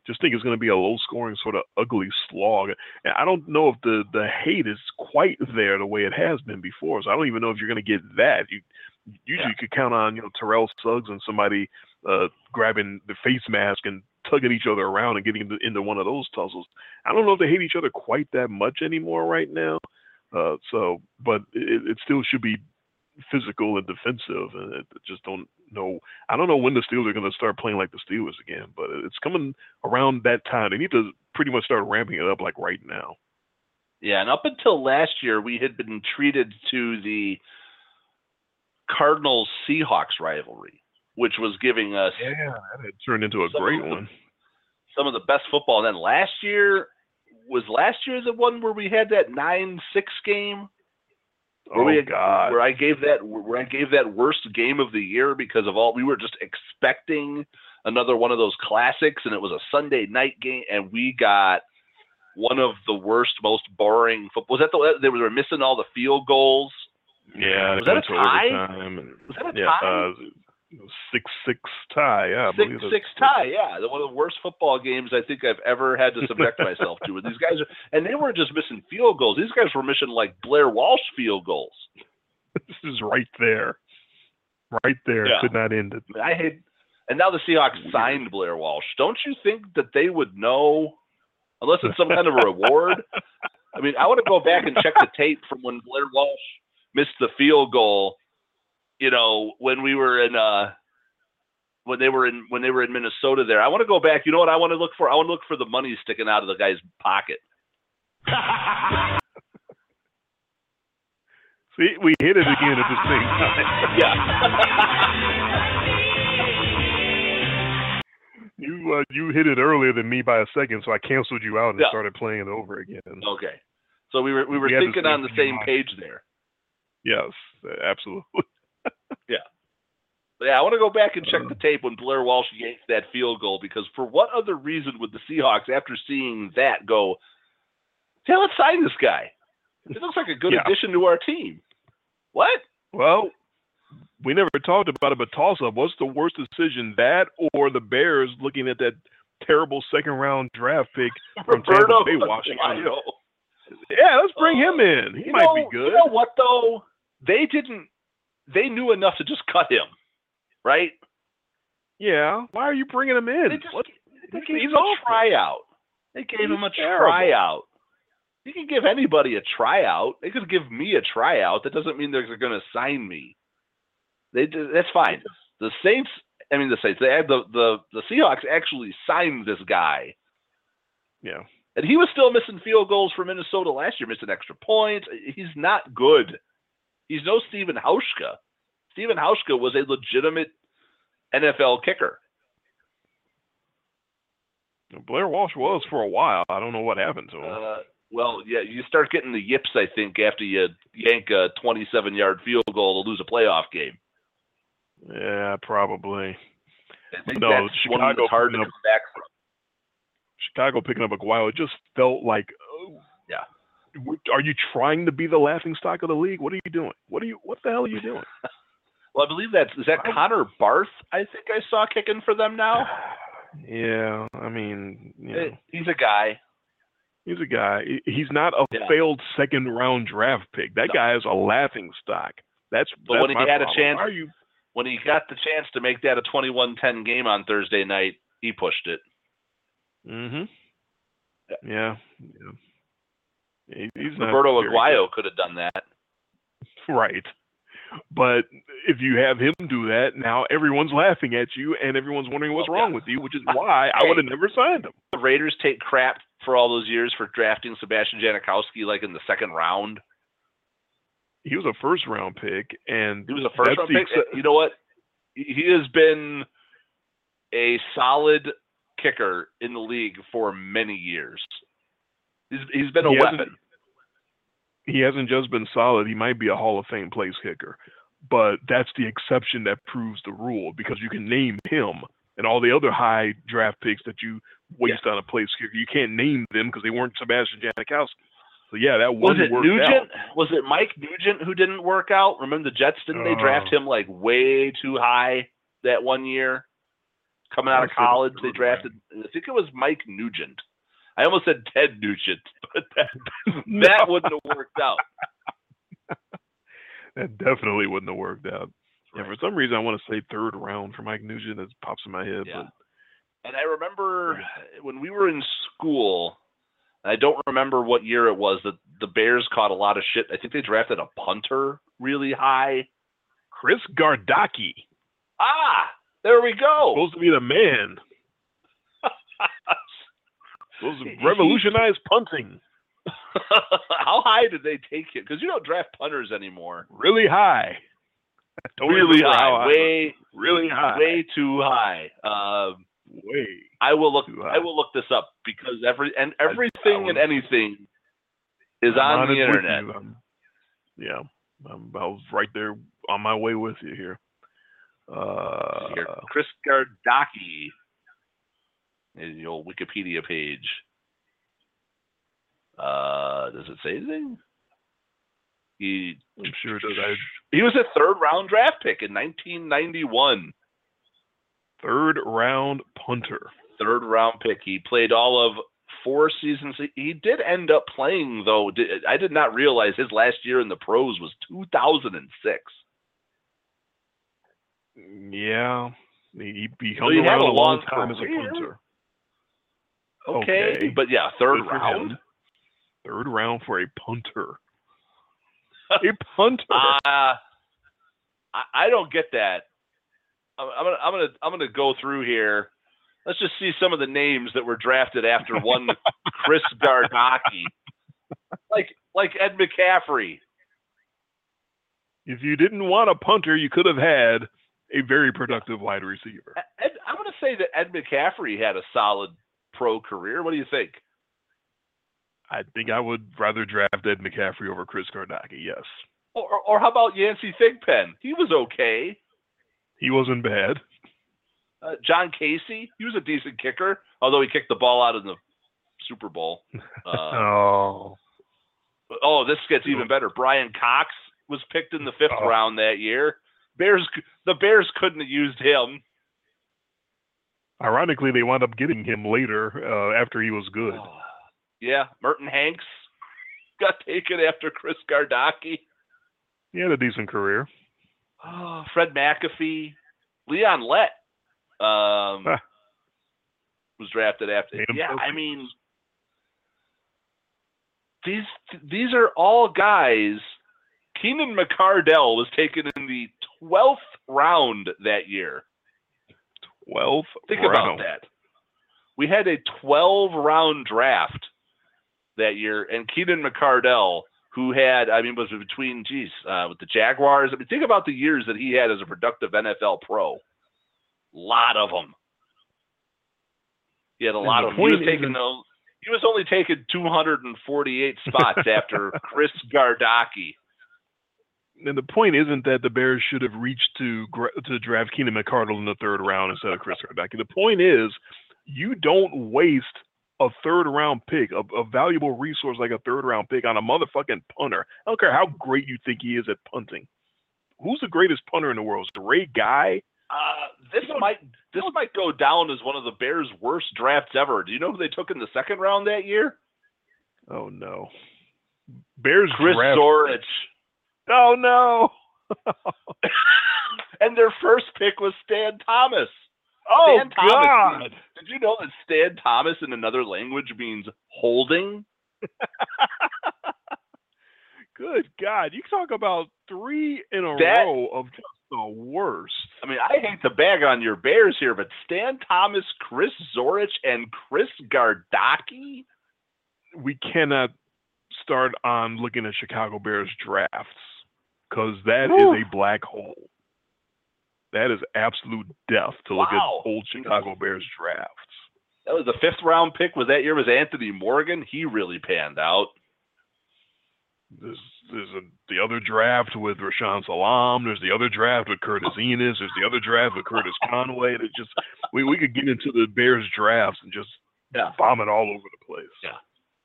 just think it's going to be a low-scoring, sort of ugly slog. And I don't know if the, the hate is quite there the way it has been before. So I don't even know if you're going to get that. You usually yeah. you could count on you know Terrell Suggs and somebody uh, grabbing the face mask and tugging each other around and getting into, into one of those tussles. I don't know if they hate each other quite that much anymore right now. Uh, so, but it, it still should be physical and defensive, and I just don't know. I don't know when the Steelers are going to start playing like the Steelers again, but it's coming around that time. They need to pretty much start ramping it up like right now. Yeah, and up until last year, we had been treated to the Cardinals-Seahawks rivalry, which was giving us... Yeah, that had turned into a great the, one. Some of the best football. And then last year, was last year the one where we had that nine six game? Where, oh, we had, God. where I gave that where I gave that worst game of the year because of all we were just expecting another one of those classics, and it was a Sunday night game, and we got one of the worst, most boring football. Was that the they were missing all the field goals? Yeah, was that a tie? And, was that a yeah, tie? Uh, six six tie. Yeah, six six tie. Yeah, one of the worst football games I think I've ever had to subject myself to. These guys are, and they weren't just missing field goals. These guys were missing like Blair Walsh field goals. This is right there, right there. Yeah. Could not end it. I hate. And now the Seahawks signed Blair Walsh. Don't you think that they would know, unless it's some kind of a reward? I mean, I want to go back and check the tape from when Blair Walsh missed the field goal. You know, when we were in, uh, when they were in, when they were in Minnesota there, I want to go back. You know what I want to look for? I want to look for the money sticking out of the guy's pocket. See, we hit it again at the same time. Yeah. you, uh, you hit it earlier than me by a second, so I canceled you out and yeah. started playing it over again. Okay. So we were, we were we thinking on the same page there. Yes, absolutely. Yeah. But yeah, I want to go back and check the tape when Blair Walsh yanked that field goal, because for what other reason would the Seahawks, after seeing that, go, hey, let's sign this guy. It looks like a good yeah. addition to our team. What? Well, we never talked about it, but toss-up. What's the worst decision, that or the Bears looking at that terrible second-round draft pick from Tampa Bay, Washington? Yeah, let's bring uh, him in. He might know, be good. You know what, though? They didn't – they knew enough to just cut him, right? Yeah. Why are you bringing him in? They just, they gave he's him awful. a tryout. They gave he's him a terrible. tryout. You can give anybody a tryout. They could give me a tryout. That doesn't mean they're going to sign me. They That's fine. The Saints – I mean, the Saints. They had the, the, the Seahawks actually signed this guy. Yeah. And he was still missing field goals for Minnesota last year, missing extra points. He's not good. He's no Stephen Hauschka. Stephen Hauschka was a legitimate N F L kicker. Blair Walsh was for a while. I don't know what happened to him. Uh, well, yeah, you start getting the yips, I think, after you yank a twenty-seven-yard field goal to lose a playoff game. Yeah, probably. I think no, that's Chicago one that's hard to come back from. Chicago picking up a while, it just felt like, oh, yeah. Are you trying to be the laughingstock of the league? What are you doing? What are you? What the hell are you doing? Well, I believe that's is that I, Connor Barth. I think I saw kicking for them now. Yeah, I mean, you know, he's a guy. He's a guy. He's not a yeah. failed second round draft pick. That no. guy is a laughingstock. That's but that's when he my had problem. a chance. Are you? When he got the chance to make that a twenty-one ten game on Thursday night, he pushed it. Mm-hmm. Yeah. yeah. yeah. He's Roberto Aguayo could have done that. Right. But if you have him do that, now everyone's laughing at you and everyone's wondering what's oh, wrong yeah. with you, which is why I would have never signed him. The Raiders take crap for all those years for drafting Sebastian Janikowski like in the second round. He was a first round pick. and He was a first round pick. Ex- you know what? He has been a solid kicker in the league for many years. He's, he's been a he weapon. He hasn't just been solid. He might be a Hall of Fame place kicker, but that's the exception that proves the rule because you can name him and all the other high draft picks that you waste yeah. on a place kicker. You can't name them because they weren't Sebastian Janikowski. So yeah, that one was it worked Nugent? Out. Was it Mike Nugent who didn't work out? Remember the Jets? Didn't uh, they draft him like way too high that one year? Coming out of college, they drafted, I think it was Mike Nugent. I almost said Ted Nugent, but that, that no. wouldn't have worked out. That definitely wouldn't have worked out. Right. And for some reason, I want to say third round for Mike Nugent. That pops in my head. Yeah. But. And I remember when we were in school, I don't remember what year it was, that the Bears caught a lot of shit. I think they drafted a punter really high. Chris Gardocki. Ah! There we go. Supposed to be the man. Supposed to revolutionize punting. How high did they take it? Because you don't draft punters anymore. Really high. Totally really high. Way really high. Way too high. Uh, way. I will look. I will look this up because every and everything I, I and anything is on the internet. I'm, yeah, I'm, I was right there on my way with you here. Uh, Chris Gardocki is the old Wikipedia page. Uh, does it say anything? He, I'm sure it does. I, he was a third round draft pick in nineteen ninety-one. Third round punter. Third round pick. He played all of four seasons. He did end up playing, though. I did not realize his last year in the pros was two thousand six. Yeah, he, he hung so he around a, a long time career. as a punter. Okay. okay, but yeah, third Good round. Third round for a punter. A punter. Uh, I, I don't get that. I'm, I'm gonna, I'm gonna, I'm gonna go through here. Let's just see some of the names that were drafted after one Chris Gardocki, like like Ed McCaffrey. If you didn't want a punter, you could have had a very productive wide receiver. Ed, I'm going to say that Ed McCaffrey had a solid pro career. What do you think? I think I would rather draft Ed McCaffrey over Chris Gardocki, yes. Or, or, or how about Yancey Thigpen? He was okay. He wasn't bad. Uh, John Casey, he was a decent kicker, although he kicked the ball out in the Super Bowl. Uh, oh. Oh, this gets even better. Brian Cox was picked in the fifth oh. round that year. Bears, the Bears couldn't have used him. Ironically, they wound up getting him later uh, after he was good. Oh. Yeah, Merton Hanks. got taken after Chris Gardocki. He had a decent career. Oh, Fred McAfee. Leon Lett um, huh. was drafted after. Damn yeah, perfect. I mean, these these are all guys. Keenan McCardell was taken in the twelfth round that year. twelfth Think round. about that. We had a twelve-round draft that year, and Keenan McCardell, who had, I mean, was between, geez, uh, with the Jaguars. I mean, think about the years that he had as a productive N F L pro. A lot of them. He had a and lot of them. He was, taking the, he was only taking two hundred forty-eight spots after Chris Gardocki. And the point isn't that the Bears should have reached to to draft Keenan McCardell in the third round instead of Chris Gardocki. The point is, you don't waste a third-round pick, a, a valuable resource like a third-round pick on a motherfucking punter. I don't care how great you think he is at punting. Who's the greatest punter in the world? Is it Ray Guy? Uh, this might this might go down as one of the Bears' worst drafts ever. Do you know who they took in the second round that year? Oh, no. Bears Chris draft- Zorich. Oh, no. And their first pick was Stan Thomas. Oh, Stan Thomas, God. Means, did you know that Stan Thomas in another language means holding? Good God. You talk about three in a that, row of just the worst. I mean, I hate to bag on your Bears here, but Stan Thomas, Chris Zorich, and Chris Gardocki? We cannot start on looking at Chicago Bears drafts because that Ooh. is a black hole. That is absolute death to look wow. at old Chicago Bears drafts. That was the fifth round pick. Was that year was Anthony Morgan? He really panned out. There's, there's a, the other draft with Rashaan Salam. There's the other draft with Curtis Enos. There's the other draft with Curtis Conway. There's just we we could get into the Bears drafts and just yeah. vomit all over the place. Yeah,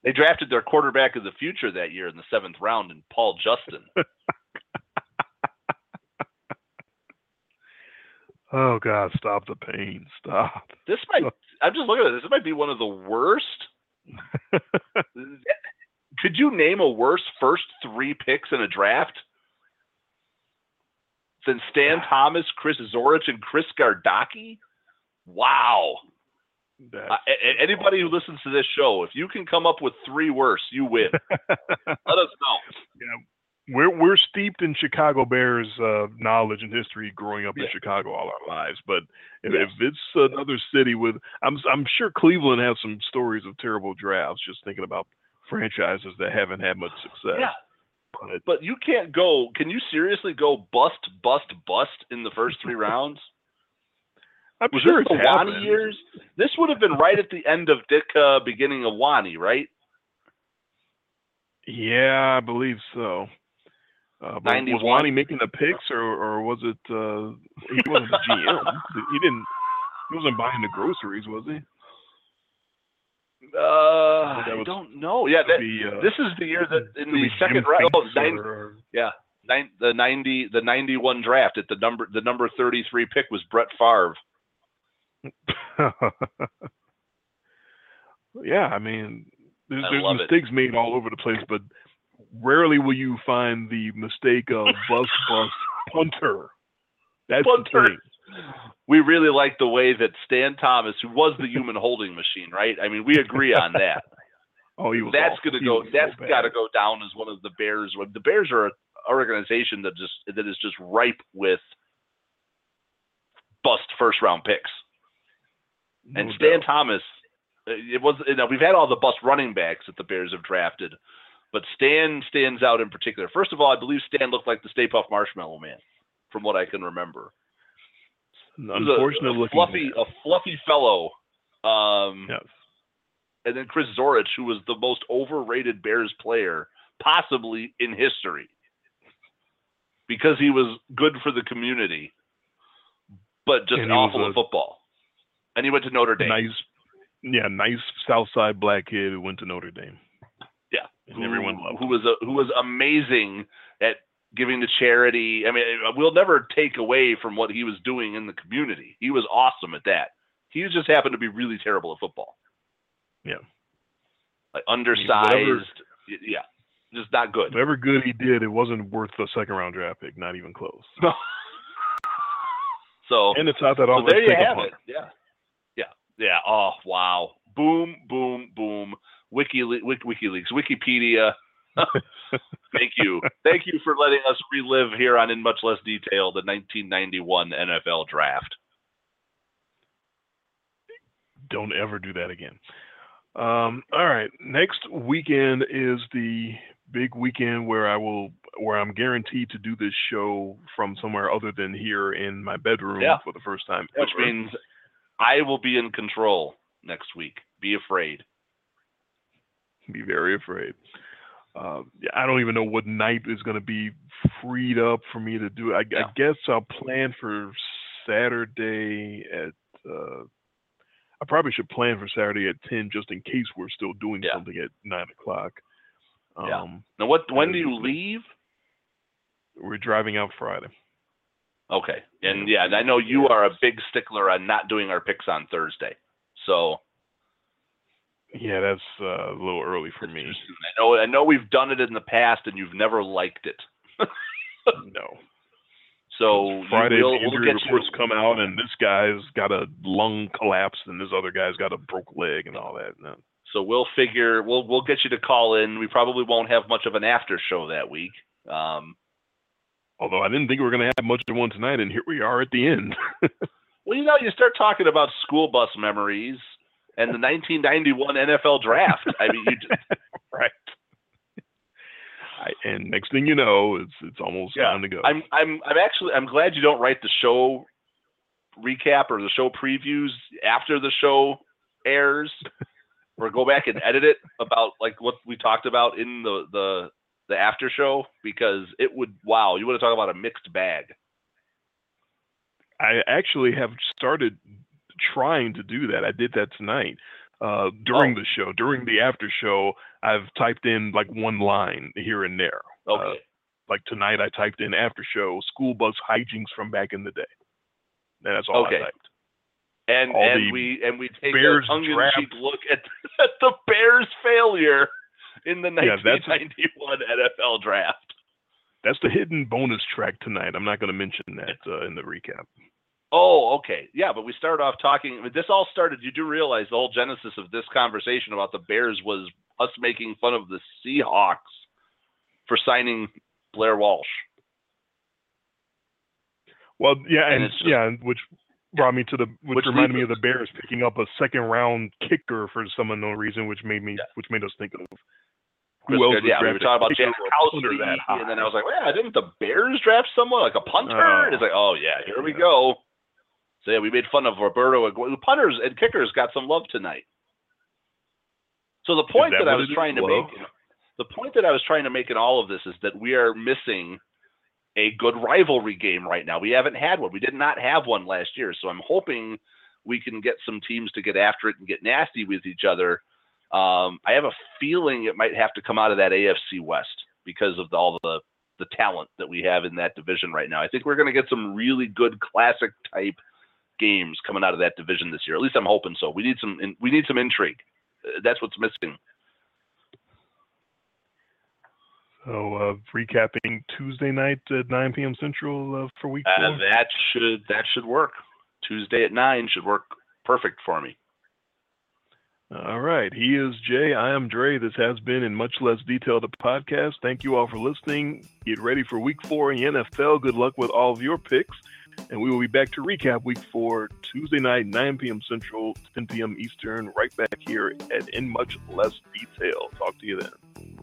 they drafted their quarterback of the future that year in the seventh round, in Paul Justin. Oh, God, stop the pain. Stop. This might, I'm just looking at this. This might be one of the worst. Could you name a worse first three picks in a draft than Stan Thomas, Chris Zorich, and Chris Gardocki? Wow. Uh, anybody who listens to this show, if you can come up with three worse, you win. Let us know. Yeah. We're we're steeped in Chicago Bears uh, knowledge and history, growing up yeah. in Chicago all our lives. But if, yeah. if it's another city with, I'm I'm sure Cleveland has some stories of terrible drafts. Just thinking about franchises that haven't had much success. Yeah. But, but you can't go. Can you seriously go bust, bust, bust in the first three rounds? I'm Was sure this it's the happened. Wani years? This would have been right at the end of Ditka, beginning of Wani, right? Yeah, I believe so. Uh, but was Wani making the picks, or, or was it uh, he wasn't the G M? He didn't. He wasn't buying the groceries, was he? Uh, I, was, I don't know. Yeah, that, be, uh, this is the year that in the second round. Oh, or... Yeah, nine, the ninety, the ninety-one draft at the number, the number thirty-three pick was Brett Favre. Yeah, I mean, there's, I there's mistakes it. made all over the place, but. Rarely will you find the mistake of bust, bust, punter. That's punter. The thing. We really like the way that Stan Thomas, who was the human holding machine, right? I mean, we agree on that. Oh, he was that's going to go. That's so got to go down as one of the Bears. The Bears are an organization that just that is just ripe with bust first round picks. No and Stan doubt. Thomas, it was. You know, we've had all the bust running backs that the Bears have drafted. But Stan stands out in particular. First of all, I believe Stan looked like the Stay Puft Marshmallow Man, from what I can remember. Unfortunate a, a looking fluffy, man. a fluffy fellow. Um, yes. And then Chris Zorich, who was the most overrated Bears player possibly in history, because he was good for the community, but just awful at football. And he went to Notre Dame. Nice, yeah, nice Southside black kid who went to Notre Dame. And everyone loved who was a, who was amazing at giving to charity. I mean, we'll never take away from what he was doing in the community. He was awesome at that. He just happened to be really terrible at football. Yeah, like undersized. I mean, whatever, yeah, Just not good. Whatever good he did, it wasn't worth the second round draft pick. Not even close. No. So and it's not that all. So there you have it. Yeah. Yeah. Yeah. Oh wow! Boom! Boom! Boom! Wiki, Wiki WikiLeaks, Wikipedia. Thank you. Thank you for letting us relive here on In Much Less Detail the nineteen ninety-one N F L Draft. Don't ever do that again. Um, all right. Next weekend is the big weekend where I will, where I'm guaranteed to do this show from somewhere other than here in my bedroom yeah. for the first time. Which ever. means I will be in control next week. Be afraid. Be very afraid. Uh, I don't even know what night is going to be freed up for me to do. I, yeah. I guess I'll plan for Saturday at, uh, I probably should plan for Saturday at ten just in case we're still doing yeah. something at nine o'clock. Um, yeah. Now, what? When do you leave? We're driving out Friday. Okay. And yeah, and I know you are a big stickler on not doing our picks on Thursday. So. Yeah, that's uh, a little early for me. I know, I know we've done it in the past and you've never liked it. No. So Friday, will, the injury we'll reports you. come out, and this guy's got a lung collapse, and this other guy's got a broke leg, and all that. No. So we'll figure we'll we'll get you to call in. We probably won't have much of an after show that week. Um, Although I didn't think we were going to have much of one tonight, and here we are at the end. Well, you know, you start talking about school bus memories and the nineteen ninety-one N F L Draft. I mean, you just, right. I, and next thing you know, it's it's almost yeah. time to go. I'm I'm I'm actually I'm glad you don't write the show recap or the show previews after the show airs, or go back and edit it about like what we talked about in the the the after show, because it would wow you want to talk about a mixed bag. I actually have started trying to do that. I did that tonight. Uh, during oh. the show, during the after show, I've typed in like one line here and there. Okay. Uh, like tonight, I typed in after show school bus hijinks from back in the day. And that's all okay. I typed. And all and we and we take a tongue-in-cheek look at, at the Bears' failure in the nineteen ninety-one yeah, a, N F L Draft. That's the hidden bonus track tonight. I'm not going to mention that uh, in the recap. Oh, okay. Yeah, but we started off talking. I mean, this all started. You do realize the whole genesis of this conversation about the Bears was us making fun of the Seahawks for signing Blair Walsh. Well, yeah, and, and just, yeah, which brought me to the which, which reminded me of the Bears picking up a second round kicker for some unknown reason, which made me yeah. which made us think of who Chris else. Good, was yeah, we were talking about Jankowski, that high. And then I was like, well, yeah, didn't the Bears draft someone like a punter? Uh, and it's like, oh yeah, here yeah. we go. So yeah, we made fun of Roberto Aguayo. Punters and kickers got some love tonight. So the point that, that I was trying to make, you know, the point that I was trying to make in all of this is that we are missing a good rivalry game right now. We haven't had one. We did not have one last year. So I'm hoping we can get some teams to get after it and get nasty with each other. Um, I have a feeling it might have to come out of that A F C West because of the, all the, the talent that we have in that division right now. I think we're going to get some really good classic type games coming out of that division this year. At least I'm hoping so. We need some we need some intrigue. That's what's missing. So uh, recapping Tuesday night at nine p.m. Central uh, for week four. Uh, that should that should work. Tuesday at nine should work perfect for me. All right. He is Jay. I am Dre. This has been In Much Less Detail, the podcast. Thank you all for listening. Get ready for week four in the N F L. Good luck with all of your picks. And we will be back to recap week four, Tuesday night, nine p.m. Central, ten p.m. Eastern, right back here at In Much Less Detail. Talk to you then.